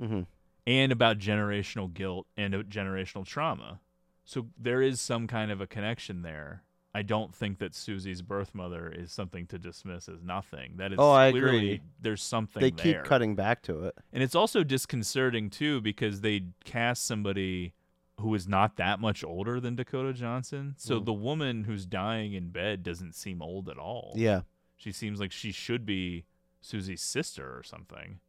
mm-hmm. and about generational guilt and generational trauma. So there is some kind of a connection there. I don't think that Susie's birth mother is something to dismiss as nothing. That is oh, I clearly agree. There's something they there. They keep cutting back to it. And it's also disconcerting, too, because they cast somebody who is not that much older than Dakota Johnson. So mm. the woman who's dying in bed doesn't seem old at all. Yeah. She seems like she should be Susie's sister or something.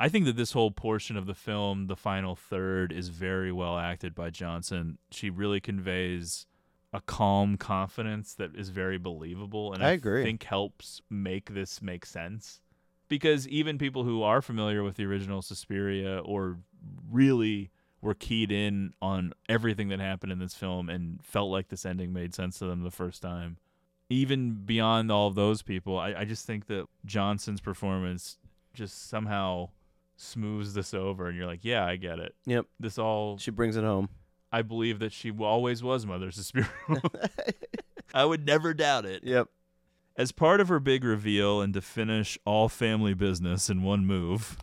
I think that this whole portion of the film, the final third, is very well acted by Johnson. She really conveys a calm confidence that is very believable, and I, I agree. think helps make this make sense, because even people who are familiar with the original Suspiria or really were keyed in on everything that happened in this film and felt like this ending made sense to them the first time, even beyond all of those people, I, I just think that Johnson's performance just somehow smooths this over, and you're like, yeah, I get it. Yep. This all... She brings it home. I believe that she always was Mother Suspiria. I would never doubt it. Yep. As part of her big reveal and to finish all family business in one move,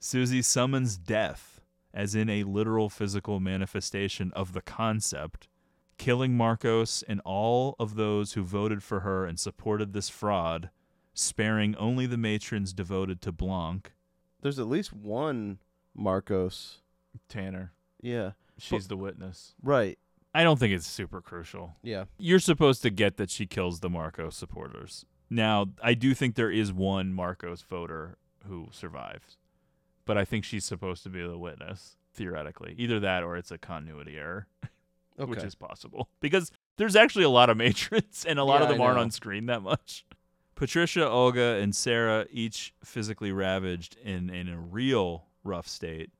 Susie summons death, as in a literal physical manifestation of the concept, killing Marcos and all of those who voted for her and supported this fraud, sparing only the matrons devoted to Blanc. There's at least one Marcos. Tanner. Yeah. She's the witness. Right. I don't think it's super crucial. Yeah. You're supposed to get that she kills the Marcos supporters. Now, I do think there is one Marcos voter who survives, but I think she's supposed to be the witness, theoretically. Either that or it's a continuity error, okay. which is possible. Because there's actually a lot of matrons, and a lot yeah, of them aren't on screen that much. Patricia, Olga, and Sarah, each physically ravaged in, in a real rough state,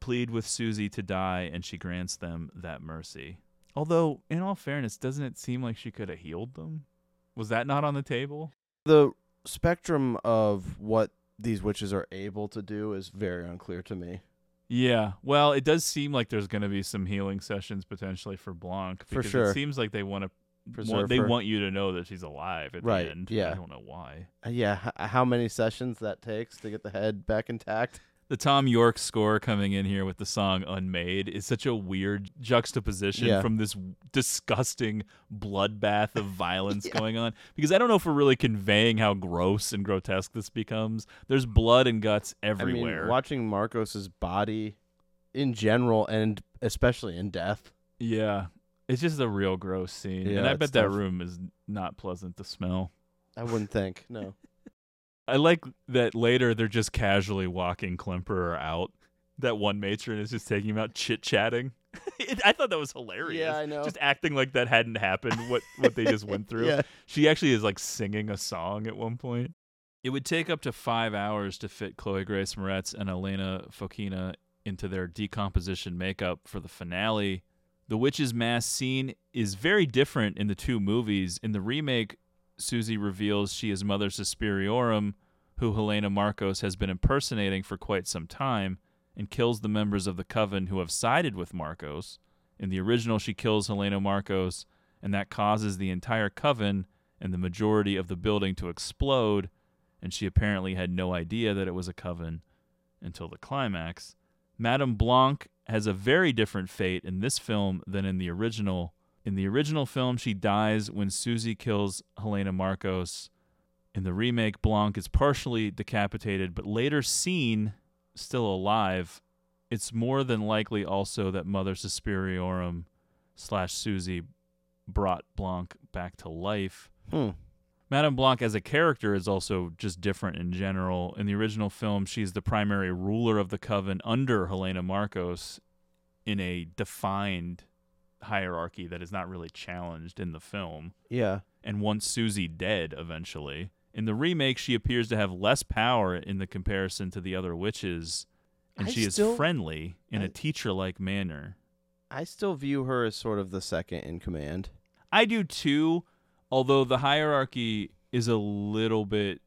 plead with Susie to die, and she grants them that mercy. Although, in all fairness, doesn't it seem like she could have healed them? Was that not on the table? The spectrum of what these witches are able to do is very unclear to me. Yeah. Well, it does seem like there's going to be some healing sessions potentially for Blanc. Because for sure. It seems like they want to preserve They her. want you to know that she's alive at right. the end. Yeah. I don't know why. Uh, yeah. H- how many sessions that takes to get the head back intact? The Thom Yorke score coming in here with the song Unmade is such a weird juxtaposition yeah. from this disgusting bloodbath of violence yeah. going on. Because I don't know if we're really conveying how gross and grotesque this becomes. There's blood and guts everywhere. I mean, watching Marcos's body in general, and especially in death. Yeah. It's just a real gross scene. Yeah, and I bet tough. that room is not pleasant to smell. I wouldn't think. No. I like that later they're just casually walking Klemperer out. That one matron is just taking him out, chit-chatting. It, I thought that was hilarious. Yeah, I know. Just acting like that hadn't happened, what, what they just went through. Yeah. She actually is like singing a song at one point. It would take up to five hours to fit Chloe Grace Moretz and Elena Fokina into their decomposition makeup for the finale. The witch's mask scene is very different in the two movies. In the remake, Susie reveals she is Mother Suspiriorum, who Helena Marcos has been impersonating for quite some time, and kills the members of the coven who have sided with Marcos. In the original, she kills Helena Marcos, and that causes the entire coven and the majority of the building to explode, and she apparently had no idea that it was a coven until the climax. Madame Blanc has a very different fate in this film than in the original. In the original film, she dies when Susie kills Helena Marcos. In the remake, Blanc is partially decapitated, but later seen, still alive, it's more than likely also that Mother Suspiriorum slash Susie brought Blanc back to life. Hmm. Madame Blanc as a character is also just different in general. In the original film, she's the primary ruler of the coven under Helena Marcos in a defined hierarchy that is not really challenged in the film. Yeah. And wants Susie dead eventually. In the remake, she appears to have less power in the comparison to the other witches, and I she still, is friendly in I, a teacher-like manner. I still view her as sort of the second in command. I do too, although the hierarchy is a little bit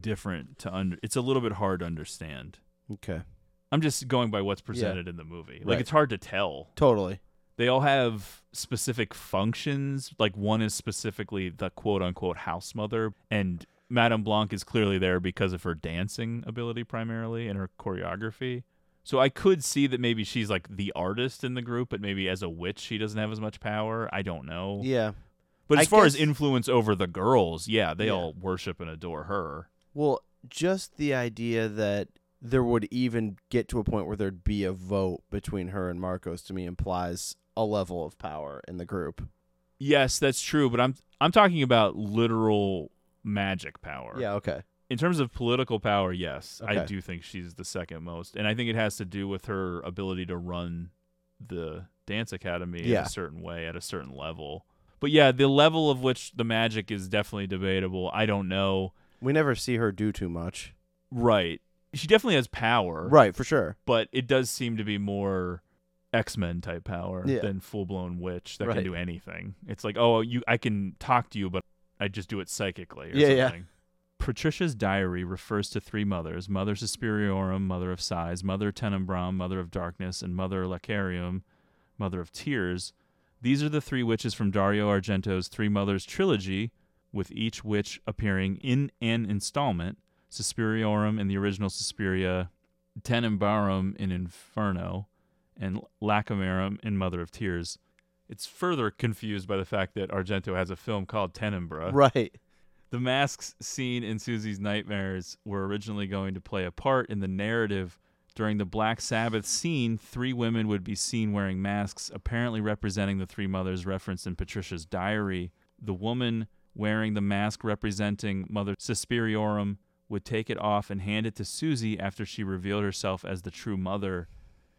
different to under. It's a little bit hard to understand. Okay. I'm just going by what's presented yeah. in the movie. Like, right. It's hard to tell. Totally. They all have specific functions. Like, one is specifically the quote-unquote house mother, and Madame Blanc is clearly there because of her dancing ability primarily and her choreography. So I could see that maybe she's like the artist in the group, but maybe as a witch she doesn't have as much power. I don't know. Yeah. But as I far guess... as influence over the girls, yeah, they yeah. all worship and adore her. Well, just the idea that there would even get to a point where there'd be a vote between her and Marcos to me implies a level of power in the group. Yes, that's true, but I'm I'm talking about literal magic power. Yeah, okay. In terms of political power, yes, okay. I do think she's the second most, and I think it has to do with her ability to run the dance academy yeah. in a certain way at a certain level. But yeah, the level of which the magic is definitely debatable. I don't know. We never see her do too much. Right. She definitely has power. Right, for sure. But it does seem to be more X-Men type power yeah. than full-blown witch that right. can do anything. It's like, oh, you, I can talk to you, but I just do it psychically or yeah, something. Yeah. Patricia's diary refers to three mothers, Mother Suspiriorum, Mother of Sighs, Mother Tenebram, Mother of Darkness, and Mother Lacarium, Mother of Tears. These are the three witches from Dario Argento's Three Mothers trilogy, with each witch appearing in an installment, Suspiriorum in the original Suspiria, Tenebram in Inferno, and Lacrimarum in Mother of Tears. It's further confused by the fact that Argento has a film called Tenebra. Right. The masks seen in Susie's nightmares were originally going to play a part in the narrative. During the Black Sabbath scene, three women would be seen wearing masks, apparently representing the three mothers referenced in Patricia's diary. The woman wearing the mask representing Mother Suspiriorum would take it off and hand it to Susie after she revealed herself as the true mother.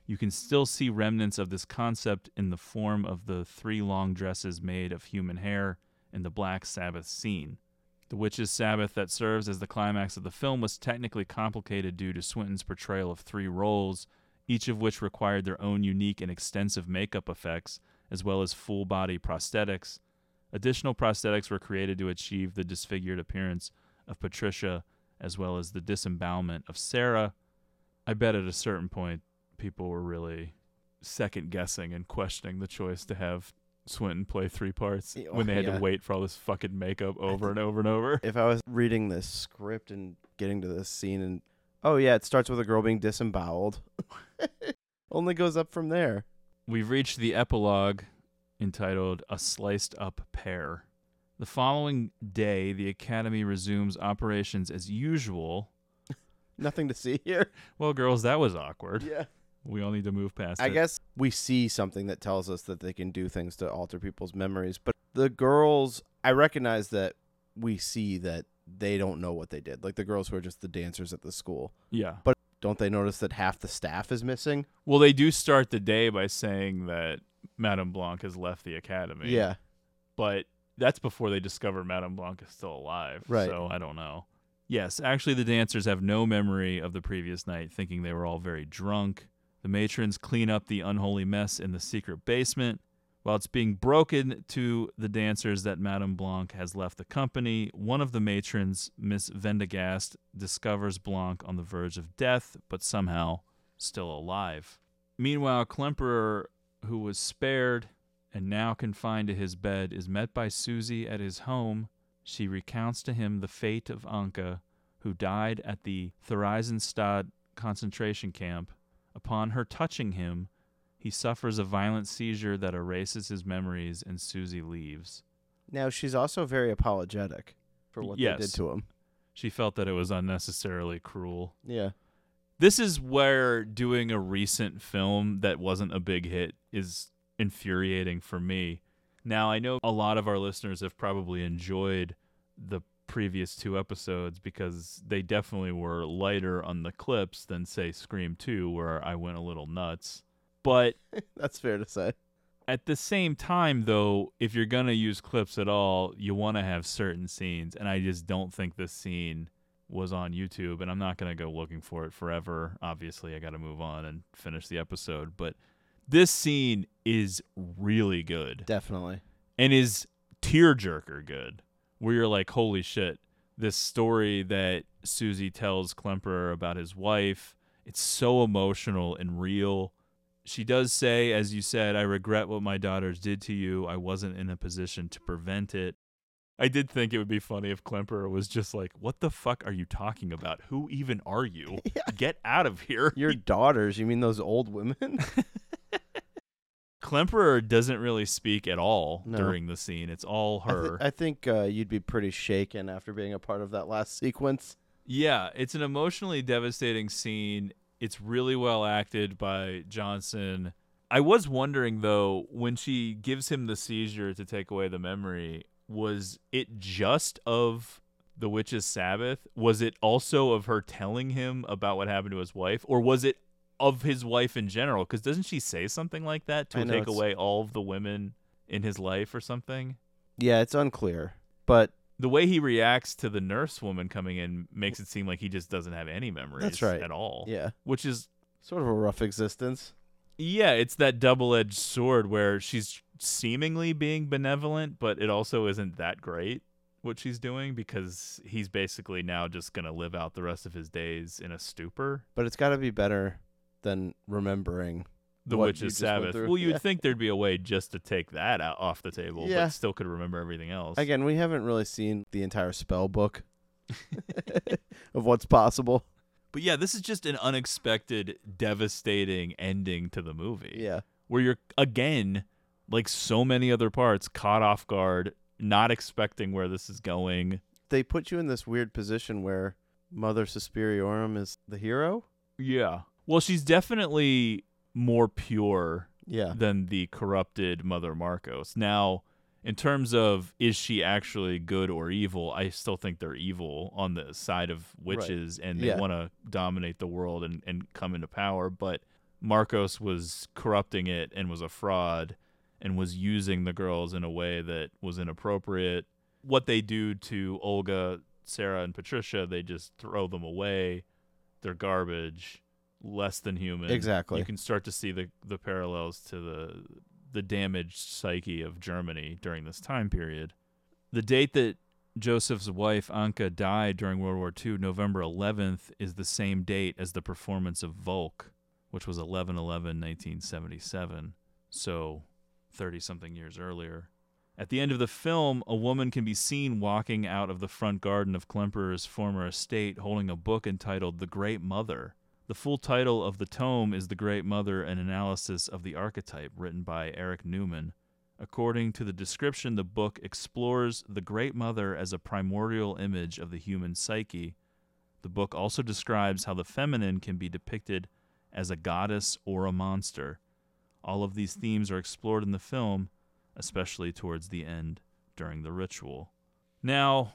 You can still see remnants of this concept in the form of the three long dresses made of human hair in the Black Sabbath scene. The witch's Sabbath that serves as the climax of the film was technically complicated due to Swinton's portrayal of three roles, each of which required their own unique and extensive makeup effects, as well as full-body prosthetics. Additional prosthetics were created to achieve the disfigured appearance of Patricia, as well as the disembowelment of Sarah. I bet at a certain point, people were really second-guessing and questioning the choice to have Swinton play three parts oh, when they had yeah. to wait for all this fucking makeup over and over and over. If I was reading this script and getting to this scene and, oh yeah, it starts with a girl being disemboweled. Only goes up from there. We've reached the epilogue entitled A Sliced Up Pear. The following day, the Academy resumes operations as usual. Nothing to see here. Well, girls, that was awkward. Yeah. We all need to move past I it. I guess we see something that tells us that they can do things to alter people's memories. But the girls, I recognize that we see that they don't know what they did. Like the girls who are just the dancers at the school. Yeah. But don't they notice that half the staff is missing? Well, they do start the day by saying that Madame Blanc has left the academy. Yeah. But that's before they discover Madame Blanc is still alive. Right. So I don't know. Yes, actually the dancers have no memory of the previous night, thinking they were all very drunk. The matrons clean up the unholy mess in the secret basement. While it's being broken to the dancers that Madame Blanc has left the company, one of the matrons, Miss Vendegast, discovers Blanc on the verge of death, but somehow still alive. Meanwhile, Klemperer, who was spared and now confined to his bed, is met by Susie at his home. She recounts to him the fate of Anka, who died at the Theresienstadt concentration camp. Upon her touching him, he suffers a violent seizure that erases his memories, and Susie leaves. Now, she's also very apologetic for what yes. they did to him. She felt that it was unnecessarily cruel. Yeah. This is where doing a recent film that wasn't a big hit is infuriating for me. Now, I know a lot of our listeners have probably enjoyed the previous two episodes because they definitely were lighter on the clips than, say, Scream two, where I went a little nuts. But that's fair to say. At the same time, though, if you're going to use clips at all, you want to have certain scenes. And I just don't think this scene was on YouTube. And I'm not going to go looking for it forever. Obviously, I got to move on and finish the episode. But this scene is really good. Definitely. And is tearjerker good, where you're like, holy shit, this story that Susie tells Klemperer about his wife, it's so emotional and real. She does say, as you said, I regret what my daughters did to you. I wasn't in a position to prevent it. I did think it would be funny if Klemperer was just like, what the fuck are you talking about? Who even are you? Yeah. Get out of here. Your daughters, you mean those old women? Klemperer doesn't really speak at all no. during the scene. It's all her. I, th- I think uh, you'd be pretty shaken after being a part of that last sequence. Yeah, it's an emotionally devastating scene. It's really well acted by Johnson. I was wondering, though, when she gives him the seizure to take away the memory, was it just of the witch's Sabbath? Was it also of her telling him about what happened to his wife? Or was it of his wife in general? Because doesn't she say something like that to take away all of the women in his life or something? Yeah, it's unclear. But the way he reacts to the nurse woman coming in makes it seem like he just doesn't have any memories That's right. at all. Yeah. Which is sort of a rough existence. Yeah, it's that double-edged sword where she's seemingly being benevolent, but it also isn't that great what she's doing because he's basically now just going to live out the rest of his days in a stupor. But it's got to be better than remembering the witch's Sabbath. Well, you'd yeah. think there'd be a way just to take that out off the table, yeah. but still could remember everything else. Again, we haven't really seen the entire spell book of what's possible. But yeah, this is just an unexpected, devastating ending to the movie. Yeah. Where you're, again, like so many other parts, caught off guard, not expecting where this is going. They put you in this weird position where Mother Suspiriorum is the hero? Yeah. Well, she's definitely more pure yeah. than the corrupted Mother Marcos. Now, in terms of is she actually good or evil, I still think they're evil on the side of witches right. and they yeah. want to dominate the world and, and come into power. But Marcos was corrupting it and was a fraud and was using the girls in a way that was inappropriate. What they do to Olga, Sarah, and Patricia, they just throw them away. They're garbage. Less than human. Exactly. You can start to see the, the parallels to the the damaged psyche of Germany during this time period. The date that Joseph's wife, Anka, died during World War Two, November eleventh, is the same date as the performance of Volk, which was eleven eleven nineteen seventy-seven, so thirty-something years earlier. At the end of the film, a woman can be seen walking out of the front garden of Klemperer's former estate holding a book entitled The Great Mother. The full title of the tome is The Great Mother, An Analysis of the Archetype, written by Eric Newman. According to the description, the book explores the Great Mother as a primordial image of the human psyche. The book also describes how the feminine can be depicted as a goddess or a monster. All of these themes are explored in the film, especially towards the end during the ritual. Now,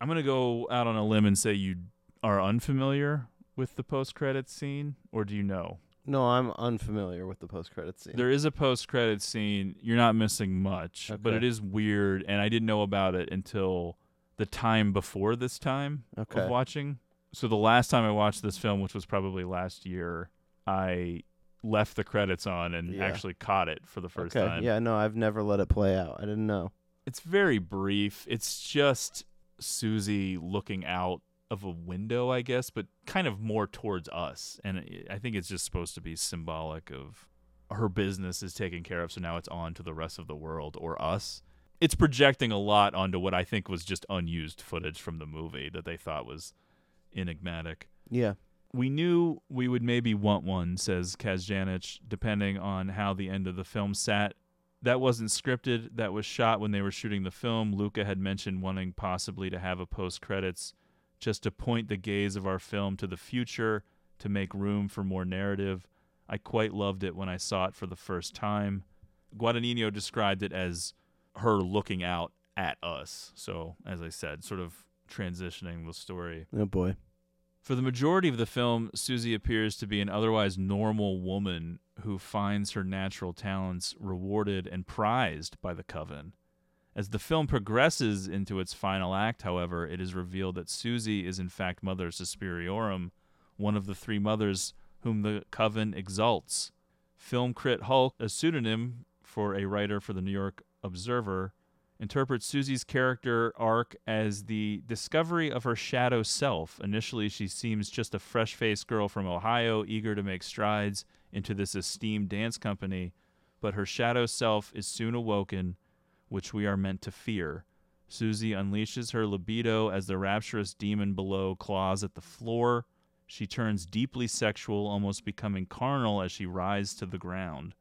I'm going to go out on a limb and say you are unfamiliar with the post-credits scene, or do you know? No, I'm unfamiliar with the post-credits scene. There is a post-credits scene. You're not missing much, okay. but it is weird, and I didn't know about it until the time before this time okay. of watching. So the last time I watched this film, which was probably last year, I left the credits on and yeah. actually caught it for the first okay. time. Yeah, no, I've never let it play out. I didn't know. It's very brief. It's just Susie looking out of a window, I guess, but kind of more towards us. And I think it's just supposed to be symbolic of her business is taken care of, so now it's on to the rest of the world or us. It's projecting a lot onto what I think was just unused footage from the movie that they thought was enigmatic. Yeah. We knew we would maybe want one, says Kajganich, depending on how the end of the film sat. That wasn't scripted. That was shot when they were shooting the film. Luca had mentioned wanting possibly to have a post-credits just to point the gaze of our film to the future to make room for more narrative. I quite loved it when I saw it for the first time. Guadagnino described it as her looking out at us. So, as I said, sort of transitioning the story. Oh, boy. For the majority of the film, Susie appears to be an otherwise normal woman who finds her natural talents rewarded and prized by the Coven. As the film progresses into its final act, however, it is revealed that Susie is in fact Mother Suspiriorum, one of the three mothers whom the Coven exalts. Film crit Hulk, a pseudonym for a writer for the New York Observer, interprets Susie's character arc as the discovery of her shadow self. Initially, she seems just a fresh-faced girl from Ohio, eager to make strides into this esteemed dance company, but her shadow self is soon awoken, which we are meant to fear. Susie unleashes her libido as the rapturous demon below claws at the floor. She turns deeply sexual, almost becoming carnal as she rises to the ground.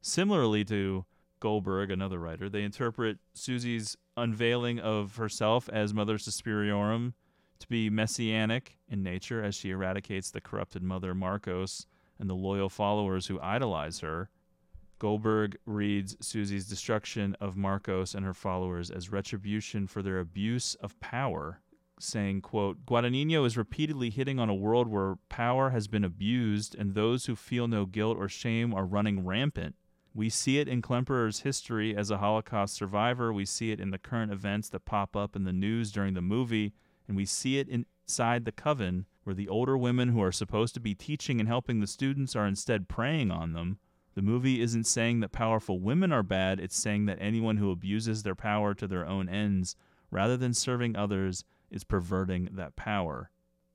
Similarly to Goldberg, another writer, they interpret Susie's unveiling of herself as Mother Suspiriorum to be messianic in nature, as she eradicates the corrupted mother Marcos and the loyal followers who idolize her. Goldberg reads Susie's destruction of Marcos and her followers as retribution for their abuse of power, saying, quote, Guadagnino is repeatedly hitting on a world where power has been abused and those who feel no guilt or shame are running rampant. We see it in Klemperer's history as a Holocaust survivor. We see it in the current events that pop up in the news during the movie. And we see it inside the Coven, where the older women who are supposed to be teaching and helping the students are instead preying on them. The movie isn't saying that powerful women are bad. It's saying that anyone who abuses their power to their own ends, rather than serving others, is perverting that power.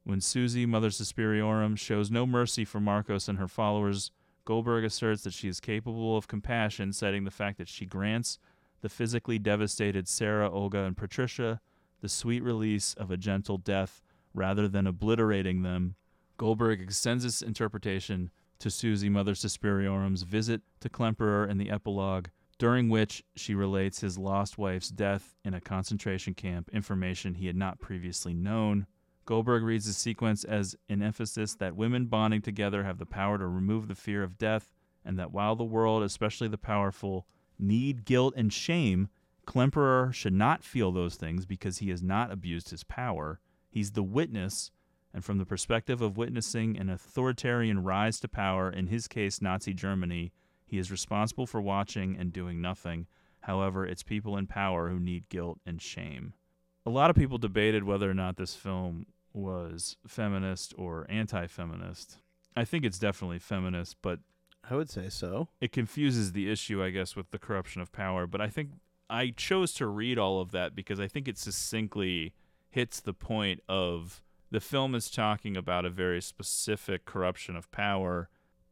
When Susie, Mother Suspiriorum, shows no mercy for Marcos and her followers, Goldberg asserts that she is capable of compassion, citing the fact that she grants the physically devastated Sarah, Olga, and Patricia the sweet release of a gentle death rather than obliterating them. Goldberg extends this interpretation to Susie, Mother Suspiriorum's visit to Klemperer in the epilogue, during which she relates his lost wife's death in a concentration camp, information he had not previously known. Goldberg reads the sequence as an emphasis that women bonding together have the power to remove the fear of death, and that while the world, especially the powerful, need guilt and shame, Klemperer should not feel those things because he has not abused his power. He's the witness, and from the perspective of witnessing an authoritarian rise to power, in his case Nazi Germany, he is responsible for watching and doing nothing. However, it's people in power who need guilt and shame. A lot of people debated whether or not this film was feminist or anti-feminist. I think it's definitely feminist, but I would say so. It confuses the issue, I guess, with the corruption of power, but I think I chose to read all of that because I think it succinctly hits the point of the film is talking about a very specific corruption of power.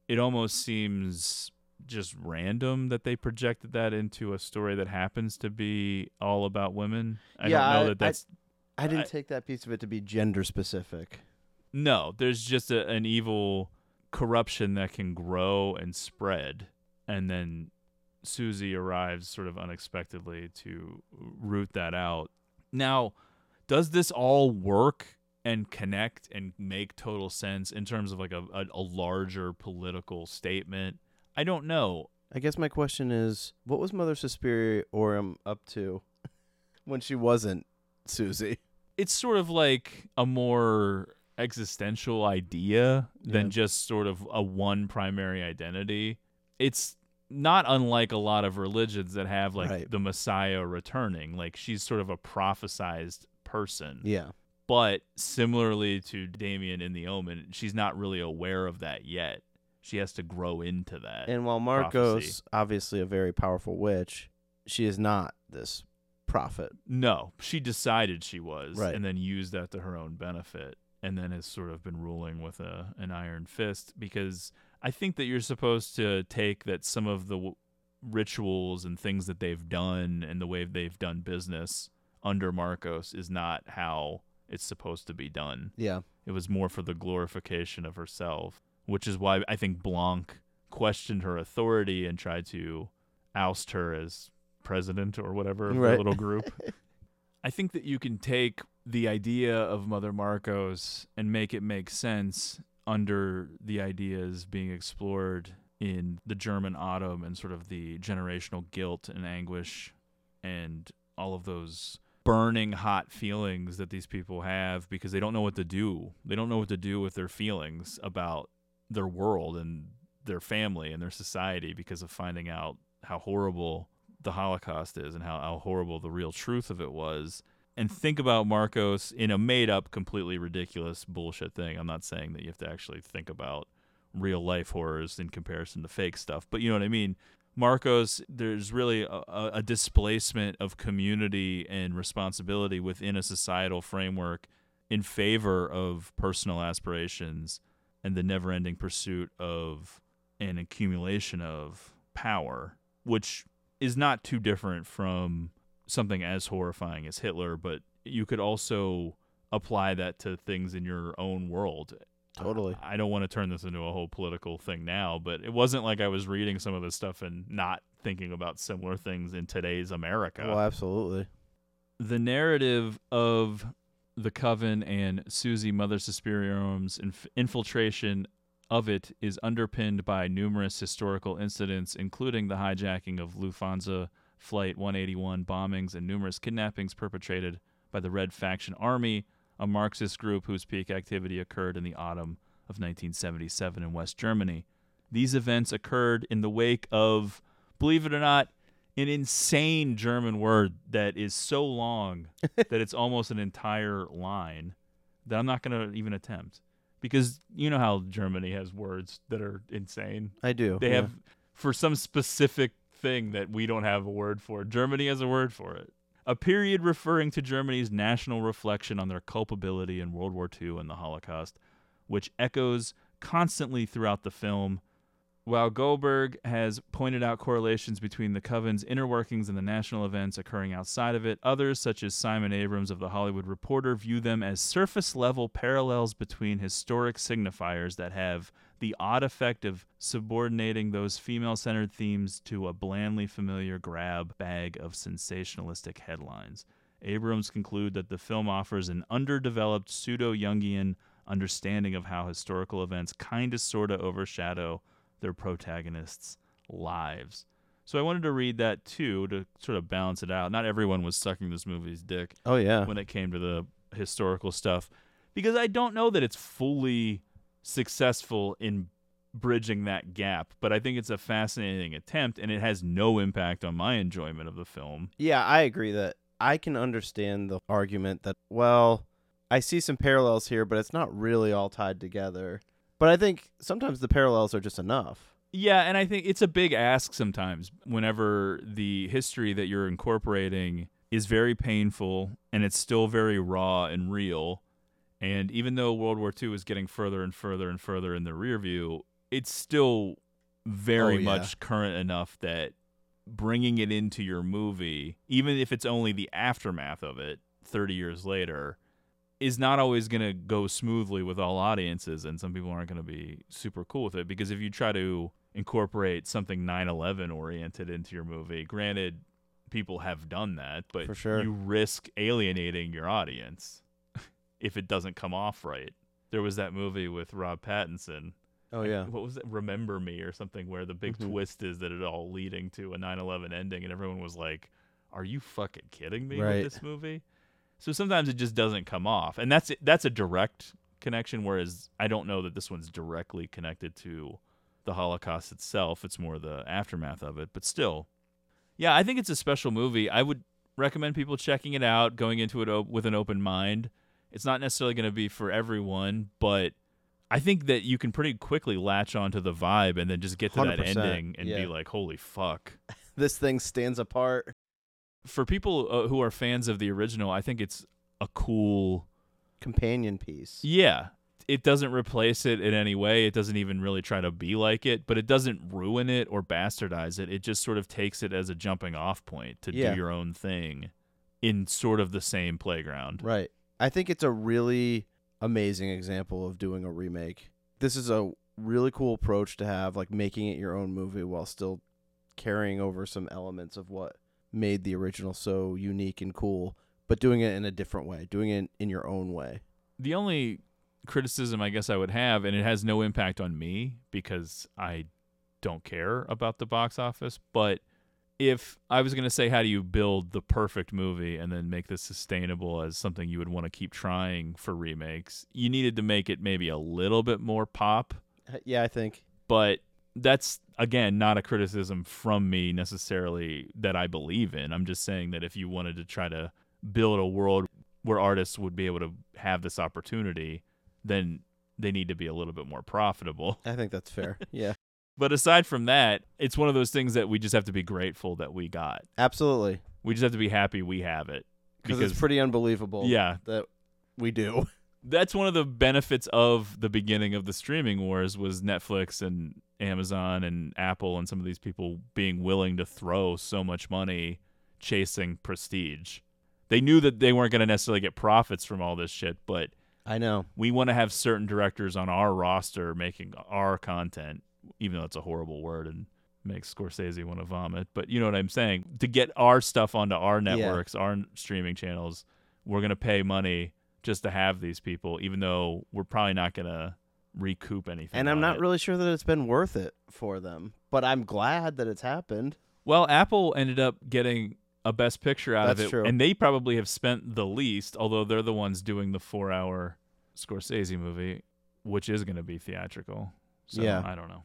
It almost seems just random that they projected that into a story that happens to be all about women. I yeah, don't know I, that that's... I, I didn't I, take that piece of it to be gender-specific. No, there's just a, an evil corruption that can grow and spread, and then Susie arrives sort of unexpectedly to root that out. Now, does this all work and connect and make total sense in terms of like a, a, a larger political statement? I don't know. I guess my question is, what was Mother Suspiriorum up to when she wasn't Susie? It's sort of like a more existential idea yeah. than just sort of a one primary identity. It's not unlike a lot of religions that have like right. the Messiah returning. Like she's sort of a prophesized person. Yeah. But similarly to Damien in The Omen, she's not really aware of that yet. She has to grow into that. And while Marcos, prophecy. obviously a very powerful witch, she is not this prophet. No, she decided she was, right. and then used that to her own benefit, and then has sort of been ruling with a an iron fist, because I think that you're supposed to take that some of the w- rituals and things that they've done and the way they've done business under Marcos is not how it's supposed to be done. Yeah. It was more for the glorification of herself, which is why I think Blanc questioned her authority and tried to oust her as president or whatever of right. the little group. I think that you can take the idea of Mother Marcos and make it make sense under the ideas being explored in the German Autumn and sort of the generational guilt and anguish and all of those burning hot feelings that these people have because they don't know what to do. They don't know what to do with their feelings about their world and their family and their society because of finding out how horrible the Holocaust is and how, how horrible the real truth of it was. And think about Marcos in a made-up, completely ridiculous bullshit thing. I'm not saying that you have to actually think about real-life horrors in comparison to fake stuff, but you know what I mean? Marcos, there's really a, a displacement of community and responsibility within a societal framework in favor of personal aspirations and the never-ending pursuit of an accumulation of power, which is not too different from something as horrifying as Hitler, but you could also apply that to things in your own world. Totally. I, I don't want to turn this into a whole political thing now, but it wasn't like I was reading some of this stuff and not thinking about similar things in today's America. Oh, absolutely. The narrative of the Coven and Susie, Mother Suspiriorum's inf- infiltration of it is underpinned by numerous historical incidents, including the hijacking of Lufthansa Flight one eighty-one, bombings, and numerous kidnappings perpetrated by the Red Faction Army, a Marxist group whose peak activity occurred in the autumn of nineteen seventy-seven in West Germany. These events occurred in the wake of, believe it or not, an insane German word that is so long that it's almost an entire line that I'm not going to even attempt. Because you know how Germany has words that are insane. I do. They yeah. have, for some specific thing that we don't have a word for, Germany has a word for it. A period referring to Germany's national reflection on their culpability in World War Two and the Holocaust, which echoes constantly throughout the film. While Goldberg has pointed out correlations between the Coven's inner workings and the national events occurring outside of it, others, such as Simon Abrams of The Hollywood Reporter, view them as surface-level parallels between historic signifiers that have the odd effect of subordinating those female-centered themes to a blandly familiar grab bag of sensationalistic headlines. Abrams concludes that the film offers an underdeveloped pseudo-Jungian understanding of how historical events kinda sorta overshadow their protagonists' lives. So I wanted to read that too to sort of balance it out. Not everyone was sucking this movie's dick. Oh yeah. When it came to the historical stuff, because I don't know that it's fully successful in bridging that gap, but I think it's a fascinating attempt and it has no impact on my enjoyment of the film. Yeah, I agree that I can understand the argument that, well, I see some parallels here, but it's not really all tied together. But I think sometimes the parallels are just enough. Yeah, and I think it's a big ask sometimes whenever the history that you're incorporating is very painful and it's still very raw and real. And even though World War Two is getting further and further and further in the rear view, it's still very oh, yeah. much current enough that bringing it into your movie, even if it's only the aftermath of it thirty years later, is not always going to go smoothly with all audiences, and some people aren't going to be super cool with it, because if you try to incorporate something nine eleven oriented into your movie, granted, people have done that, but for sure, you risk alienating your audience if it doesn't come off right. There was that movie with Rob Pattinson. Oh, yeah. What was it? Remember Me or something, where the big mm-hmm. twist is that it all leading to a nine eleven ending, and everyone was like, are you fucking kidding me right. with this movie? So sometimes it just doesn't come off. And that's that's a direct connection, whereas I don't know that this one's directly connected to the Holocaust itself. It's more the aftermath of it. But still, yeah, I think it's a special movie. I would recommend people checking it out, going into it op- with an open mind. It's not necessarily going to be for everyone, but I think that you can pretty quickly latch onto the vibe and then just get to one hundred percent that ending and yeah. be like, holy fuck. This thing stands apart. For people uh, who are fans of the original, I think it's a cool companion piece. Yeah. It doesn't replace it in any way. It doesn't even really try to be like it, but it doesn't ruin it or bastardize it. It just sort of takes it as a jumping off point to yeah. do your own thing in sort of the same playground. Right. I think it's a really amazing example of doing a remake. This is a really cool approach to have, like making it your own movie while still carrying over some elements of what made the original so unique and cool, but doing it in a different way, doing it in your own way. The only criticism I guess I would have, and it has no impact on me because I don't care about the box office, but if I was going to say how do you build the perfect movie and then make this sustainable as something you would want to keep trying for remakes, you needed to make it maybe a little bit more pop. Yeah, I think. But that's, again, not a criticism from me necessarily that I believe in. I'm just saying that if you wanted to try to build a world where artists would be able to have this opportunity, then they need to be a little bit more profitable. I think that's fair, yeah. But aside from that, it's one of those things that we just have to be grateful that we got. Absolutely. We just have to be happy we have it. Because it's pretty unbelievable yeah, that we do. That's one of the benefits of the beginning of the streaming wars was Netflix and Amazon and Apple and some of these people being willing to throw so much money chasing prestige. They knew that they weren't going to necessarily get profits from all this shit, but I know we want to have certain directors on our roster making our content. Even though it's a horrible word and makes Scorsese want to vomit. But you know what I'm saying? To get our stuff onto our networks, yeah. our streaming channels, we're going to pay money just to have these people, even though we're probably not going to recoup anything. And I'm not it. really sure that it's been worth it for them, but I'm glad that it's happened. Well, Apple ended up getting a Best Picture out That's of it. True. And they probably have spent the least, although they're the ones doing the four-hour Scorsese movie, which is going to be theatrical. So yeah. I don't know.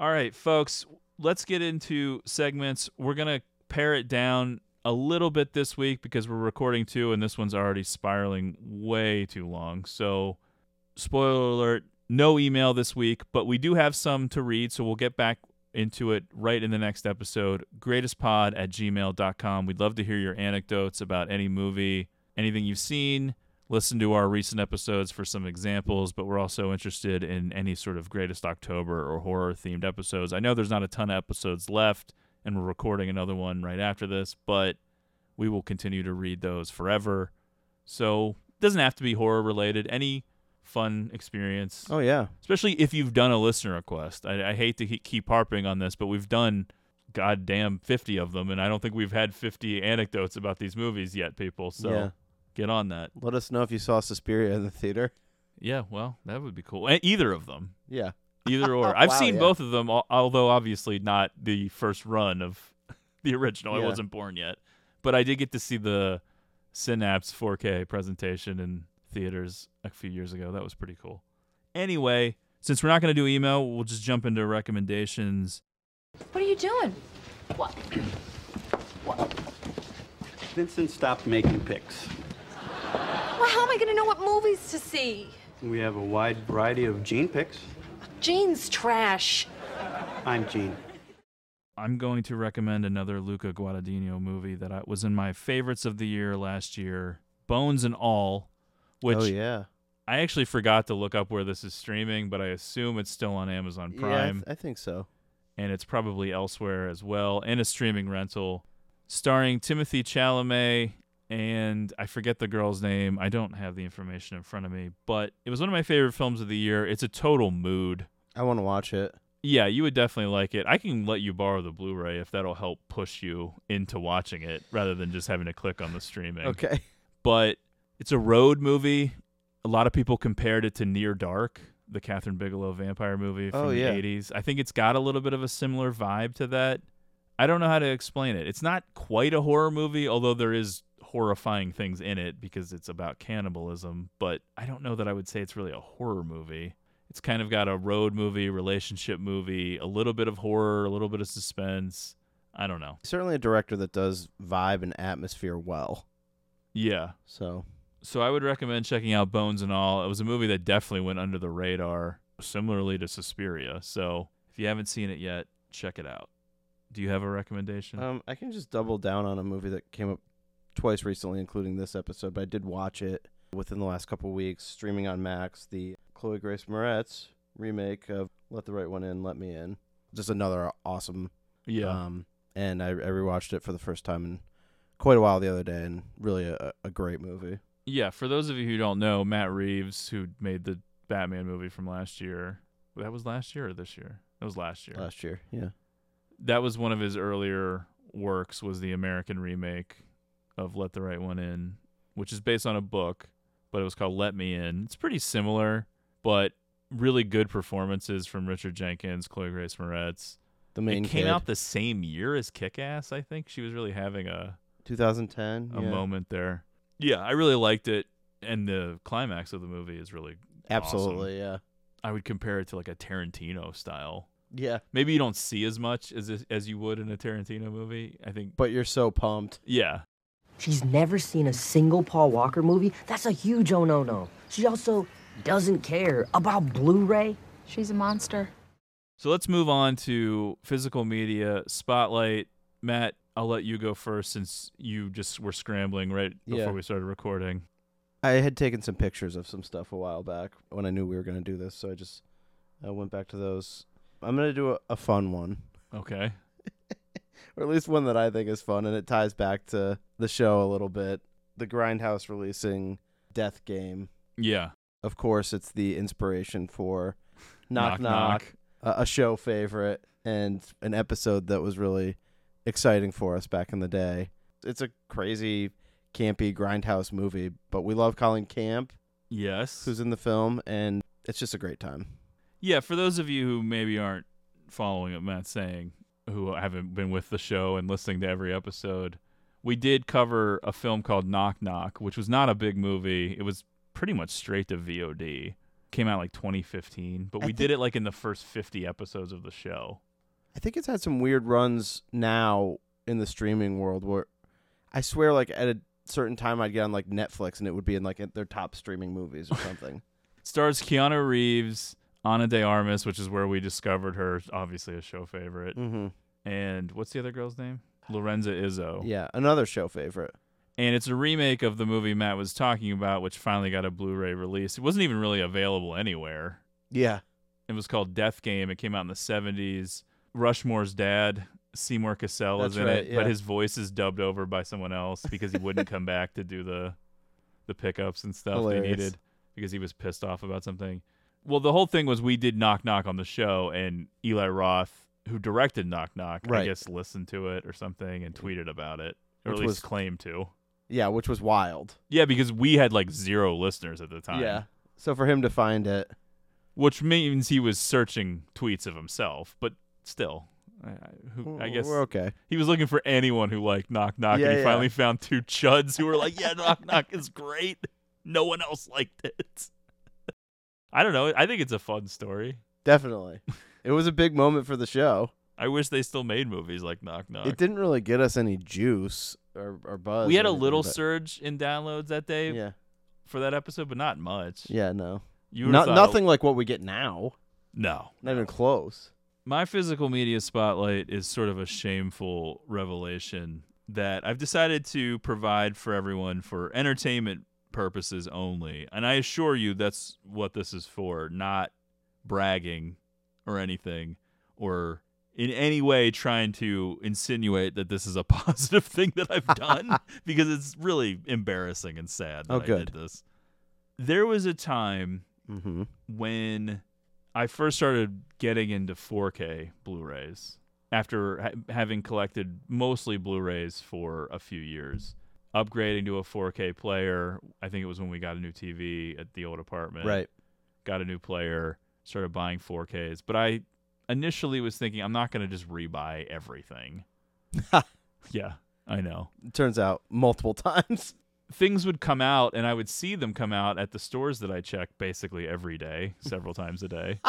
All right, folks, let's get into segments. We're going to pare it down a little bit this week because we're recording two, and this one's already spiraling way too long. So, spoiler alert, no email this week, but we do have some to read, so we'll get back into it right in the next episode. greatestpod at gmail dot com. We'd love to hear your anecdotes about any movie, anything you've seen. Listen to our recent episodes for some examples, but we're also interested in any sort of Greatest October or horror-themed episodes. I know there's not a ton of episodes left, and we're recording another one right after this, but we will continue to read those forever. So it doesn't have to be horror-related. Any fun experience. Oh, yeah. Especially if you've done a listener request. I, I hate to keep harping on this, but we've done goddamn fifty of them, and I don't think we've had fifty anecdotes about these movies yet, people. So. Yeah. Get on that. Let us know if you saw Suspiria in the theater. Yeah, well, that would be cool. Either of them. Yeah. Either or. I've wow, seen yeah. both of them, although obviously not the first run of the original. Yeah. I wasn't born yet. But I did get to see the Synapse four K presentation in theaters a few years ago. That was pretty cool. Anyway, since we're not going to do email, we'll just jump into recommendations. What are you doing? What? What? Vincent stopped making picks. Well, how am I going to know what movies to see? We have a wide variety of Gene picks. Gene's trash. I'm Gene. I'm going to recommend another Luca Guadagnino movie that I, was in my favorites of the year last year, Bones and All, which oh, yeah. I actually forgot to look up where this is streaming, but I assume it's still on Amazon Prime. Yeah, I, th- I think so. And it's probably elsewhere as well, in a streaming rental, starring Timothée Chalamet. And I forget the girl's name. I don't have the information in front of me, but it was one of my favorite films of the year. It's a total mood. I want to watch it. Yeah, you would definitely like it. I can let you borrow the Blu-ray if that'll help push you into watching it rather than just having to click on the streaming. Okay. But it's a road movie. A lot of people compared it to Near Dark, the Catherine Bigelow vampire movie from oh, yeah. the eighties. I think it's got a little bit of a similar vibe to that. I don't know how to explain it. It's not quite a horror movie, although there is horrifying things in it because it's about cannibalism, but I don't know that I would say it's really a horror movie. It's kind of got a road movie, relationship movie, a little bit of horror, a little bit of suspense. I don't know. Certainly a director that does vibe and atmosphere well. Yeah. So so I would recommend checking out Bones and All. It was a movie that definitely went under the radar, similarly to Suspiria. So if you haven't seen it yet, check it out. Do you have a recommendation? Um, I can just double down on a movie that came up twice recently, including this episode, but I did watch it within the last couple of weeks, streaming on Max, the Chloe Grace Moretz remake of Let the Right One In, Let Me In. Just another awesome. Yeah. Um, and I, I rewatched it for the first time in quite a while the other day, and really a, a great movie. Yeah, for those of you who don't know, Matt Reeves, who made the Batman movie from last year, that was last year or this year? That was last year. Last year, yeah. That was one of his earlier works, was the American remake of Let the Right One In, which is based on a book. but it was called Let Me In. It's pretty similar, but really good performances from Richard Jenkins, Chloe Grace Moretz. The main it came kid. out the same year as Kick-Ass, I think. She was really having a twenty ten a yeah. moment there. Yeah, I really liked it, and the climax of the movie is really absolutely awesome. Yeah. I would compare it to like a Tarantino style. Yeah, maybe you don't see as much as as you would in a Tarantino movie, I think. But you're so pumped. Yeah. She's never seen a single Paul Walker movie. That's a huge oh no no. She also doesn't care about Blu-ray. She's a monster. So let's move on to physical media spotlight. Matt, I'll let you go first since you just were scrambling right before yeah. we started recording. I had taken some pictures of some stuff a while back when I knew we were going to do this, so I just I went back to those. I'm going to do a, a fun one. Okay. Or at least one that I think is fun, and it ties back to the show a little bit. The Grindhouse releasing Death Game. Yeah. Of course, it's the inspiration for Knock Knock, Knock. Knock, a show favorite, and an episode that was really exciting for us back in the day. It's a crazy, campy Grindhouse movie, but we love Colin Camp. Yes. Who's in the film, and it's just a great time. Yeah, for those of you who maybe aren't following what Matt's saying, who haven't been with the show and listening to every episode, we did cover a film called Knock Knock, which was not a big movie. It was pretty much straight to V O D. Came out like twenty fifteen, but we I did think, it like in the first fifty episodes of the show. I think it's had some weird runs now in the streaming world where I swear like at a certain time I'd get on like Netflix and it would be in like their top streaming movies or something. Stars Keanu Reeves, Ana de Armas, which is where we discovered her, obviously a show favorite. Mm-hmm. And what's the other girl's name? Lorenza Izzo. Yeah, another show favorite. And it's a remake of the movie Matt was talking about, which finally got a Blu-ray release. It wasn't even really available anywhere. Yeah. It was called Death Game. It came out in the seventies. Rushmore's dad, Seymour Cassell, That's is in right, it, yeah. but his voice is dubbed over by someone else because he wouldn't come back to do the the pickups and stuff Hilarious. They needed because he was pissed off about something. Well, the whole thing was we did Knock Knock on the show, and Eli Roth, who directed Knock Knock, right. I guess listened to it or something and tweeted about it, or which at least was, claimed to. Yeah, which was wild. Yeah, because we had like zero listeners at the time. Yeah, so for him to find it. Which means he was searching tweets of himself, but still, I, who, I guess we're okay. He was looking for anyone who liked Knock Knock, yeah, and he yeah. finally found two chuds who were like, yeah, Knock Knock is great. No one else liked it. I don't know. I think it's a fun story. Definitely. It was a big moment for the show. I wish they still made movies like Knock Knock. It didn't really get us any juice or, or buzz. We had a anything, little but... surge in downloads that day yeah. for that episode, but not much. Yeah, no. You not, nothing it... like what we get now. No. Not even close. My physical media spotlight is sort of a shameful revelation that I've decided to provide for everyone for entertainment purposes only, and I assure you that's what this is for, not bragging or anything or in any way trying to insinuate that this is a positive thing that I've done because it's really embarrassing and sad that oh, good. I did this. There was a time mm-hmm. when I first started getting into four K Blu-rays after ha- having collected mostly Blu-rays for a few years. Upgrading to a four K player. I think it was when we got a new T V at the old apartment. Right. Got a new player, started buying four Ks. But I initially was thinking, I'm not going to just rebuy everything. Yeah, I know. It turns out multiple times. Things would come out, and I would see them come out at the stores that I check basically every day, several times a day.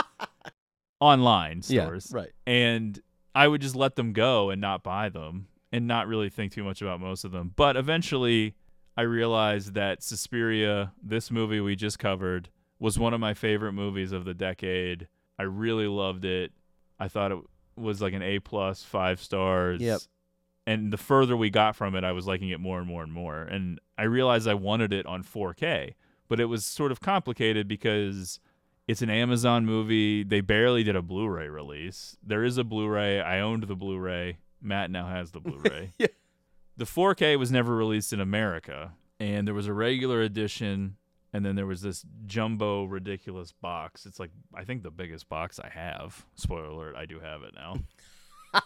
Online stores. Yeah, right. And I would just let them go and not buy them. And not really think too much about most of them. But eventually, I realized that Suspiria, this movie we just covered, was one of my favorite movies of the decade. I really loved it. I thought it was like an A plus, five stars. Yep. And the further we got from it, I was liking it more and more and more. And I realized I wanted it on four K. But it was sort of complicated because it's an Amazon movie. They barely did a Blu-ray release. There is a Blu-ray. I owned the Blu-ray. Matt now has the Blu-ray. Yeah. The four K was never released in America, and there was a regular edition, and then there was this jumbo, ridiculous box. It's like, I think the biggest box I have. Spoiler alert, I do have it now.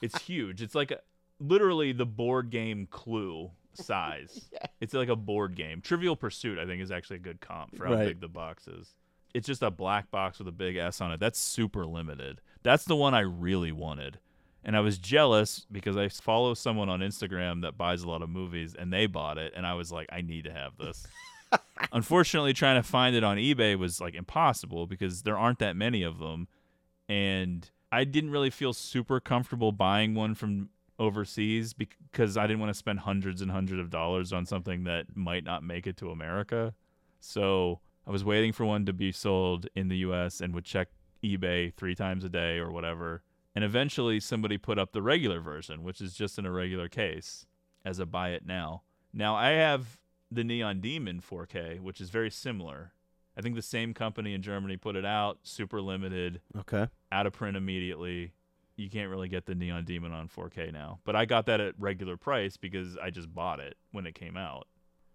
It's huge. It's like a, literally the board game Clue size. Yeah. It's like a board game. Trivial Pursuit, I think, is actually a good comp for how right. big the box is. It's just a black box with a big S on it. That's super limited. That's the one I really wanted. And I was jealous because I follow someone on Instagram that buys a lot of movies, and they bought it, and I was like, I need to have this. Unfortunately, trying to find it on eBay was like impossible because there aren't that many of them, and I didn't really feel super comfortable buying one from overseas because I didn't want to spend hundreds and hundreds of dollars on something that might not make it to America. So I was waiting for one to be sold in the U S and would check eBay three times a day or whatever. And eventually somebody put up the regular version, which is just an irregular case, as a buy it now. Now I have the Neon Demon four K, which is very similar. I think the same company in Germany put it out, super limited, okay, out of print immediately. You can't really get the Neon Demon on four K now. But I got that at regular price because I just bought it when it came out.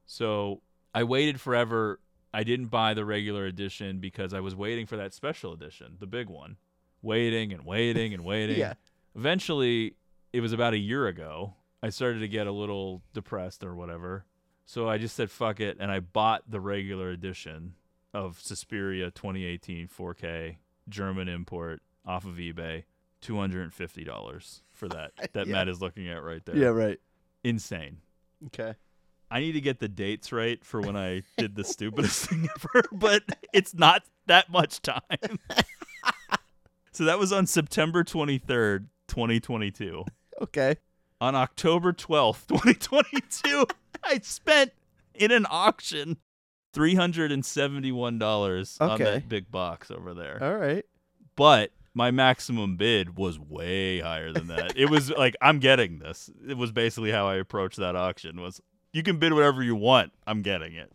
So I waited forever. I didn't buy the regular edition because I was waiting for that special edition, the big one. Waiting and waiting and waiting. Yeah. Eventually, it was about a year ago, I started to get a little depressed or whatever. So I just said, fuck it. And I bought the regular edition of Suspiria twenty eighteen four K German import off of eBay. two hundred fifty dollars for that, that yeah. Matt is looking at right there. Yeah, right. Insane. Okay. I need to get the dates right for when I did the stupidest thing ever, but it's not that much time. So that was on September twenty-third, twenty twenty-two. Okay. On October twelfth, twenty twenty-two, I spent in an auction three hundred seventy-one dollars okay. on that big box over there. All right. But my maximum bid was way higher than that. It was like, I'm getting this. It was basically how I approached that auction was, you can bid whatever you want. I'm getting it.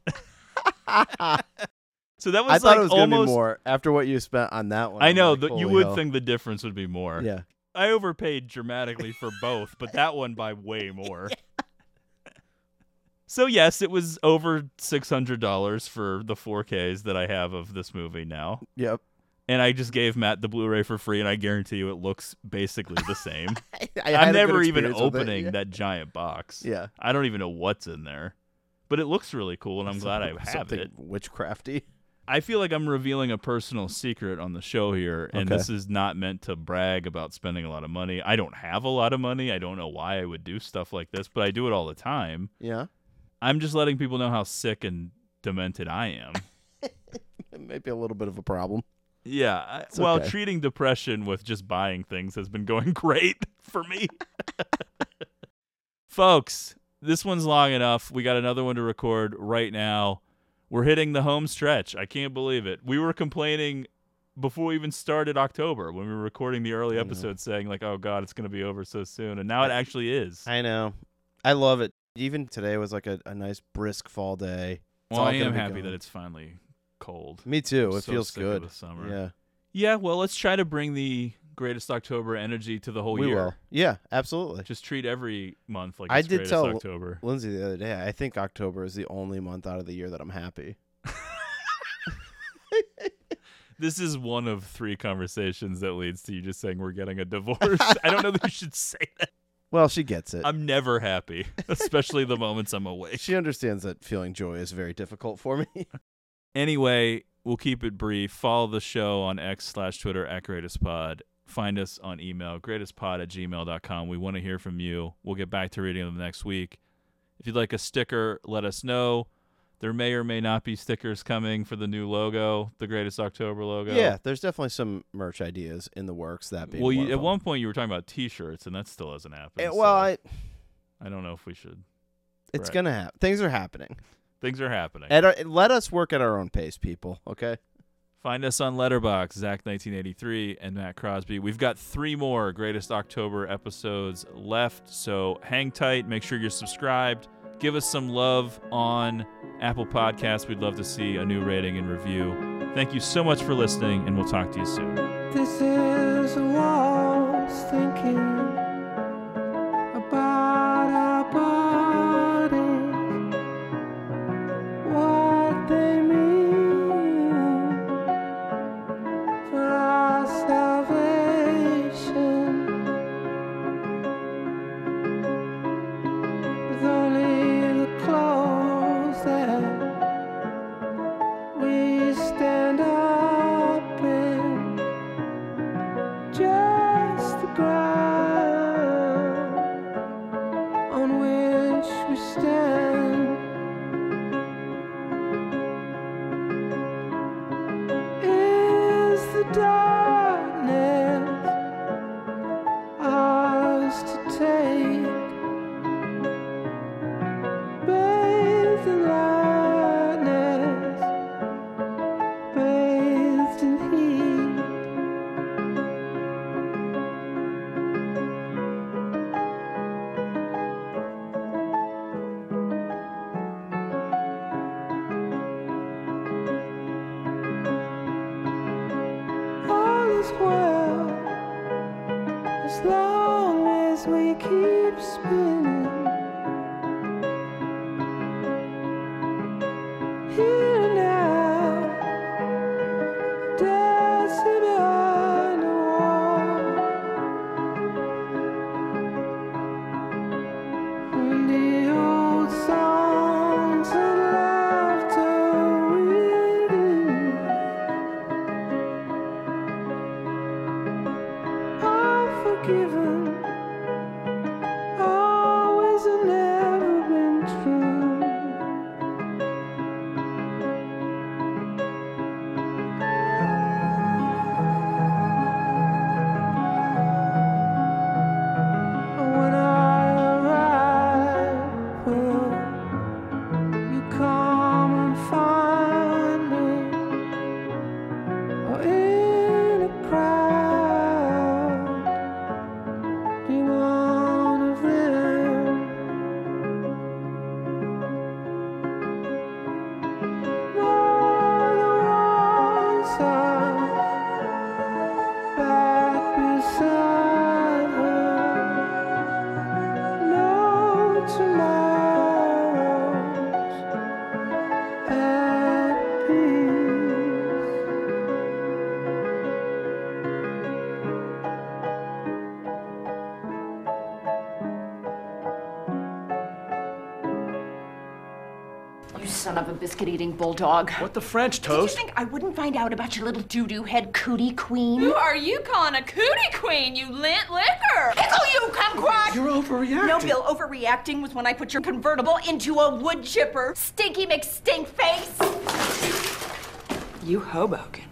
So that was I like thought it was almost gonna be more after what you spent on that one. I I'm know like, that you would hell. think the difference would be more. Yeah. I overpaid dramatically for both, but that one by way more. Yeah. So yes, it was over six hundred dollars for the four Ks that I have of this movie now. Yep. And I just gave Matt the Blu-ray for free, and I guarantee you it looks basically the same. I, I I'm never even opening yeah. that giant box. Yeah, I don't even know what's in there. But it looks really cool, and I'm something, glad I have something it. Something witchcrafty. I feel like I'm revealing a personal secret on the show here, and okay. this is not meant to brag about spending a lot of money. I don't have a lot of money. I don't know why I would do stuff like this, but I do it all the time. Yeah. I'm just letting people know how sick and demented I am. It may be a little bit of a problem. Yeah, I, well, okay. treating depression with just buying things has been going great for me. Folks, this one's long enough. We got another one to record right now. We're hitting the home stretch. I can't believe it. We were complaining before we even started October when we were recording the early episode saying, like, oh, God, it's going to be over so soon. And now it actually is. I know. I love it. Even today was like a, a nice brisk fall day. It's well, I am happy going. that it's finally cold. Me too. I'm it so feels sick good. Of the summer. Yeah. Yeah. Well, let's try to bring the greatest October energy to the whole we year. Will. Yeah, absolutely. Just treat every month like I it's did greatest tell October. Lindsay the other day, I think October is the only month out of the year that I'm happy. This is one of three conversations that leads to you just saying we're getting a divorce. I don't know that you should say that. Well, she gets it. I'm never happy, especially the moments I'm awake. She understands that feeling joy is very difficult for me. Anyway, we'll keep it brief. Follow the show on X slash Twitter at GreatestPod. Find us on email, greatestpod at gmail dot com. We want to hear from you. We'll get back to reading them next week. If you'd like a sticker, let us know. There may or may not be stickers coming for the new logo, the Greatest October logo. Yeah, there's definitely some merch ideas in the works. That being well, you, at one point you were talking about T-shirts, and that still hasn't happened. It, well, so I, I don't know if we should. It's right. going to happen. Things are happening. Things are happening. At our, let us work at our own pace, people, okay? Find us on Letterboxd, Zach nineteen eighty-three, and Matt Crosby. We've got three more Greatest October episodes left, so hang tight. Make sure you're subscribed. Give us some love on Apple Podcasts. We'd love to see a new rating and review. Thank you so much for listening, and we'll talk to you soon. This is what I was thinking about our bodies. What they mean for our salvation with only as we keep spinning. Here now, dancing behind the wall. And the old songs and laughter within are forgiven. Son of a biscuit-eating bulldog. What the French toast? Did you think I wouldn't find out about your little doo-doo head cootie queen? Who are you calling a cootie queen, you lint licker? Pickle you, kumquat! You're overreacting. No, Bill, overreacting was when I put your convertible into a wood chipper. Stinky McStinkface! You Hoboken.